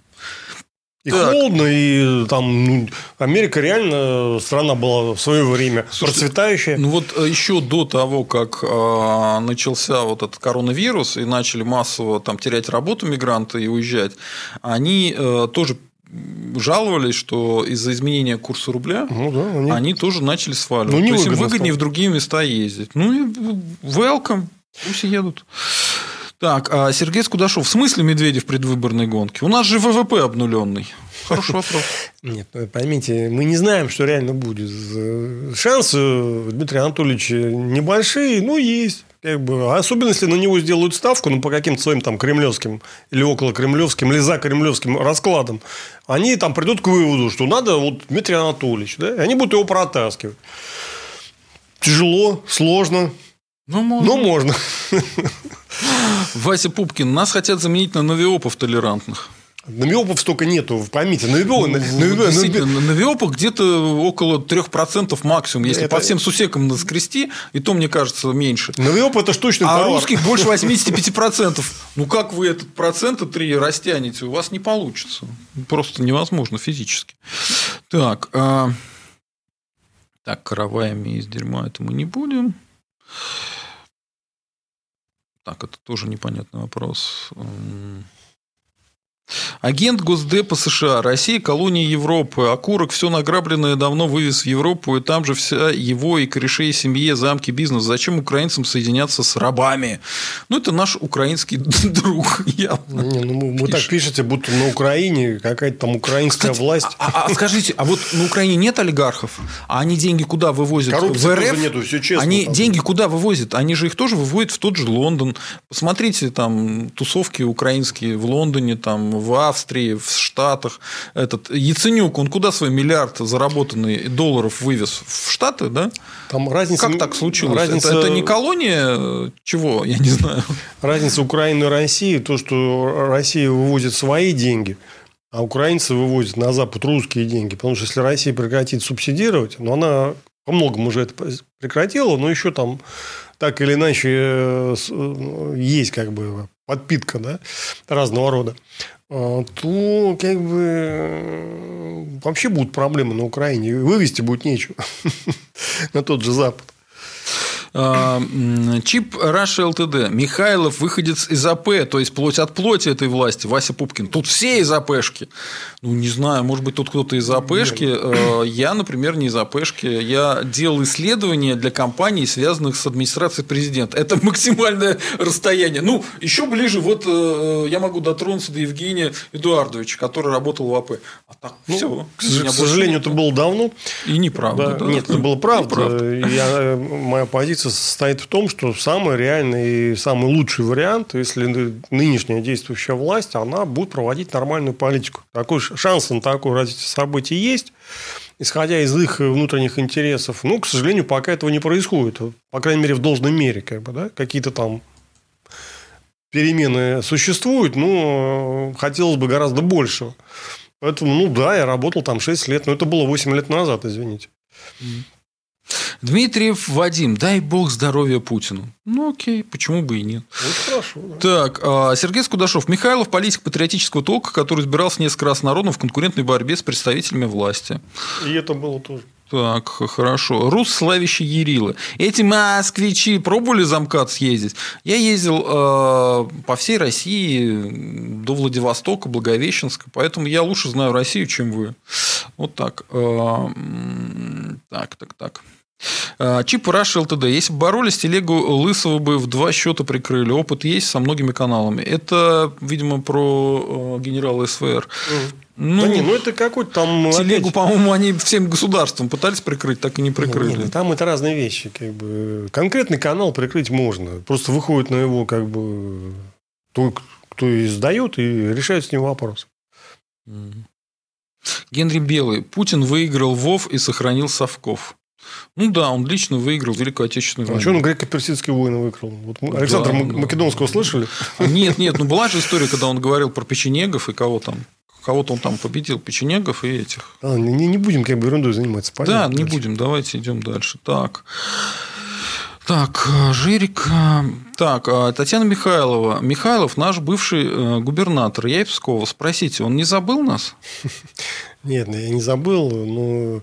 И так. холодно, и там ну, Америка реально страна была в свое время Слушайте, процветающая. Ну, вот еще до того, как э, начался вот этот коронавирус, и начали массово там, терять работу мигранты и уезжать, они э, тоже жаловались, что из-за изменения курса рубля ну, да, они... они тоже начали сваливать. Ну, То есть, им выгоднее в другие места ездить. Ну, welcome, пусть едут. Так, а Сергей Скудашов. В смысле Медведев предвыборной гонки? У нас же ВВП обнуленный. Хороший вопрос. Нет, поймите, мы не знаем, что реально будет. Шансы Дмитрия Анатольевича небольшие, но есть. Как бы, особенно, если на него сделают ставку, ну, по каким-то своим там кремлевским или около кремлевским, или за кремлевским раскладам, они там придут к выводу, что надо вот Дмитрий Анатольевич, да, и они будут его протаскивать. Тяжело, сложно, но можно. Но можно. Вася Пупкин, нас хотят заменить на новиопов толерантных. Новиопов столько нету, поймите. Новиопов, ну, новиопов, действительно, новиопов где-то около трех процентов максимум. Если это... по всем сусекам наскрести, и то, мне кажется, меньше. Новиоп – это штучный товар. А русских больше восемьдесят пять процентов. Ну, как вы этот процента три растянете? У вас не получится. Просто невозможно физически. Так. А... Так, караваями из дерьма это мы не будем. Так, это тоже непонятный вопрос. Агент Госдепа США. Россия – колония Европы. Окурок, все награбленное давно вывез в Европу, и там же вся его и корешей семье, замки, бизнес. Зачем украинцам соединяться с рабами? Ну, это наш украинский друг. Явно. Не, ну, вы так пишете, будто на Украине какая-то там украинская, кстати, власть. А, а скажите, а вот на Украине нет олигархов? А они деньги куда вывозят? Коррупции в РФ? Тоже нету, все честно. Они там деньги куда вывозят? Они же их тоже выводят в тот же Лондон. Посмотрите, там тусовки украинские в Лондоне, там в Австрии, в Штатах. Этот Яценюк, он куда свой миллиард заработанный долларов вывез? В Штаты, да? Там разница... Как так случилось? Разница... Это, это не колония чего? Я не знаю. Разница Украины и России, то, что Россия вывозит свои деньги, а украинцы вывозят на Запад русские деньги. Потому что, если Россия прекратит субсидировать, но она по многому уже это прекратила, но еще там так или иначе есть как бы подпитка, да, разного рода, то как бы вообще будут проблемы на Украине. Вывести будет нечего на тот же Запад. Чип Раши ЛТД. Михайлов выходец из АП, то есть плоть от плоти этой власти. Вася Пупкин. Тут все из АПшки. Ну, не знаю, может быть, тут кто-то из АПшки. Я, например, не из АПшки. Я делал исследования для компаний, связанных с администрацией президента. Это максимальное расстояние. Ну, еще ближе, вот я могу дотронуться до Евгения Эдуардовича, который работал в АП. А так, ну, все. К, к сожалению, это было давно. И неправда. Да. Да. Нет, это было правда. Я, моя позиция состоит в том, что самый реальный и самый лучший вариант, если нынешняя действующая власть, она будет проводить нормальную политику. Такой шанс на такое развитие событий есть, исходя из их внутренних интересов. Ну, к сожалению, пока этого не происходит. По крайней мере, в должной мере. Как бы, да? Какие-то там перемены существуют, но хотелось бы гораздо большего. Поэтому, ну да, я работал там шесть лет, но это было восемь лет назад, извините. Дмитриев Вадим, дай бог здоровья Путину. Ну, окей, почему бы и нет. Вот хорошо, да. Так, Сергей Скудашов. Михайлов – политик патриотического толка, который избирался несколько раз народом в конкурентной борьбе с представителями власти. И это было тоже. Так, хорошо. Рус, славящий Ярилы. Эти москвичи пробовали за МКАД съездить? Я ездил э, по всей России, до Владивостока, Благовещенска, поэтому я лучше знаю Россию, чем вы. Вот так. Э, так, так, так. Чип Раши ЛТД. Если бы боролись, телегу Лысого бы в два счета прикрыли. Опыт есть со многими каналами. Это, видимо, про генерала СВР. Ну, да не, ну это какой-то там... Телегу, опять... по-моему, они всем государством пытались прикрыть, так и не прикрыли. Не, не, там это разные вещи. Как бы. Конкретный канал прикрыть можно. Просто выходит на его как бы кто, кто и сдаёт, и решает с ним вопрос. Генри Белый. Путин выиграл ВОВ и сохранил совков. Ну да, он лично выиграл Великую Отечественную войну. А что он греко-персидские войны выиграл? Вот мы Александра да, Македонского да. слышали? Нет, нет, ну была же история, когда он говорил про печенегов и кого там. Кого-то он там победил, печенегов и этих. А, не, не будем как бы ерундой заниматься. Понятно, да, не будем, давайте идем дальше. Так. Так, Жирик. Так, Татьяна Михайлова. Михайлов наш бывший губернатор. Я и Пскова. Спросите, он не забыл нас? Нет, я не забыл. Но...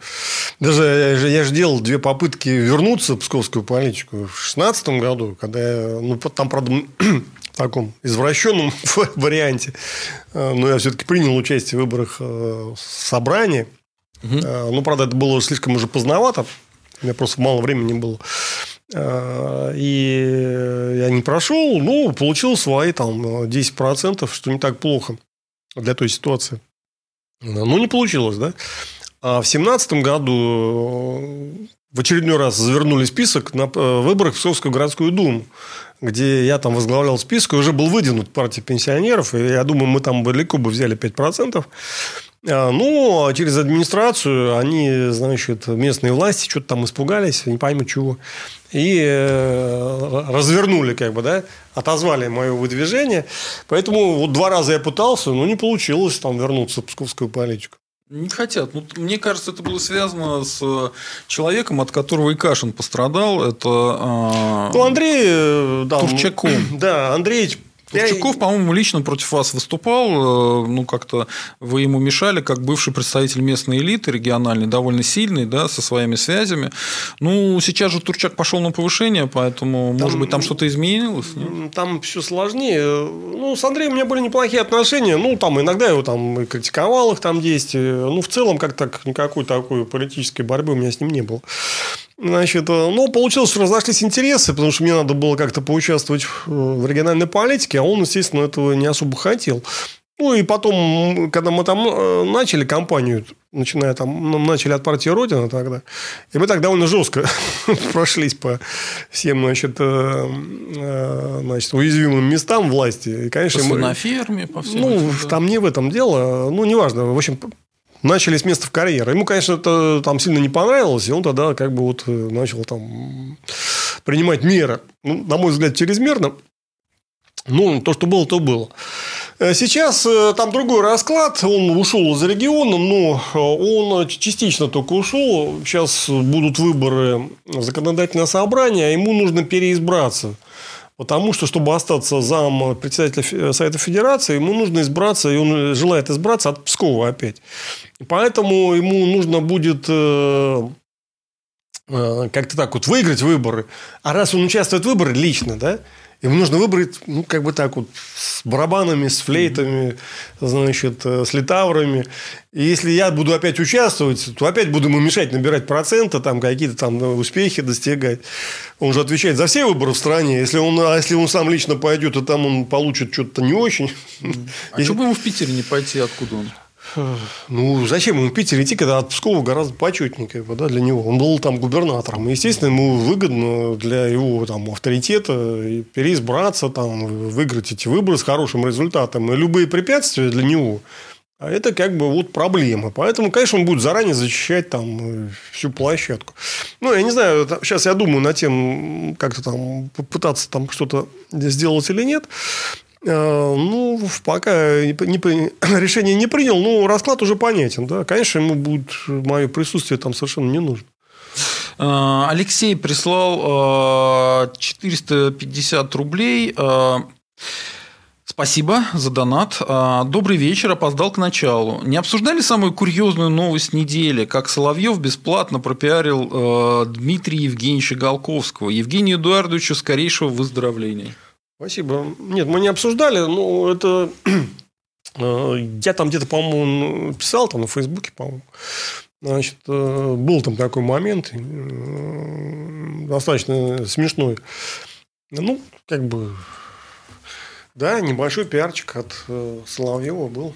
Даже я же делал две попытки вернуться в псковскую политику в две тысячи шестнадцатом году, когда я, ну, там, правда, в таком извращенном варианте, но я все-таки принял участие в выборах собрания. Угу. Ну, правда, это было слишком уже поздновато. У меня просто мало времени было. И я не прошел, но получил свои там десять процентов, что не так плохо для той ситуации. Ну, не получилось, да? А в две тысячи семнадцатом году в очередной раз завернули список на выборах в Псковскую городскую думу, где я там возглавлял список, и уже был выдвинут партия пенсионеров, и я думаю, мы там далеко бы взяли пять процентов. Ну, а через администрацию они, значит, местные власти что-то там испугались, не пойму чего, и развернули, как бы, да, отозвали мое выдвижение. Поэтому вот два раза я пытался, но не получилось там вернуться в псковскую политику. Не хотят. Ну, мне кажется, это было связано с человеком, от которого и Кашин пострадал. Это э, ну, Андрей, да, Турчаков. Да, Андрей Турчаков, я... по-моему, лично против вас выступал. Ну, как-то вы ему мешали, как бывший представитель местной элиты региональной, довольно сильный, да, со своими связями. Ну, сейчас же Турчак пошел на повышение, поэтому, там, может быть, там что-то изменилось? Нет? Там все сложнее. Ну, с Андреем у меня были неплохие отношения. Ну, там иногда его там и критиковал их там действия. Ну, в целом, как-то никакой такой политической борьбы у меня с ним не было. Значит, ну, получилось, что разошлись интересы, потому что мне надо было как-то поучаствовать в региональной политике, а он, естественно, этого не особо хотел. Ну, и потом, когда мы там начали кампанию, начиная там, мы начали от партии «Родина» тогда, и мы так довольно жестко прошлись по всем, значит, значит, уязвимым местам власти. И, конечно, мы... на ферме, по всему. Ну, этому, да. Там не в этом дело, ну, неважно, в общем... Начали с места в карьер. Ему, конечно, это там сильно не понравилось, и он тогда как бы вот начал там принимать меры. Ну, на мой взгляд, чрезмерно. Ну, то, что было, то было. Сейчас там другой расклад. Он ушел из региона, но он частично только ушел. Сейчас будут выборы в законодательное собрание, а ему нужно переизбраться. Потому что, чтобы остаться зам председателя Совета Федерации, ему нужно избраться, и он желает избраться от Пскова опять. Поэтому ему нужно будет как-то так вот выиграть выборы. А раз он участвует в выборах лично, да, ему нужно выбрать, ну, как бы так вот, с барабанами, с флейтами, значит, с литаврами. И если я буду опять участвовать, то опять буду ему мешать набирать проценты, там, какие-то там успехи достигать. Он же отвечает за все выборы в стране. Если он, а если он сам лично пойдет, и там он получит что-то не очень. А если... что бы ему в Питере не пойти, откуда он? Ну, зачем ему в Питер идти, когда от Пскова гораздо почетнее, как бы, да, для него. Он был там губернатором. И, естественно, ему выгодно для его там авторитета переизбраться, там, выиграть эти выборы с хорошим результатом. И любые препятствия для него – это как бы вот проблема. Поэтому, конечно, он будет заранее защищать там всю площадку. Ну, я не знаю, сейчас я думаю над тем, как-то там попытаться там что-то сделать или нет. Ну, пока не, не, решение не принял, но расклад уже понятен. Да? Конечно, ему будет мое присутствие там совершенно не нужно. Алексей прислал четыреста пятьдесят рублей. Спасибо за донат. Добрый вечер, опоздал к началу. Не обсуждали самую курьезную новость недели, как Соловьев бесплатно пропиарил Дмитрия Евгеньевича Голковского? Евгению Эдуардовичу скорейшего выздоровления. Спасибо. Нет, мы не обсуждали, но это... Я там где-то, по-моему, писал, там на Фейсбуке, по-моему. Значит, был там такой момент, достаточно смешной. Ну, как бы... Да, небольшой пиарчик от Соловьева был.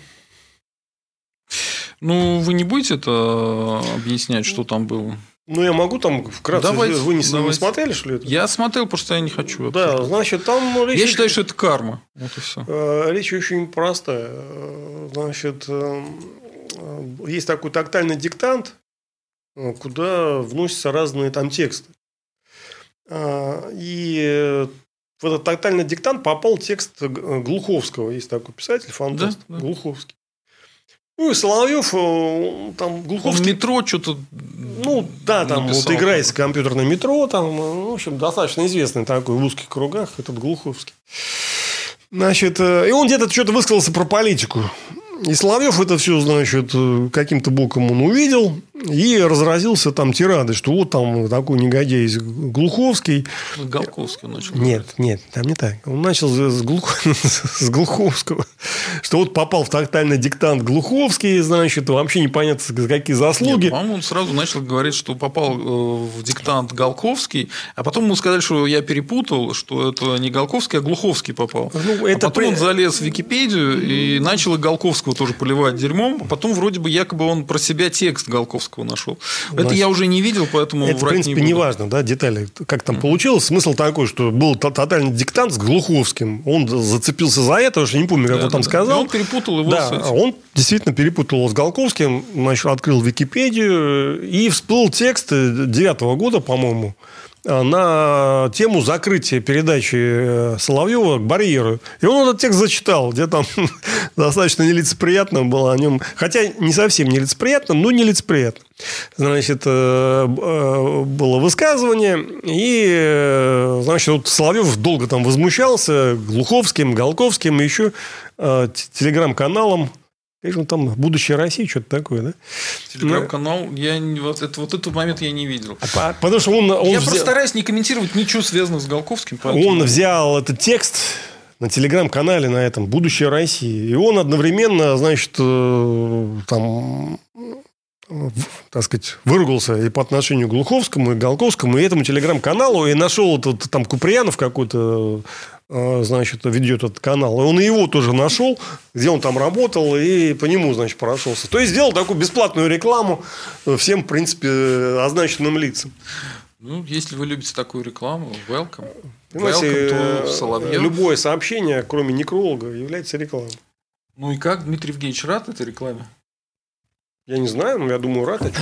Ну, вы не будете это объяснять, что там было? Ну, я могу там вкратце... Давайте, вы не давайте. Смотрели, что ли? Это? Я смотрел, просто я не хочу. Да, абсолютно. Значит, там... Речь... Я считаю, что это карма. Вот и все. Речь очень простая. Значит, есть такой тактильный диктант, куда вносятся разные там тексты. И в этот тактильный диктант попал текст Глуховского. Есть такой писатель, фантаст, да, да. Глуховский. Ну, и Соловьев, там, Глуховский... Он в метро что-то... Ну, да, там, написал, вот играет с компьютерным метро, там, в общем, достаточно известный такой в узких кругах, этот Глуховский. Значит, и он где-то что-то высказался про политику. И Соловьев это все, значит, каким-то боком он увидел и разразился там тирадой, что вот там такой негодяй из Глуховский. Голковский начал. Нет, нет, там не так. Он начал с, глух... с Глуховского, что вот попал в тактильный диктант Глуховский, значит, вообще непонятно, за какие заслуги. Нет, по-моему, он сразу начал говорить, что попал в диктант Голковский, а потом ему сказали, что я перепутал, что это не Голковский, а Глуховский попал. Ну, это а потом при... он залез в Википедию и начал и Голковского тоже поливать дерьмом, а потом вроде бы якобы он про себя текст Голковского Лондонского нашел. Значит, это я уже не видел, поэтому это, врать в принципе, не, не важно, да, детали, как там mm-hmm. получилось. Смысл такой, что был тотальный диктант с Глуховским. Он зацепился за это, уж не помню, как да, он там да, сказал. Он перепутал его да, с этим. Он действительно перепутал его с Глуховским, значит, открыл Википедию, и всплыл текст девятого года, по-моему, на тему закрытия передачи Соловьева к барьеру. И он этот текст зачитал, где там достаточно нелицеприятно было о нем. Хотя не совсем нелицеприятно, но нелицеприятно. Значит, было высказывание, и, значит, вот Соловьев долго там возмущался Глуховским, Голковским и еще телеграм-каналом. Конечно, там «Будущее России», что-то такое, да? Телеграм-канал, я вот, это, вот этот момент я не видел. А, потому что он, он я взял... просто стараюсь не комментировать ничего, связанного с Голковским. Поэтому... Он взял этот текст на телеграм-канале на этом «Будущее России». И он одновременно, значит, там... так сказать, выругался и по отношению к Глуховскому, и к Голковскому, и этому телеграм-каналу, и нашел этот, там Куприянов какой-то, значит, ведет этот канал, и он его тоже нашел, где он там работал, и по нему, значит, прошелся. То есть, сделал такую бесплатную рекламу всем, в принципе, означенным лицам. Ну, если вы любите такую рекламу, welcome. Понимаете, welcome to Соловьев. Любое сообщение, кроме некролога, является рекламой. Ну, и как Дмитрий Евгеньевич рад этой рекламе? Я не знаю, но я думаю, рад о чем.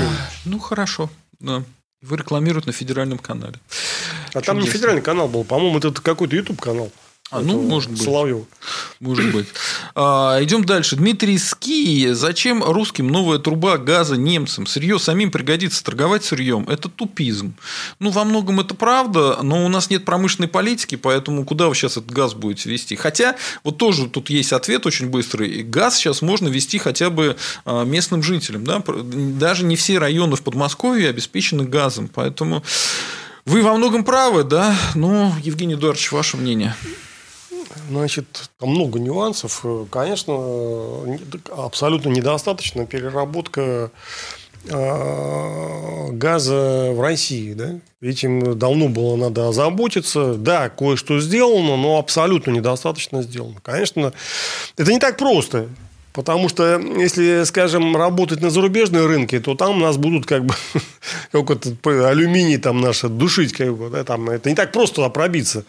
Ну, хорошо. Да. Его рекламируют на федеральном канале. А Чудесно. Там не федеральный канал был. По-моему, это какой-то YouTube-канал. А, ну, может быть. Соловьев. Может быть. А, идем дальше. Дмитрий Ски. Зачем русским новая труба газа немцам? Сырье самим пригодится. Торговать сырьем – это тупизм. Ну, во многом это правда, но у нас нет промышленной политики, поэтому куда вы сейчас этот газ будете везти? Хотя, вот тоже тут есть ответ очень быстрый. Газ сейчас можно везти хотя бы местным жителям. Да? Даже не все районы в Подмосковье обеспечены газом. Поэтому вы во многом правы, да? Но, Евгений Эдуардович, ваше мнение? Значит, там много нюансов. Конечно, абсолютно недостаточна переработка газа в России. Да? Этим давно было надо озаботиться. Да, кое-что сделано, но абсолютно недостаточно сделано. Конечно, это не так просто. Потому что, если, скажем, работать на зарубежные рынки, то там нас будут как бы какой-то алюминий там наш душить. Как бы, да, там, это не так просто пробиться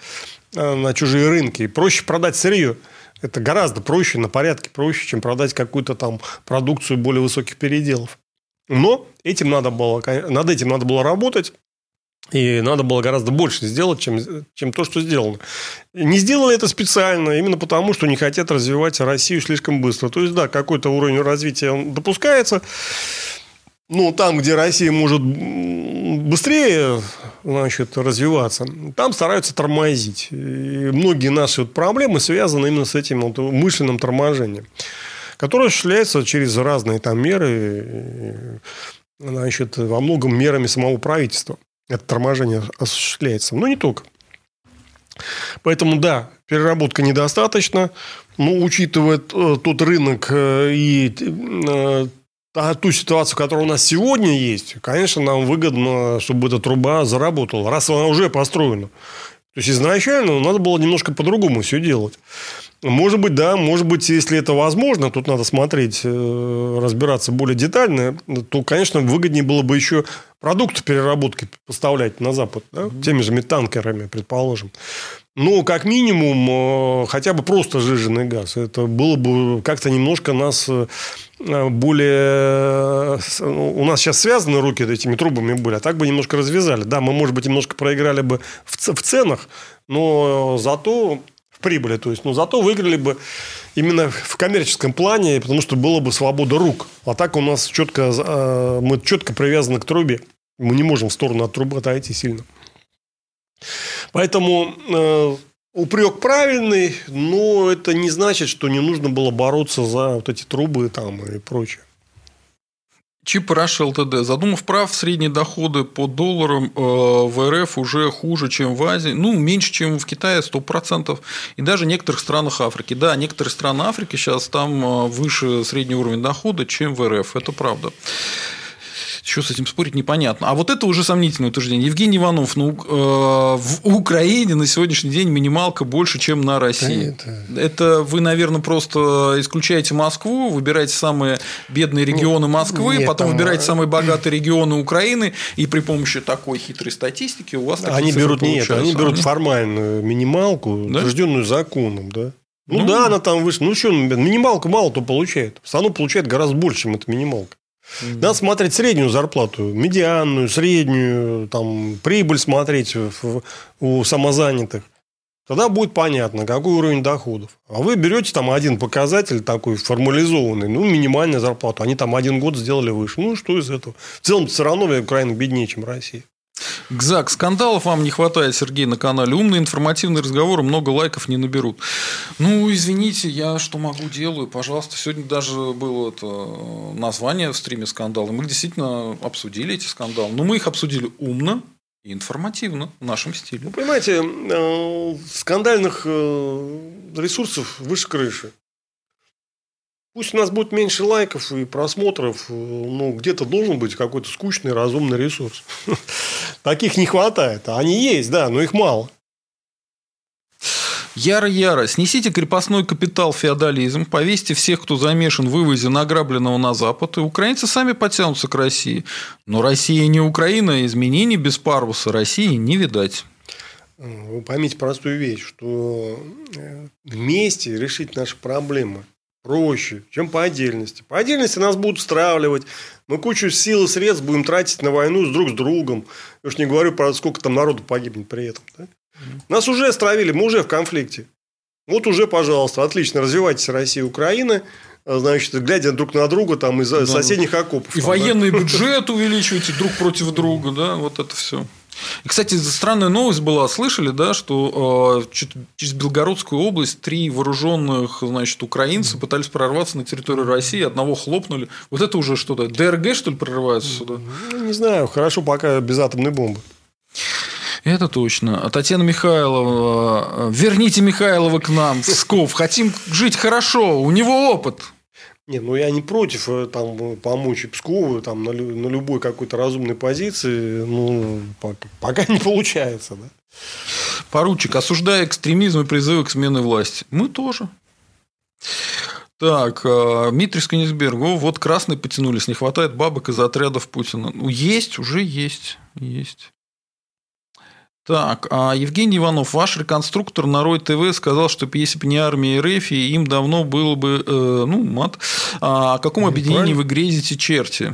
на чужие рынки. Проще продать сырье. Это гораздо проще, на порядке проще, чем продать какую-то там продукцию более высоких переделов. Но этим надо было, над этим надо было работать. И надо было гораздо больше сделать, чем, чем то, что сделано. Не сделали это специально, именно потому, что не хотят развивать Россию слишком быстро. То есть, да, какой-то уровень развития допускается. Но там, где Россия может быстрее, значит, развиваться, там стараются тормозить. И многие наши вот проблемы связаны именно с этим вот умышленным торможением, которое осуществляется через разные там меры, значит, во многом мерами самого правительства. Это торможение осуществляется. Но не только. Поэтому, да, переработка недостаточна. Но, учитывая тот рынок и ту ситуацию, которая у нас сегодня есть, конечно, нам выгодно, чтобы эта труба заработала, раз она уже построена. То есть, изначально надо было немножко по-другому все делать. Может быть, да, может быть, если это возможно, тут надо смотреть, разбираться более детально, то, конечно, выгоднее было бы еще продукты переработки поставлять на Запад, да, теми же танкерами, предположим. Но, как минимум, хотя бы просто сжиженный газ. Это было бы как-то немножко нас более... У нас сейчас связаны руки этими трубами были, а так бы немножко развязали. Да, мы, может быть, немножко проиграли бы в ценах, но зато... прибыли, то есть, но зато выиграли бы именно в коммерческом плане, потому что была бы свобода рук. А так у нас четко, мы четко привязаны к трубе. Мы не можем в сторону от трубы отойти сильно. Поэтому э, упрек правильный, но это не значит, что не нужно было бороться за вот эти трубы там, и прочее. Чип Раш ЛТД. Задумав прав, средние доходы по долларам в РФ уже хуже, чем в Азии. Ну, меньше, чем в Китае, сто процентов. И даже в некоторых странах Африки. Да, некоторые страны Африки сейчас там выше средний уровень дохода, чем в РФ. Это правда. Что с этим спорить, непонятно. А вот это уже сомнительное утверждение. Евгений Иванов, ну, э, в Украине на сегодняшний день минималка больше, чем на России. Да нет. Это вы, наверное, просто исключаете Москву, выбираете самые бедные регионы Москвы, нет, потом там... выбираете самые богатые регионы Украины, и при помощи такой хитрой статистики у вас... Они берут, нет, они берут формальную минималку, да? утвержденную законом, да. Ну, ну да, она там вышла. Ну, что, минималка мало кто получает. Страну получает гораздо больше, чем эта минималка. Mm-hmm. Надо смотреть среднюю зарплату, медианную, среднюю, там, прибыль смотреть у самозанятых. Тогда будет понятно, какой уровень доходов. А вы берете там один показатель такой формализованный, ну, минимальная зарплата. Они там один год сделали выше. Ну, что из этого? В целом, все равно Украина беднее, чем Россия. Гзак, скандалов вам не хватает, Сергей, на канале. Умные информативные разговоры много лайков не наберут. Ну, извините, я что могу делаю, пожалуйста. Сегодня даже было это название в стриме скандала. Мы действительно обсудили эти скандалы. Но мы их обсудили умно и информативно, в нашем стиле. Вы понимаете, скандальных ресурсов выше крыши. Пусть у нас будет меньше лайков и просмотров, но где-то должен быть какой-то скучный, разумный ресурс. Таких не хватает. Они есть, да, но их мало. Яра-яра. Снесите крепостной капитал феодализм, повесьте всех, кто замешан в вывозе награбленного на Запад, и украинцы сами потянутся к России. Но Россия не Украина, изменений без паруса России не видать. Вы поймите простую вещь, что вместе решить наши проблемы проще, чем по отдельности. По отдельности нас будут стравливать. Мы кучу сил и средств будем тратить на войну друг с другом. Я уж не говорю про сколько там народу погибнет при этом. Да? Mm-hmm. Нас уже стравили, мы уже в конфликте. Вот уже, пожалуйста, отлично, развивайтесь, Россия и Украина. Значит, глядя друг на друга там, из да, соседних окопов. И там, военный да? бюджет увеличиваете друг против друга. Да? Вот это все. И, кстати, странная новость была, слышали, да, что э, через Белгородскую область три вооруженных, значит, украинца пытались прорваться на территорию России, одного хлопнули. Вот это уже что-то. ДРГ, что ли, прорываются сюда? Ну, не знаю, хорошо, пока без атомной бомбы. Это точно. А Татьяна Михайлова, верните Михайлова к нам в Псков. Хотим жить хорошо, у него опыт. Не, ну я не против там, помочь Пскову там, на, на любой какой-то разумной позиции, ну, пока, пока не получается. Да? Поручик, осуждая экстремизм и призывы к смене власти. Мы тоже. Так, Дмитрий Скенисберг. О, вот красные потянулись, не хватает бабок из отрядов Путина. Ну, есть, уже есть, есть. Так, а Евгений Иванов, ваш реконструктор на Рой ТВ сказал, что если бы не армия РФ, им давно было бы, э, ну, мат, а, о каком объединении вы грезите, черти?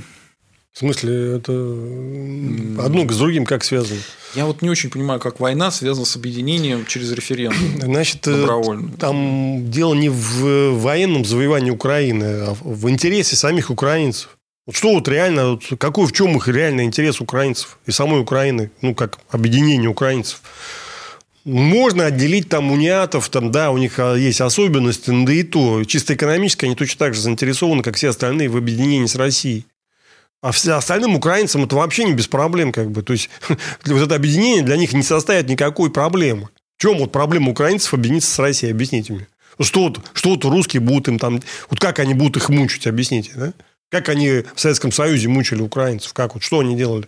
В смысле, это одно с другим как связано? Я вот не очень понимаю, как война связана с объединением через референдум. Значит, добровольно. Там дело не в военном завоевании Украины, а в интересе самих украинцев. Вот что вот реально, вот какой в чем их реальный интерес украинцев и самой Украины, ну, как объединение украинцев. Можно отделить там униатов, там, да, у них есть особенности, но да и то. Чисто экономически они точно так же заинтересованы, как все остальные, в объединении с Россией. А остальным украинцам это вообще не без проблем, как бы. То есть, вот это объединение для них не составит никакой проблемы. В чем вот проблема украинцев объединиться с Россией? Объясните мне. Что вот, что вот русские будут им там... Вот как они будут их мучить, объясните, да? Как они в Советском Союзе мучили украинцев? Как вот? Что они делали?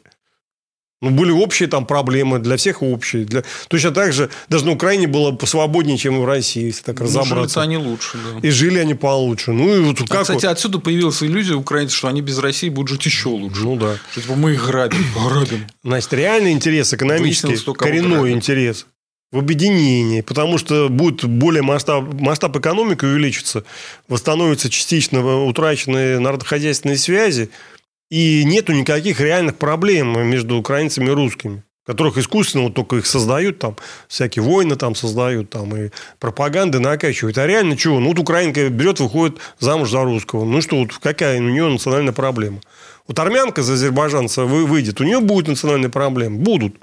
Ну, были общие там проблемы, для всех общие. Для... Точно так же даже на Украине было посвободнее, чем и в России, если так ну, разобраться. Жили-то они лучше, да. И жили они получше. Ну, и вот а, как кстати, вот... отсюда появилась иллюзия украинцев, что они без России будут жить еще лучше. Ну, да. Что типа, мы их грабим. грабим. Значит, реальный интерес экономический, коренной интерес в объединении, потому что будет более масштаб, масштаб экономики увеличится, восстановятся частично утраченные народохозяйственные связи, и нету никаких реальных проблем между украинцами и русскими, которых искусственно вот только их создают, там всякие войны там создают, там и пропаганды накачивают. А реально чего? Ну, вот украинка берет, выходит замуж за русского. Ну, что, вот какая у нее национальная проблема? Вот армянка за азербайджанца выйдет, у нее будут национальные проблемы. Будут.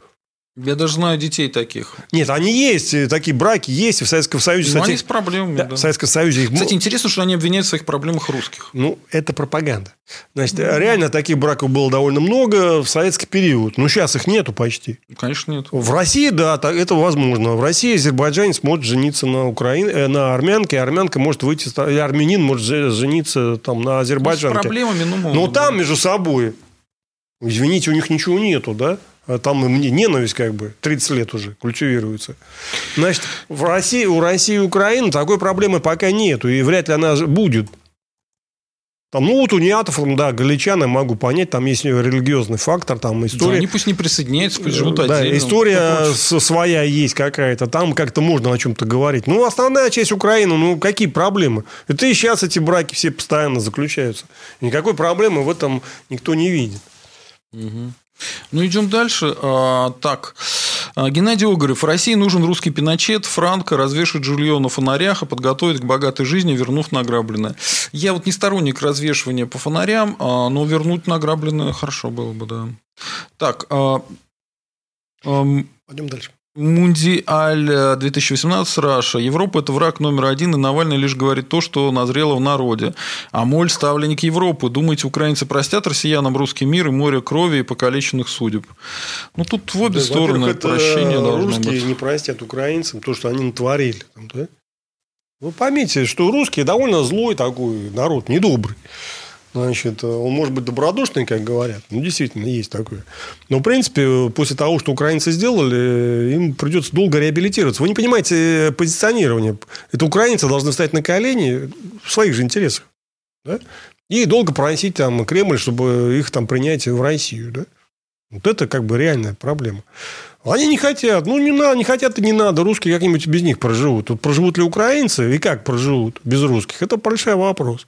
Я даже знаю детей таких. Нет, они есть, такие браки есть в Советском Союзе. Ну, кстати, они с проблемами, да. В Советском Союзе их... Кстати, интересно, что они обвиняют в своих проблемах русских. Ну, это пропаганда. Значит, mm-hmm. реально таких браков было довольно много в советский период. Ну, сейчас их нету почти. Конечно, нет. В России, да, это возможно. В России азербайджанец может жениться на, украин... на армянке, а армянка может выйти... Армянин может жениться там, на азербайджанке. Ну, с проблемами, ну, могут, но там да. между собой... Извините, у них ничего нету, да? А там мне ненависть как бы тридцать лет уже культивируется. Значит, в России, у России и Украины такой проблемы пока нету, и вряд ли она будет. Там, ну, вот униатов, да, галичан, я могу понять, там есть религиозный фактор, там история... Да, они пусть не присоединяются, пусть живут отдельно. Да, история своя есть какая-то, там как-то можно о чем-то говорить. Ну, основная часть Украины, ну, какие проблемы? Это и сейчас эти браки все постоянно заключаются. Никакой проблемы в этом никто не видит. Угу. Ну, идем дальше. А, так, Геннадий Огарев. России нужен русский Пиночет, Франко, развешивать жулье на фонарях и подготовить к богатой жизни, вернув награбленное. Я вот не сторонник развешивания по фонарям, но вернуть награбленное хорошо было бы, да. Так. А, а... Пойдем дальше. Мундиаль две тысячи восемнадцать, Раша. Европа – это враг номер один, и Навальный лишь говорит то, что назрело в народе. А Моль – ставленник Европы. Думаете, украинцы простят россиянам русский мир и море крови и покалеченных судеб? Ну, тут в обе да, стороны прощения должно быть. Русские не простят украинцам то, что они натворили. Да? Вы поймите, что русские довольно злой такой народ, недобрый. Значит, он может быть добродушный, как говорят. Ну, действительно, есть такое. Но, в принципе, после того, что украинцы сделали, им придется долго реабилитироваться. Вы не понимаете позиционирование. Это украинцы должны встать на колени в своих же интересах. Да? И долго просить там Кремль, чтобы их там принять в Россию. Да? Вот это как бы реальная проблема. Они не хотят. Ну, не, на, не хотят и не надо. Русские как-нибудь без них проживут. Вот проживут ли украинцы и как проживут без русских? Это большой вопрос.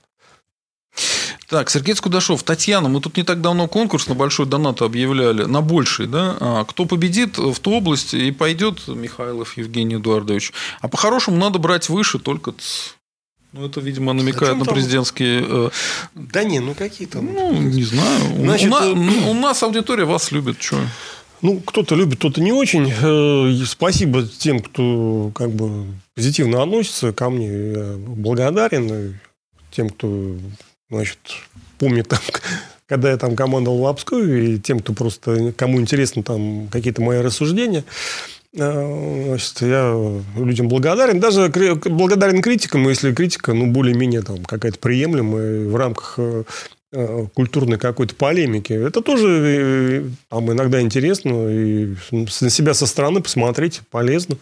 Так, Сергей Скудашов. Татьяна, мы тут не так давно конкурс на большой донат объявляли, на больший, да? А кто победит в ту область и пойдет, Михайлов Евгений Эдуардович. А по-хорошему надо брать выше, только... Ну, это, видимо, намекает а на президентские... Да не, ну какие там... Ну, не знаю. Значит, у, нас, э... у нас аудитория вас любит, что... Ну, кто-то любит, кто-то не очень. Спасибо тем, кто как бы позитивно относится ко мне. Я благодарен тем, кто... Значит, помню, там, когда я там командовал в Обскове, и тем, кто просто, кому интересны там какие-то мои рассуждения, значит, я людям благодарен. Даже благодарен критикам, если критика, ну, более-менее там какая-то приемлемая в рамках культурной какой-то полемики. Это тоже там иногда интересно, и на себя со стороны посмотреть полезно.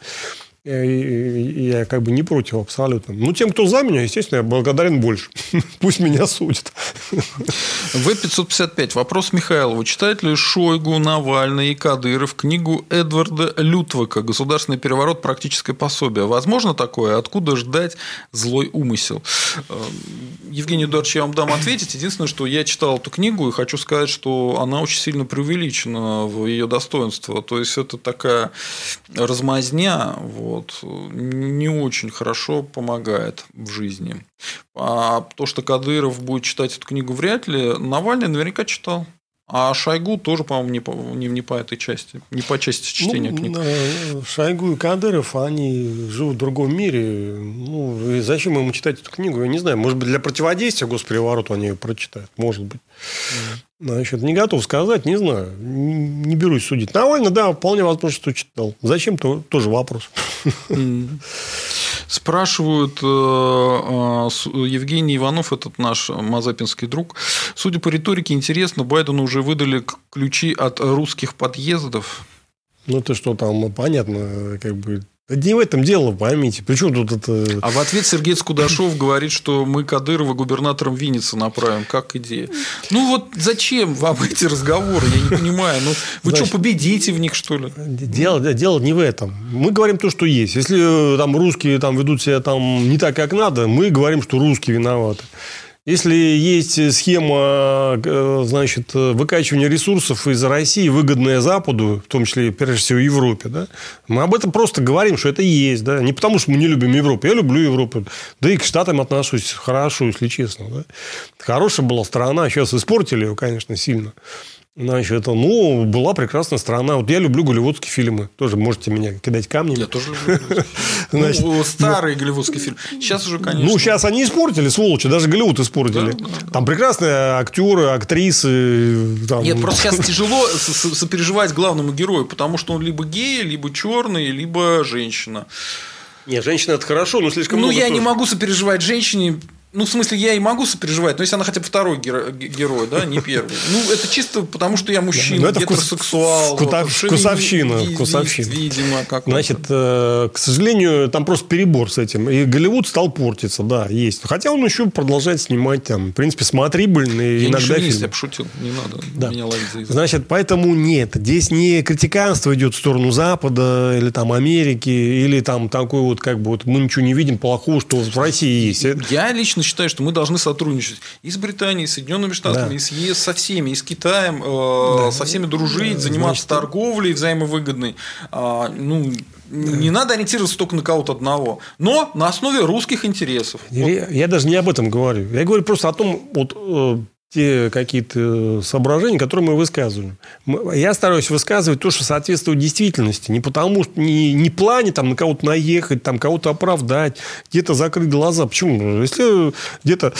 Я, я, я как бы не против абсолютно. Ну, тем, кто за меня, естественно, я благодарен больше. Пусть меня судят. В пятьсот пятьдесят пять. Вопрос Михайлову. Читает ли Шойгу, Навальный и Кадыров книгу Эдварда Лютвака «Государственный переворот. Практическое пособие»? Возможно такое? Откуда ждать злой умысел? Евгений Эдуардович, я вам дам ответить. Единственное, что я читал эту книгу и хочу сказать, что она очень сильно преувеличена в ее достоинство. То есть, это такая размазня, вот. Вот. Не очень хорошо помогает в жизни. А то, что Кадыров будет читать эту книгу, вряд ли. Навальный наверняка читал. А Шойгу тоже, по-моему, не по, не, не по этой части. Не по части чтения ну, книг. Шойгу и Кадыров, они живут в другом мире. Ну, и зачем ему читать эту книгу, я не знаю. Может быть, для противодействия госперевороту они ее прочитают. Может быть. Значит, не готов сказать, не знаю. Не берусь судить. Навальный, да, вполне возможно, что читал. Зачем, то тоже вопрос. Спрашивают Евгений Иванов, этот наш мазепинский друг. Судя по риторике, интересно, Байдену уже выдали ключи от русских подъездов. Ну, это что там, понятно, как бы... Не в этом дело, поймите. Причем тут это... А в ответ Сергей Скудашов говорит, что мы Кадырова губернатором Винницы направим. Как идея. Ну, вот зачем вам эти разговоры? Я не понимаю. Ну, вы Значит, что, победите в них, что ли? Дело, дело не в этом. Мы говорим то, что есть. Если там русские там, ведут себя там, не так, как надо, мы говорим, что русские виноваты. Если есть схема, значит, выкачивания ресурсов из России, выгодная Западу, в том числе, прежде всего, Европе, да, мы об этом просто говорим, что это есть. Да? Не потому, что мы не любим Европу. Я люблю Европу. Да и к Штатам отношусь хорошо, если честно. Да? Хорошая была страна. Сейчас испортили ее, конечно, сильно. Значит, ну, была прекрасная страна. Вот я люблю голливудские фильмы. Тоже можете меня кидать камнями. Я тоже люблю. Значит, ну, старые голливудские фильмы. Сейчас уже, конечно. Ну, сейчас они испортили, сволочи. Даже Голливуд испортили. Да, да. Там прекрасные актеры, актрисы. Там... Нет, просто сейчас тяжело сопереживать главному герою. Потому, что он либо гей, либо черный, либо женщина. Нет, женщина – это хорошо, но слишком ну, много. Ну, я тоже. Не могу сопереживать женщине... Ну, в смысле, я и могу сопереживать, но если она хотя бы второй геро- герой, да, не первый. Ну, это чисто потому, что я мужчина, гетеросексуал. Вкусовщина. Видимо, как-то. Значит, к сожалению, там просто перебор с этим. И Голливуд стал портиться, да, есть. Хотя он еще продолжает снимать, там, в принципе, смотрибельные иногда фильмы. Я пошутил, не надо меня ловить за язык. Значит, поэтому нет. Здесь не критиканство идет в сторону Запада или там Америки, или там такой вот, как бы, вот мы ничего не видим плохого, что в России есть. Я лично считаю, что мы должны сотрудничать и с Британией, и с Соединенными Штатами, да. и с ЕС, со всеми, и с Китаем, э, да. со всеми дружить, да. заниматься Значит, торговлей взаимовыгодной. А, ну, да. Не надо ориентироваться только на кого-то одного, но на основе русских интересов. Я, вот. я даже не об этом говорю. Я говорю просто о том, вот, э, те какие-то соображения, которые мы высказываем. Я стараюсь высказывать то, что соответствует действительности. Не потому, что не, не плане там, на кого-то наехать, там, кого-то оправдать, где-то закрыть глаза. Почему? Если где-то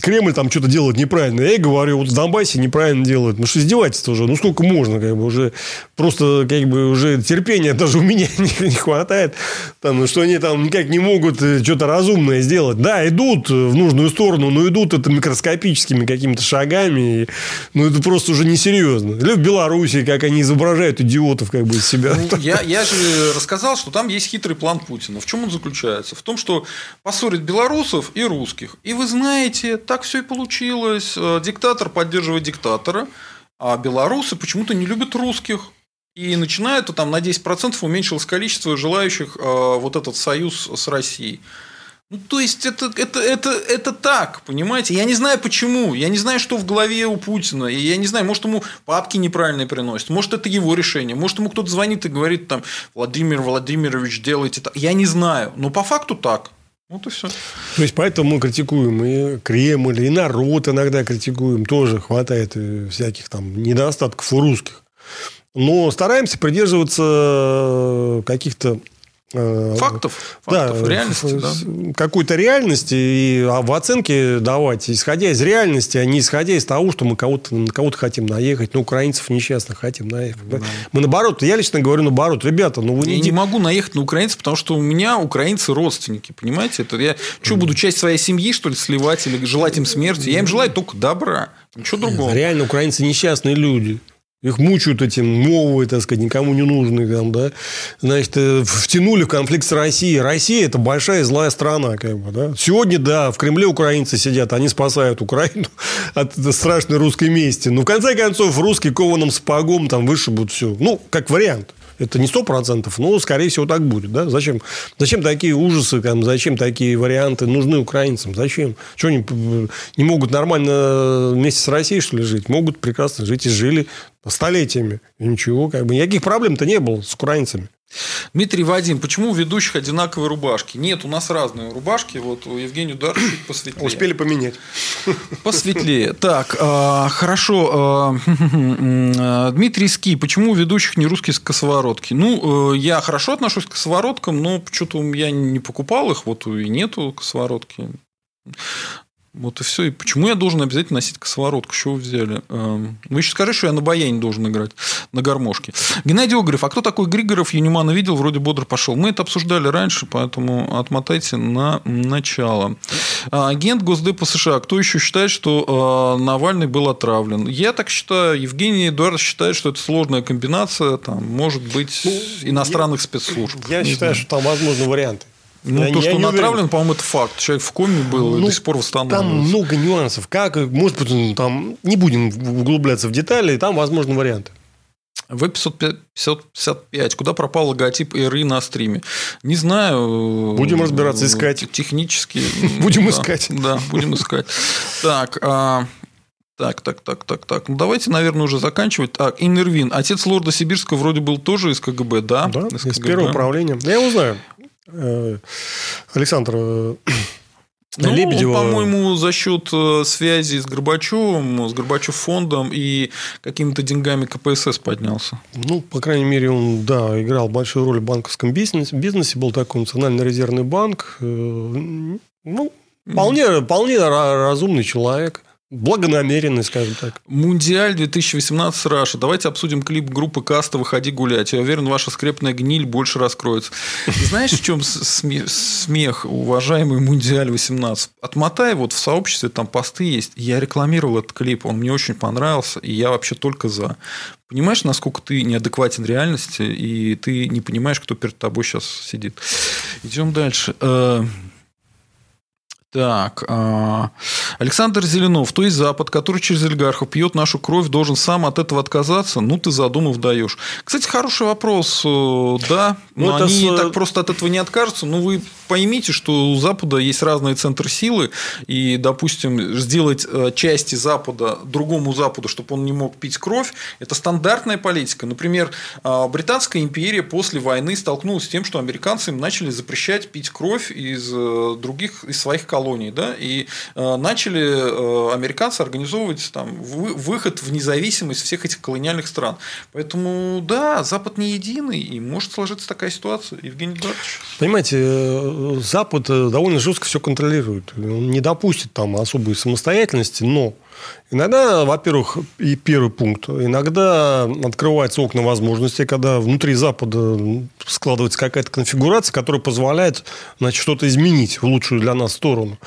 Кремль там что-то делает неправильно. Я и говорю, вот в Донбассе неправильно делают. Ну, что издевательство уже. Ну, сколько можно, как бы, уже. Просто, как бы, уже терпения даже у меня не, не хватает. Там, что они там никак не могут что-то разумное сделать. Да, идут в нужную сторону, но идут это микроскопическими какими-то шагами. И, ну, это просто уже несерьезно. Или в Беларуси, как они изображают идиотов, как бы, из себя. Ну, я, я же рассказал, что там есть хитрый план Путина. В чем он заключается? В том, что поссорить белорусов и русских. И вы знаете... Так все и получилось. Диктатор поддерживает диктатора, а белорусы почему-то не любят русских. И начинают, там на десять процентов уменьшилось количество желающих вот этот союз с Россией. Ну, то есть, это, это, это, это так, понимаете? Я не знаю, почему. Я не знаю, что в голове у Путина. И я не знаю, может, ему папки неправильные приносят. Может, это его решение. Может, ему кто-то звонит и говорит, там, Владимир Владимирович, делайте так. Я не знаю. Но по факту так. Вот и все. То есть, поэтому мы критикуем и Кремль, и народ иногда критикуем. Тоже хватает всяких там недостатков у русских. Но стараемся придерживаться каких-то... Фактов, да, фактов реальности, да. Какой-то реальности, и в оценке давать, исходя из реальности, а не исходя из того, что мы кого-то, на кого-то хотим наехать, на украинцев несчастных хотим наехать. Да. Мы наоборот, я лично говорю наоборот, ребята, ну вы не... Я не могу наехать на украинцев, потому что у меня украинцы родственники, понимаете? Это я что, буду часть своей семьи, что ли, сливать или желать им смерти? Я им желаю только добра, ничего другого. Реально украинцы несчастные люди. Их мучают эти новые, так сказать, никому не нужные. Там, да? Значит, втянули в конфликт с Россией. Россия – это большая злая страна. Как бы, да? Сегодня, да, в Кремле украинцы сидят. Они спасают Украину от страшной русской мести. Но, в конце концов, русские кованым сапогом там вышибут все. Ну, как вариант. Это не сто процентов, но, скорее всего, так будет. Да? Зачем? Зачем такие ужасы? Там, зачем такие варианты нужны украинцам? Зачем? Что они не могут нормально вместе с Россией, что ли, жить? Могут прекрасно жить и жили столетиями. И ничего, как бы, никаких проблем-то не было с украинцами. Дмитрий Вадим, почему у ведущих одинаковые рубашки? Нет, у нас разные рубашки. Вот у Евгения Эдуардовича посветлее. Успели поменять. Посветлее. Так, хорошо. Дмитрий Ски, почему у ведущих не русские косоворотки? Ну, я хорошо отношусь к косовороткам, но что-то я не покупал их, вот и нету косоворотки. Вот и все. И почему я должен обязательно носить косоворотку? Что вы взяли? Вы еще скажите, что я на баяне должен играть, на гармошке. Геннадий Огрев. А кто такой Григорьев? Юнимана видел, вроде бодро пошел. Мы это обсуждали раньше, поэтому отмотайте на начало. Агент Госдепа США. Кто еще считает, что Навальный был отравлен? Я так считаю. Евгений Эдуардович считает, что это сложная комбинация, там, может быть, ну, иностранных я, спецслужб. Я не считаю, знаю. Что там возможны варианты. Ну, я, то, что он отравлен, по-моему, это факт. Человек в коме был, ну, и до сих пор восстанавливается. Там много нюансов. Как, может быть, там не будем углубляться в детали, там возможны варианты. вэ пятьсот пятьдесят пять. Куда пропал логотип ИРИ на стриме? Не знаю. Будем разбираться, искать. Технически. Будем искать. Да, будем искать. Так, Так, так, так, так, так. Ну, давайте, наверное, уже заканчивать. Так, Инервин. Отец лорда Сибирского вроде был тоже из КГБ, да? Да, из первого управления. Я его знаю. Александр ну, Лебедева. Он, по-моему, за счет связи с Горбачевым, с Горбачев-фондом и какими-то деньгами ка пэ эс эс поднялся. Ну, по крайней мере, он, да, играл большую роль в банковском бизнесе. бизнесе был такой национальный резервный банк. Ну, вполне, вполне разумный человек. Благонамеренный, скажем так. Мундиаль две тысячи восемнадцать Раша. Давайте обсудим клип группы Каста «Выходи гулять». Я уверен, ваша скрепная гниль больше раскроется. Знаешь, в чем смех, уважаемый Мундиаль восемнадцать? Отмотай, вот в сообществе там посты есть. Я рекламировал этот клип, он мне очень понравился, и я вообще только за. Понимаешь, насколько ты неадекватен реальности, и ты не понимаешь, кто перед тобой сейчас сидит. Идем дальше. Так, Александр Зеленов, то есть Запад, который через олигархов пьет нашу кровь, должен сам от этого отказаться? Ну, ты задумав даешь. Кстати, хороший вопрос, да, но ну, они с... так просто от этого не откажутся, но вы поймите, что у Запада есть разные центры силы, и, допустим, сделать части Запада другому Западу, чтобы он не мог пить кровь, это стандартная политика. Например, Британская империя после войны столкнулась с тем, что американцы им начали запрещать пить кровь из других, из своих колоний. Колонии, да, и э, начали э, американцы организовывать там, вы, выход в независимость всех этих колониальных стран. Поэтому, да, Запад не единый, и может сложиться такая ситуация. Евгений Эдуардович. Понимаете, Запад довольно жестко все контролирует. Он не допустит там особой самостоятельности, но иногда, во-первых, и первый пункт, иногда открываются окна возможностей, когда внутри Запада складывается какая-то конфигурация, которая позволяет, значит, что-то изменить в лучшую для нас сторону.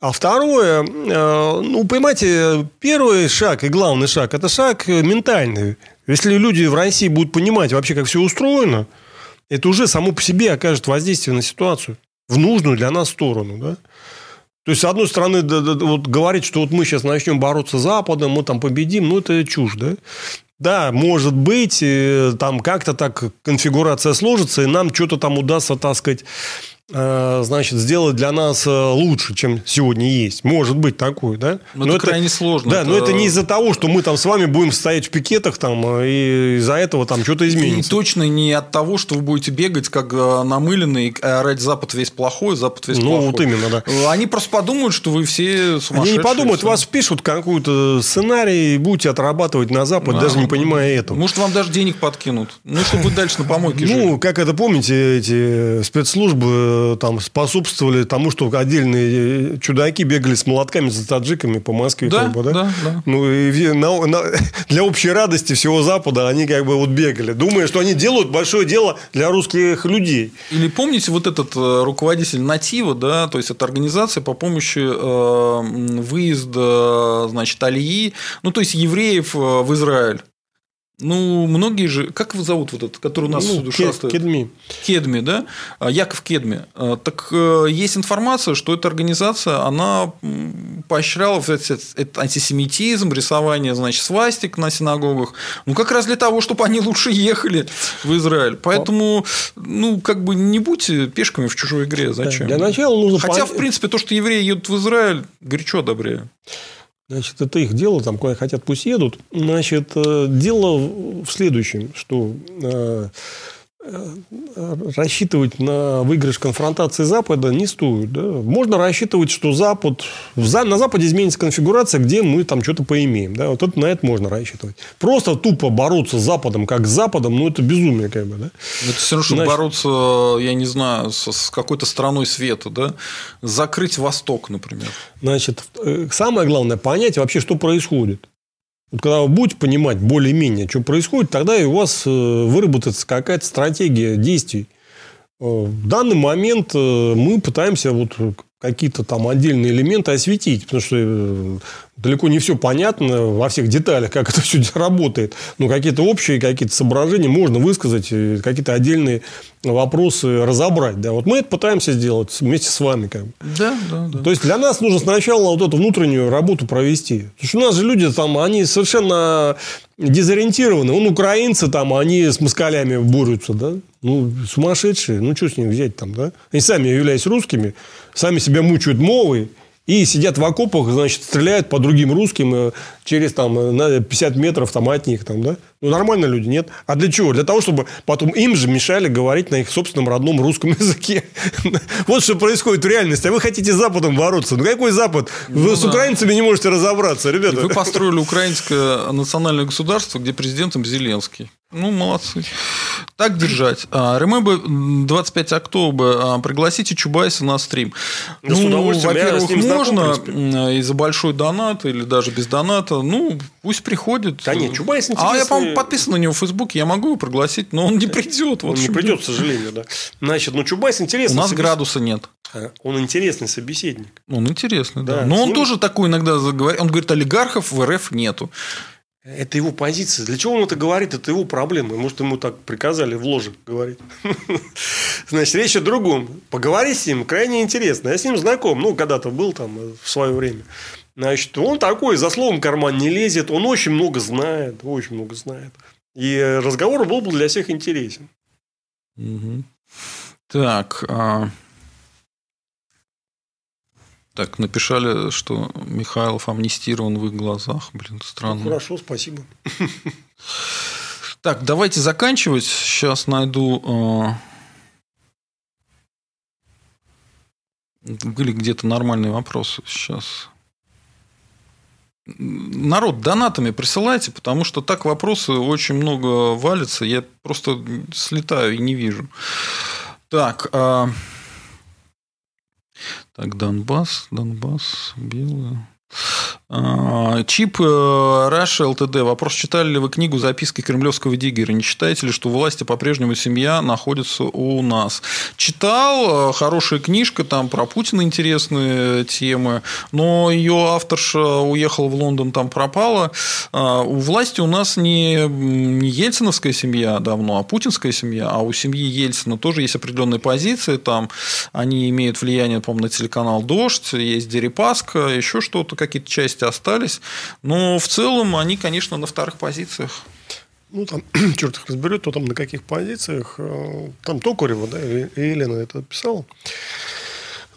А второе, ну, понимаете, первый шаг и главный шаг – это шаг ментальный. Если люди в России будут понимать вообще, как все устроено, это уже само по себе окажет воздействие на ситуацию в нужную для нас сторону, да? То есть, с одной стороны, да, да, вот говорить, что вот мы сейчас начнем бороться с Западом, мы там победим, ну, это чушь, да? Да, может быть, там как-то так конфигурация сложится, и нам что-то там удастся, так сказать, значит, сделать для нас лучше, чем сегодня есть. Может быть такое, да? Но, но это крайне это, сложно. Да, это... но это не из-за того, что мы там с вами будем стоять в пикетах, там, и из-за этого там что-то изменится. И точно не от того, что вы будете бегать, как намыленный, и орать «Запад весь плохой», «Запад весь ну, плохой». Ну, вот именно, да. Они просто подумают, что вы все сумасшедшие. Они не подумают, вас впишут какой-то сценарий, и будете отрабатывать на Запад, а, даже не понимая этого. Может, вам даже денег подкинут. Ну, чтобы вы дальше на помойке жили. Ну, как это, помните, эти спецслужбы там способствовали тому, что отдельные чудаки бегали с молотками за таджиками по Москве. Да, как бы, да? Да, да. Ну, и на, на, для общей радости всего Запада они как бы вот бегали, думая, что они делают большое дело для русских людей. Или помните вот этот руководитель «Натива», да, то есть, это организация по помощи э, выезда, значит, Алии, ну, то есть, евреев в Израиль. Ну, многие же... Как его зовут вот этот, который у нас ну, в душе кед, стоит? Кедми. Кедми, да? Яков Кедми. Так есть информация, что эта организация, она поощряла антисемитизм, рисование, значит, свастик на синагогах. Ну, как раз для того, чтобы они лучше ехали в Израиль. Поэтому, ну, как бы не будьте пешками в чужой игре. Зачем? Для начала нужно... Хотя, в принципе, то, что евреи едут в Израиль, горячо добрее. Значит, это их дело, там, куда хотят, пусть едут. Значит, дело в следующем, что э, э, рассчитывать на выигрыш конфронтации Запада не стоит. Да? Можно рассчитывать, что Запад, на Западе изменится конфигурация, где мы там что-то поимеем. Да? Вот это, на это можно рассчитывать. Просто тупо бороться с Западом, как с Западом, ну, это безумие, как бы, да? Это все равно, что Значит... бороться, я не знаю, с какой-то страной света, да? Закрыть Восток, например. Значит, самое главное – понять вообще, что происходит. Вот когда вы будете понимать более-менее, что происходит, тогда и у вас выработается какая-то стратегия действий. В данный момент мы пытаемся вот какие-то там отдельные элементы осветить, потому что далеко не все понятно во всех деталях, как это все работает. Но какие-то общие, какие-то соображения можно высказать, какие-то отдельные вопросы разобрать. Да? Вот мы это пытаемся сделать вместе с вами. Как бы. Да, да, да. То есть, для нас нужно сначала вот эту внутреннюю работу провести. Потому что у нас же люди там, они совершенно дезориентированы. Вон украинцы там, они с москалями борются, да? Ну, сумасшедшие. Ну, что с них взять там, да? Они сами, являясь русскими, сами себя мучают мовой и сидят в окопах, значит, стреляют по другим русским через там, пятьдесят метров там, от них. Там, да? Ну, нормально люди, нет? А для чего? Для того, чтобы потом им же мешали говорить на их собственном родном русском языке. Вот что происходит в реальности. А вы хотите с Западом бороться. Ну, какой Запад? Вы ну, с украинцами да. не можете разобраться, ребята. И вы построили украинское национальное государство, где президентом Зеленский. Ну, молодцы. Так держать. РМБ двадцать пятого октября пригласите Чубайса на стрим. Да, ну, во-первых, можно знаком, и за большой донат, или даже без доната. Ну, пусть приходит. Да нет, Чубайс интересный. А я, по-моему, подписан на него в Фейсбуке, я могу его пригласить, но он не придет. Он вот не придет, к сожалению, да. Значит, ну, Чубайс интересный. У нас собесед... градуса нет. Он интересный собеседник. Он интересный, да. да. Но он ним... тоже такой иногда говорит. Он говорит, олигархов в РФ нету. Это его позиция. Для чего он это говорит? Это его проблема. Может, ему так приказали в ложе говорить. Значит, речь о другом. Поговорить с ним крайне интересно. Я с ним знаком. Ну, когда-то был там в свое время. Значит, он такой, за словом в карман не лезет. Он очень много знает. Очень много знает. И разговор был бы для всех интересен. Угу. Так. А... Так, написали, что Михайлов амнистирован в их глазах. Блин, странно. Ну, хорошо, спасибо. Так, давайте заканчивать. Сейчас найду... Были где-то нормальные вопросы. Сейчас. Народ, донатами присылайте, потому что так вопросы очень много валятся. Я просто слетаю и не вижу. Так... Так, Донбасс, Донбасс, белое. Чип Раша ЛТД. Вопрос, читали ли вы книгу «Записки кремлевского диггера»? Не считаете ли, что власти по-прежнему семья находится у нас? Читал. Хорошая книжка. Там про Путина интересные темы. Но ее авторша уехала в Лондон, там пропала. У власти у нас не, не ельциновская семья давно, а путинская семья. А у семьи Ельцина тоже есть определенные позиции. Там они имеют влияние, по-моему, на телеканал «Дождь». Есть «Дерипаска», еще что-то, какие-то части остались, но в целом они, конечно, на вторых позициях. Ну, там, черт их разберет, кто там на каких позициях. Там Токарева, да, Елена это писала.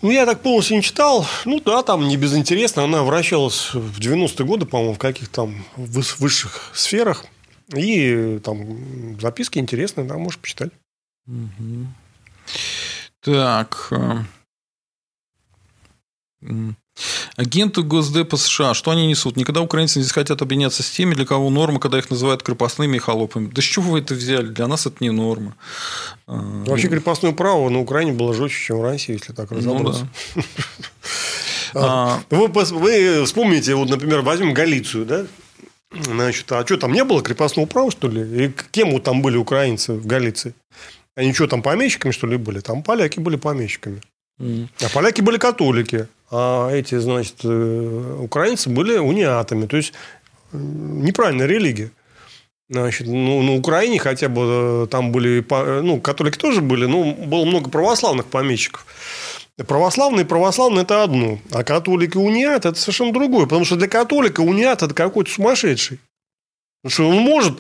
Ну, я так полностью не читал. Ну, да, там не безинтересно. Она вращалась в девяностые годы, по-моему, в каких-то там высших сферах. И там записки интересные, да, можешь почитать. Угу. Так... Агенты Госдепа США, что они несут? Никогда украинцы не захотят объединяться с теми, для кого норма, когда их называют крепостными и холопами. Да с чего вы это взяли? Для нас это не норма. Вообще крепостное право на Украине было жестче, чем в России, если так разобраться. Ну, да. вы, вы вспомните, вот, например, возьмем Галицию, да? Значит, а что, там не было крепостного права, что ли? И кем вот там были украинцы в Галиции? Они что, там помещиками, что ли, были? Там поляки были помещиками. А поляки были католики, а эти, значит, украинцы были униатами. То есть, неправильная религия. Значит, ну, на Украине хотя бы там были... Ну, католики тоже были, но было много православных помещиков. Православные и православные – это одно. А католики и униаты – это совершенно другое. Потому что для католика униат – это какой-то сумасшедший. Потому что он может...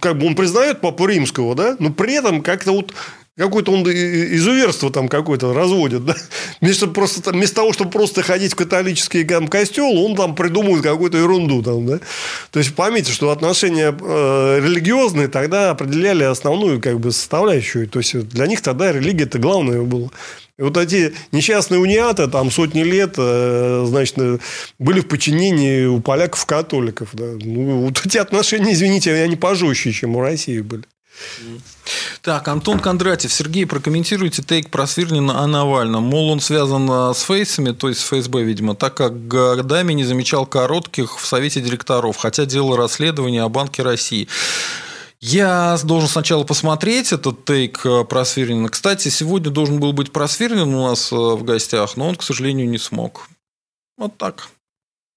Как бы он признает Папу Римского, да? Но при этом как-то вот... Какое-то он изуверство там какое-то разводит. Да? Вместо, просто, вместо того, чтобы просто ходить в католический костел, он там придумывает какую-то ерунду. Там, да? То есть, поймите, что отношения э, религиозные тогда определяли основную, как бы, составляющую. То есть, для них тогда религия-то главное было. И вот эти несчастные униаты там сотни лет, э, значит, были в подчинении у поляков-католиков. Да? Ну, вот эти отношения, извините, они пожестче, чем у России были. Так, Антон Кондратьев. Сергей, прокомментируйте тейк про Свирнина о Навальном. Мол, он связан с фейсами, то есть с эф эс бэ, видимо, так как годами не замечал коротких в совете директоров, хотя делал расследование о Банке России. Я должен сначала посмотреть этот тейк про Свирнина. Кстати, сегодня должен был быть про Свирнин у нас в гостях, но он, к сожалению, не смог. Вот так.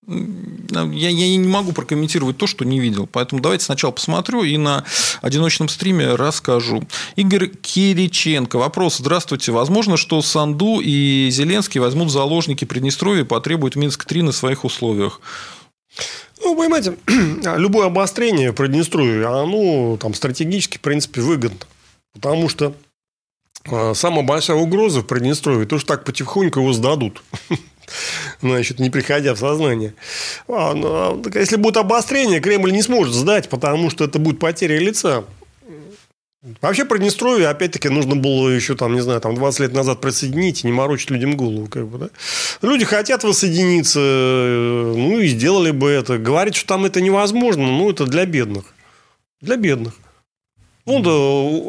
Я, я не могу прокомментировать то, что не видел. Поэтому давайте сначала посмотрю и на одиночном стриме расскажу. Игорь Кириченко. Вопрос. Здравствуйте. Возможно, что Санду и Зеленский возьмут заложники Приднестровья и потребуют Минск три на своих условиях? Ну, понимаете, любое обострение Приднестровья, оно там стратегически, в принципе, выгодно. Потому что самая большая угроза в Приднестровье, то, что так потихоньку его сдадут. Значит, не приходя в сознание. Если будет обострение, Кремль не сможет сдать, потому что это будет потеря лица. Вообще, Приднестровье, опять-таки, нужно было еще, там, не знаю, там, двадцать лет назад присоединить и не морочить людям голову. Как бы, да? Люди хотят воссоединиться, ну, и сделали бы это. Говорить, что там это невозможно, ну, это для бедных. Для бедных. Ну,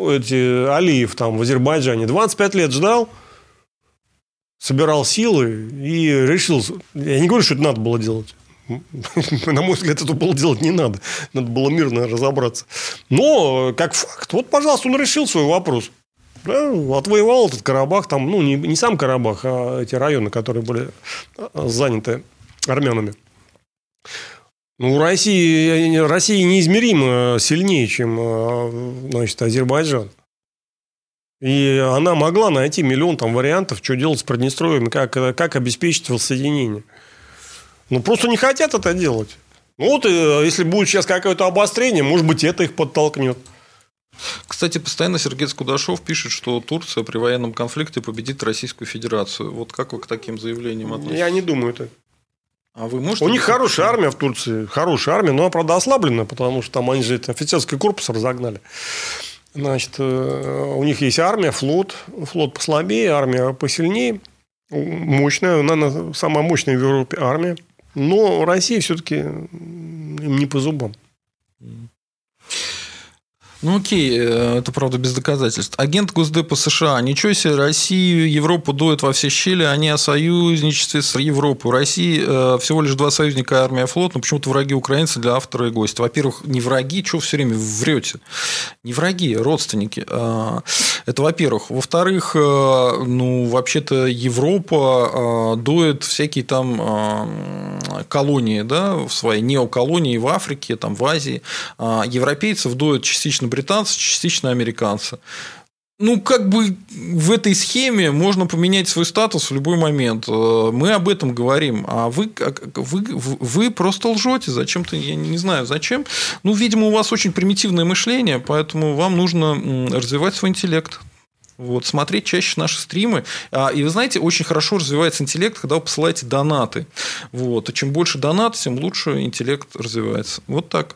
да, эти, Алиев там в Азербайджане двадцать пять лет ждал, собирал силы и решил. Я не говорю, что это надо было делать. На мой взгляд, это было делать не надо. Надо было мирно разобраться. Но, как факт, вот, пожалуйста, он решил свой вопрос. Да, отвоевал этот Карабах, там, ну, не, не сам Карабах, а эти районы, которые были заняты армянами. Ну, Россия, Россия неизмеримо сильнее, чем, значит, Азербайджан. И она могла найти миллион там вариантов, что делать с Приднестровьем, как, как обеспечить воссоединение. Ну, просто не хотят это делать. Ну, вот, если будет сейчас какое-то обострение, может быть, это их подтолкнет. Кстати, постоянно Сергей Скудашов пишет, что Турция при военном конфликте победит Российскую Федерацию. Вот как вы к таким заявлениям относитесь? Я не думаю это. А вы можете... У них хорошая армия в Турции. Хорошая армия, но она, правда, ослаблена, потому что там они же это офицерский корпус разогнали. Значит, у них есть армия, флот. Флот послабее, армия посильнее. Мощная. Наверное, самая мощная в Европе армия. Но Россия все-таки им не по зубам. Ну, окей, это, правда, без доказательств. Агент Госдепа США. Ничего себе, Россию, Европу дует во все щели, они о союзничестве с Европой. У России всего лишь два союзника, армия, флот, но почему-то враги украинцы для автора и гостя. Во-первых, не враги, что все время врете? Не враги, родственники. Это во-первых. Во-вторых, ну, вообще-то Европа дует всякие там колонии, да, в свои неоколонии в Африке, там, в Азии. Европейцев дует частично британцы, частично американцы. Ну, как бы в этой схеме можно поменять свой статус в любой момент. Мы об этом говорим. А вы, вы, вы просто лжете. Зачем-то, я не знаю, зачем. Ну, видимо, у вас очень примитивное мышление, поэтому вам нужно развивать свой интеллект. Вот, смотреть чаще наши стримы. И вы знаете, очень хорошо развивается интеллект, когда вы посылаете донаты. Вот. И чем больше донат, тем лучше интеллект развивается. Вот так.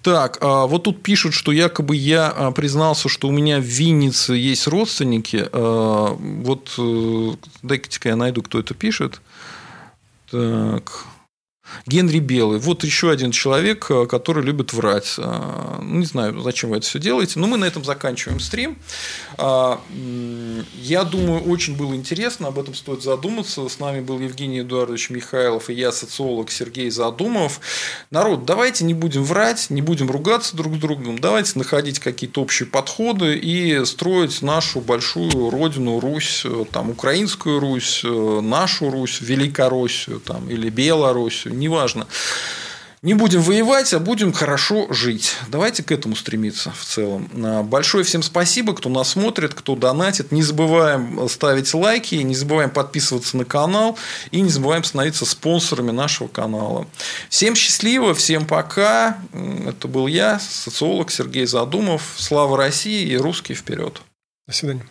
Так, вот тут пишут, что якобы я признался, что у меня в Виннице есть родственники. Вот дайте-ка я найду, кто это пишет. Так. Генри Белый. Вот еще один человек, который любит врать. Не знаю, зачем вы это все делаете, но мы на этом заканчиваем стрим. Я думаю, очень было интересно, об этом стоит задуматься. С нами был Евгений Эдуардович Михайлов и я, социолог Сергей Задумов. Народ, давайте не будем врать, не будем ругаться друг с другом, давайте находить какие-то общие подходы и строить нашу большую родину Русь, там, украинскую Русь, нашу Русь, Великороссию там, или Белороссию. Неважно. Не будем воевать, а будем хорошо жить. Давайте к этому стремиться в целом. Большое всем спасибо, кто нас смотрит, кто донатит. Не забываем ставить лайки, не забываем подписываться на канал и не забываем становиться спонсорами нашего канала. Всем счастливо, всем пока. Это был я, социолог Сергей Задумов. Слава России и русские вперед. До свидания.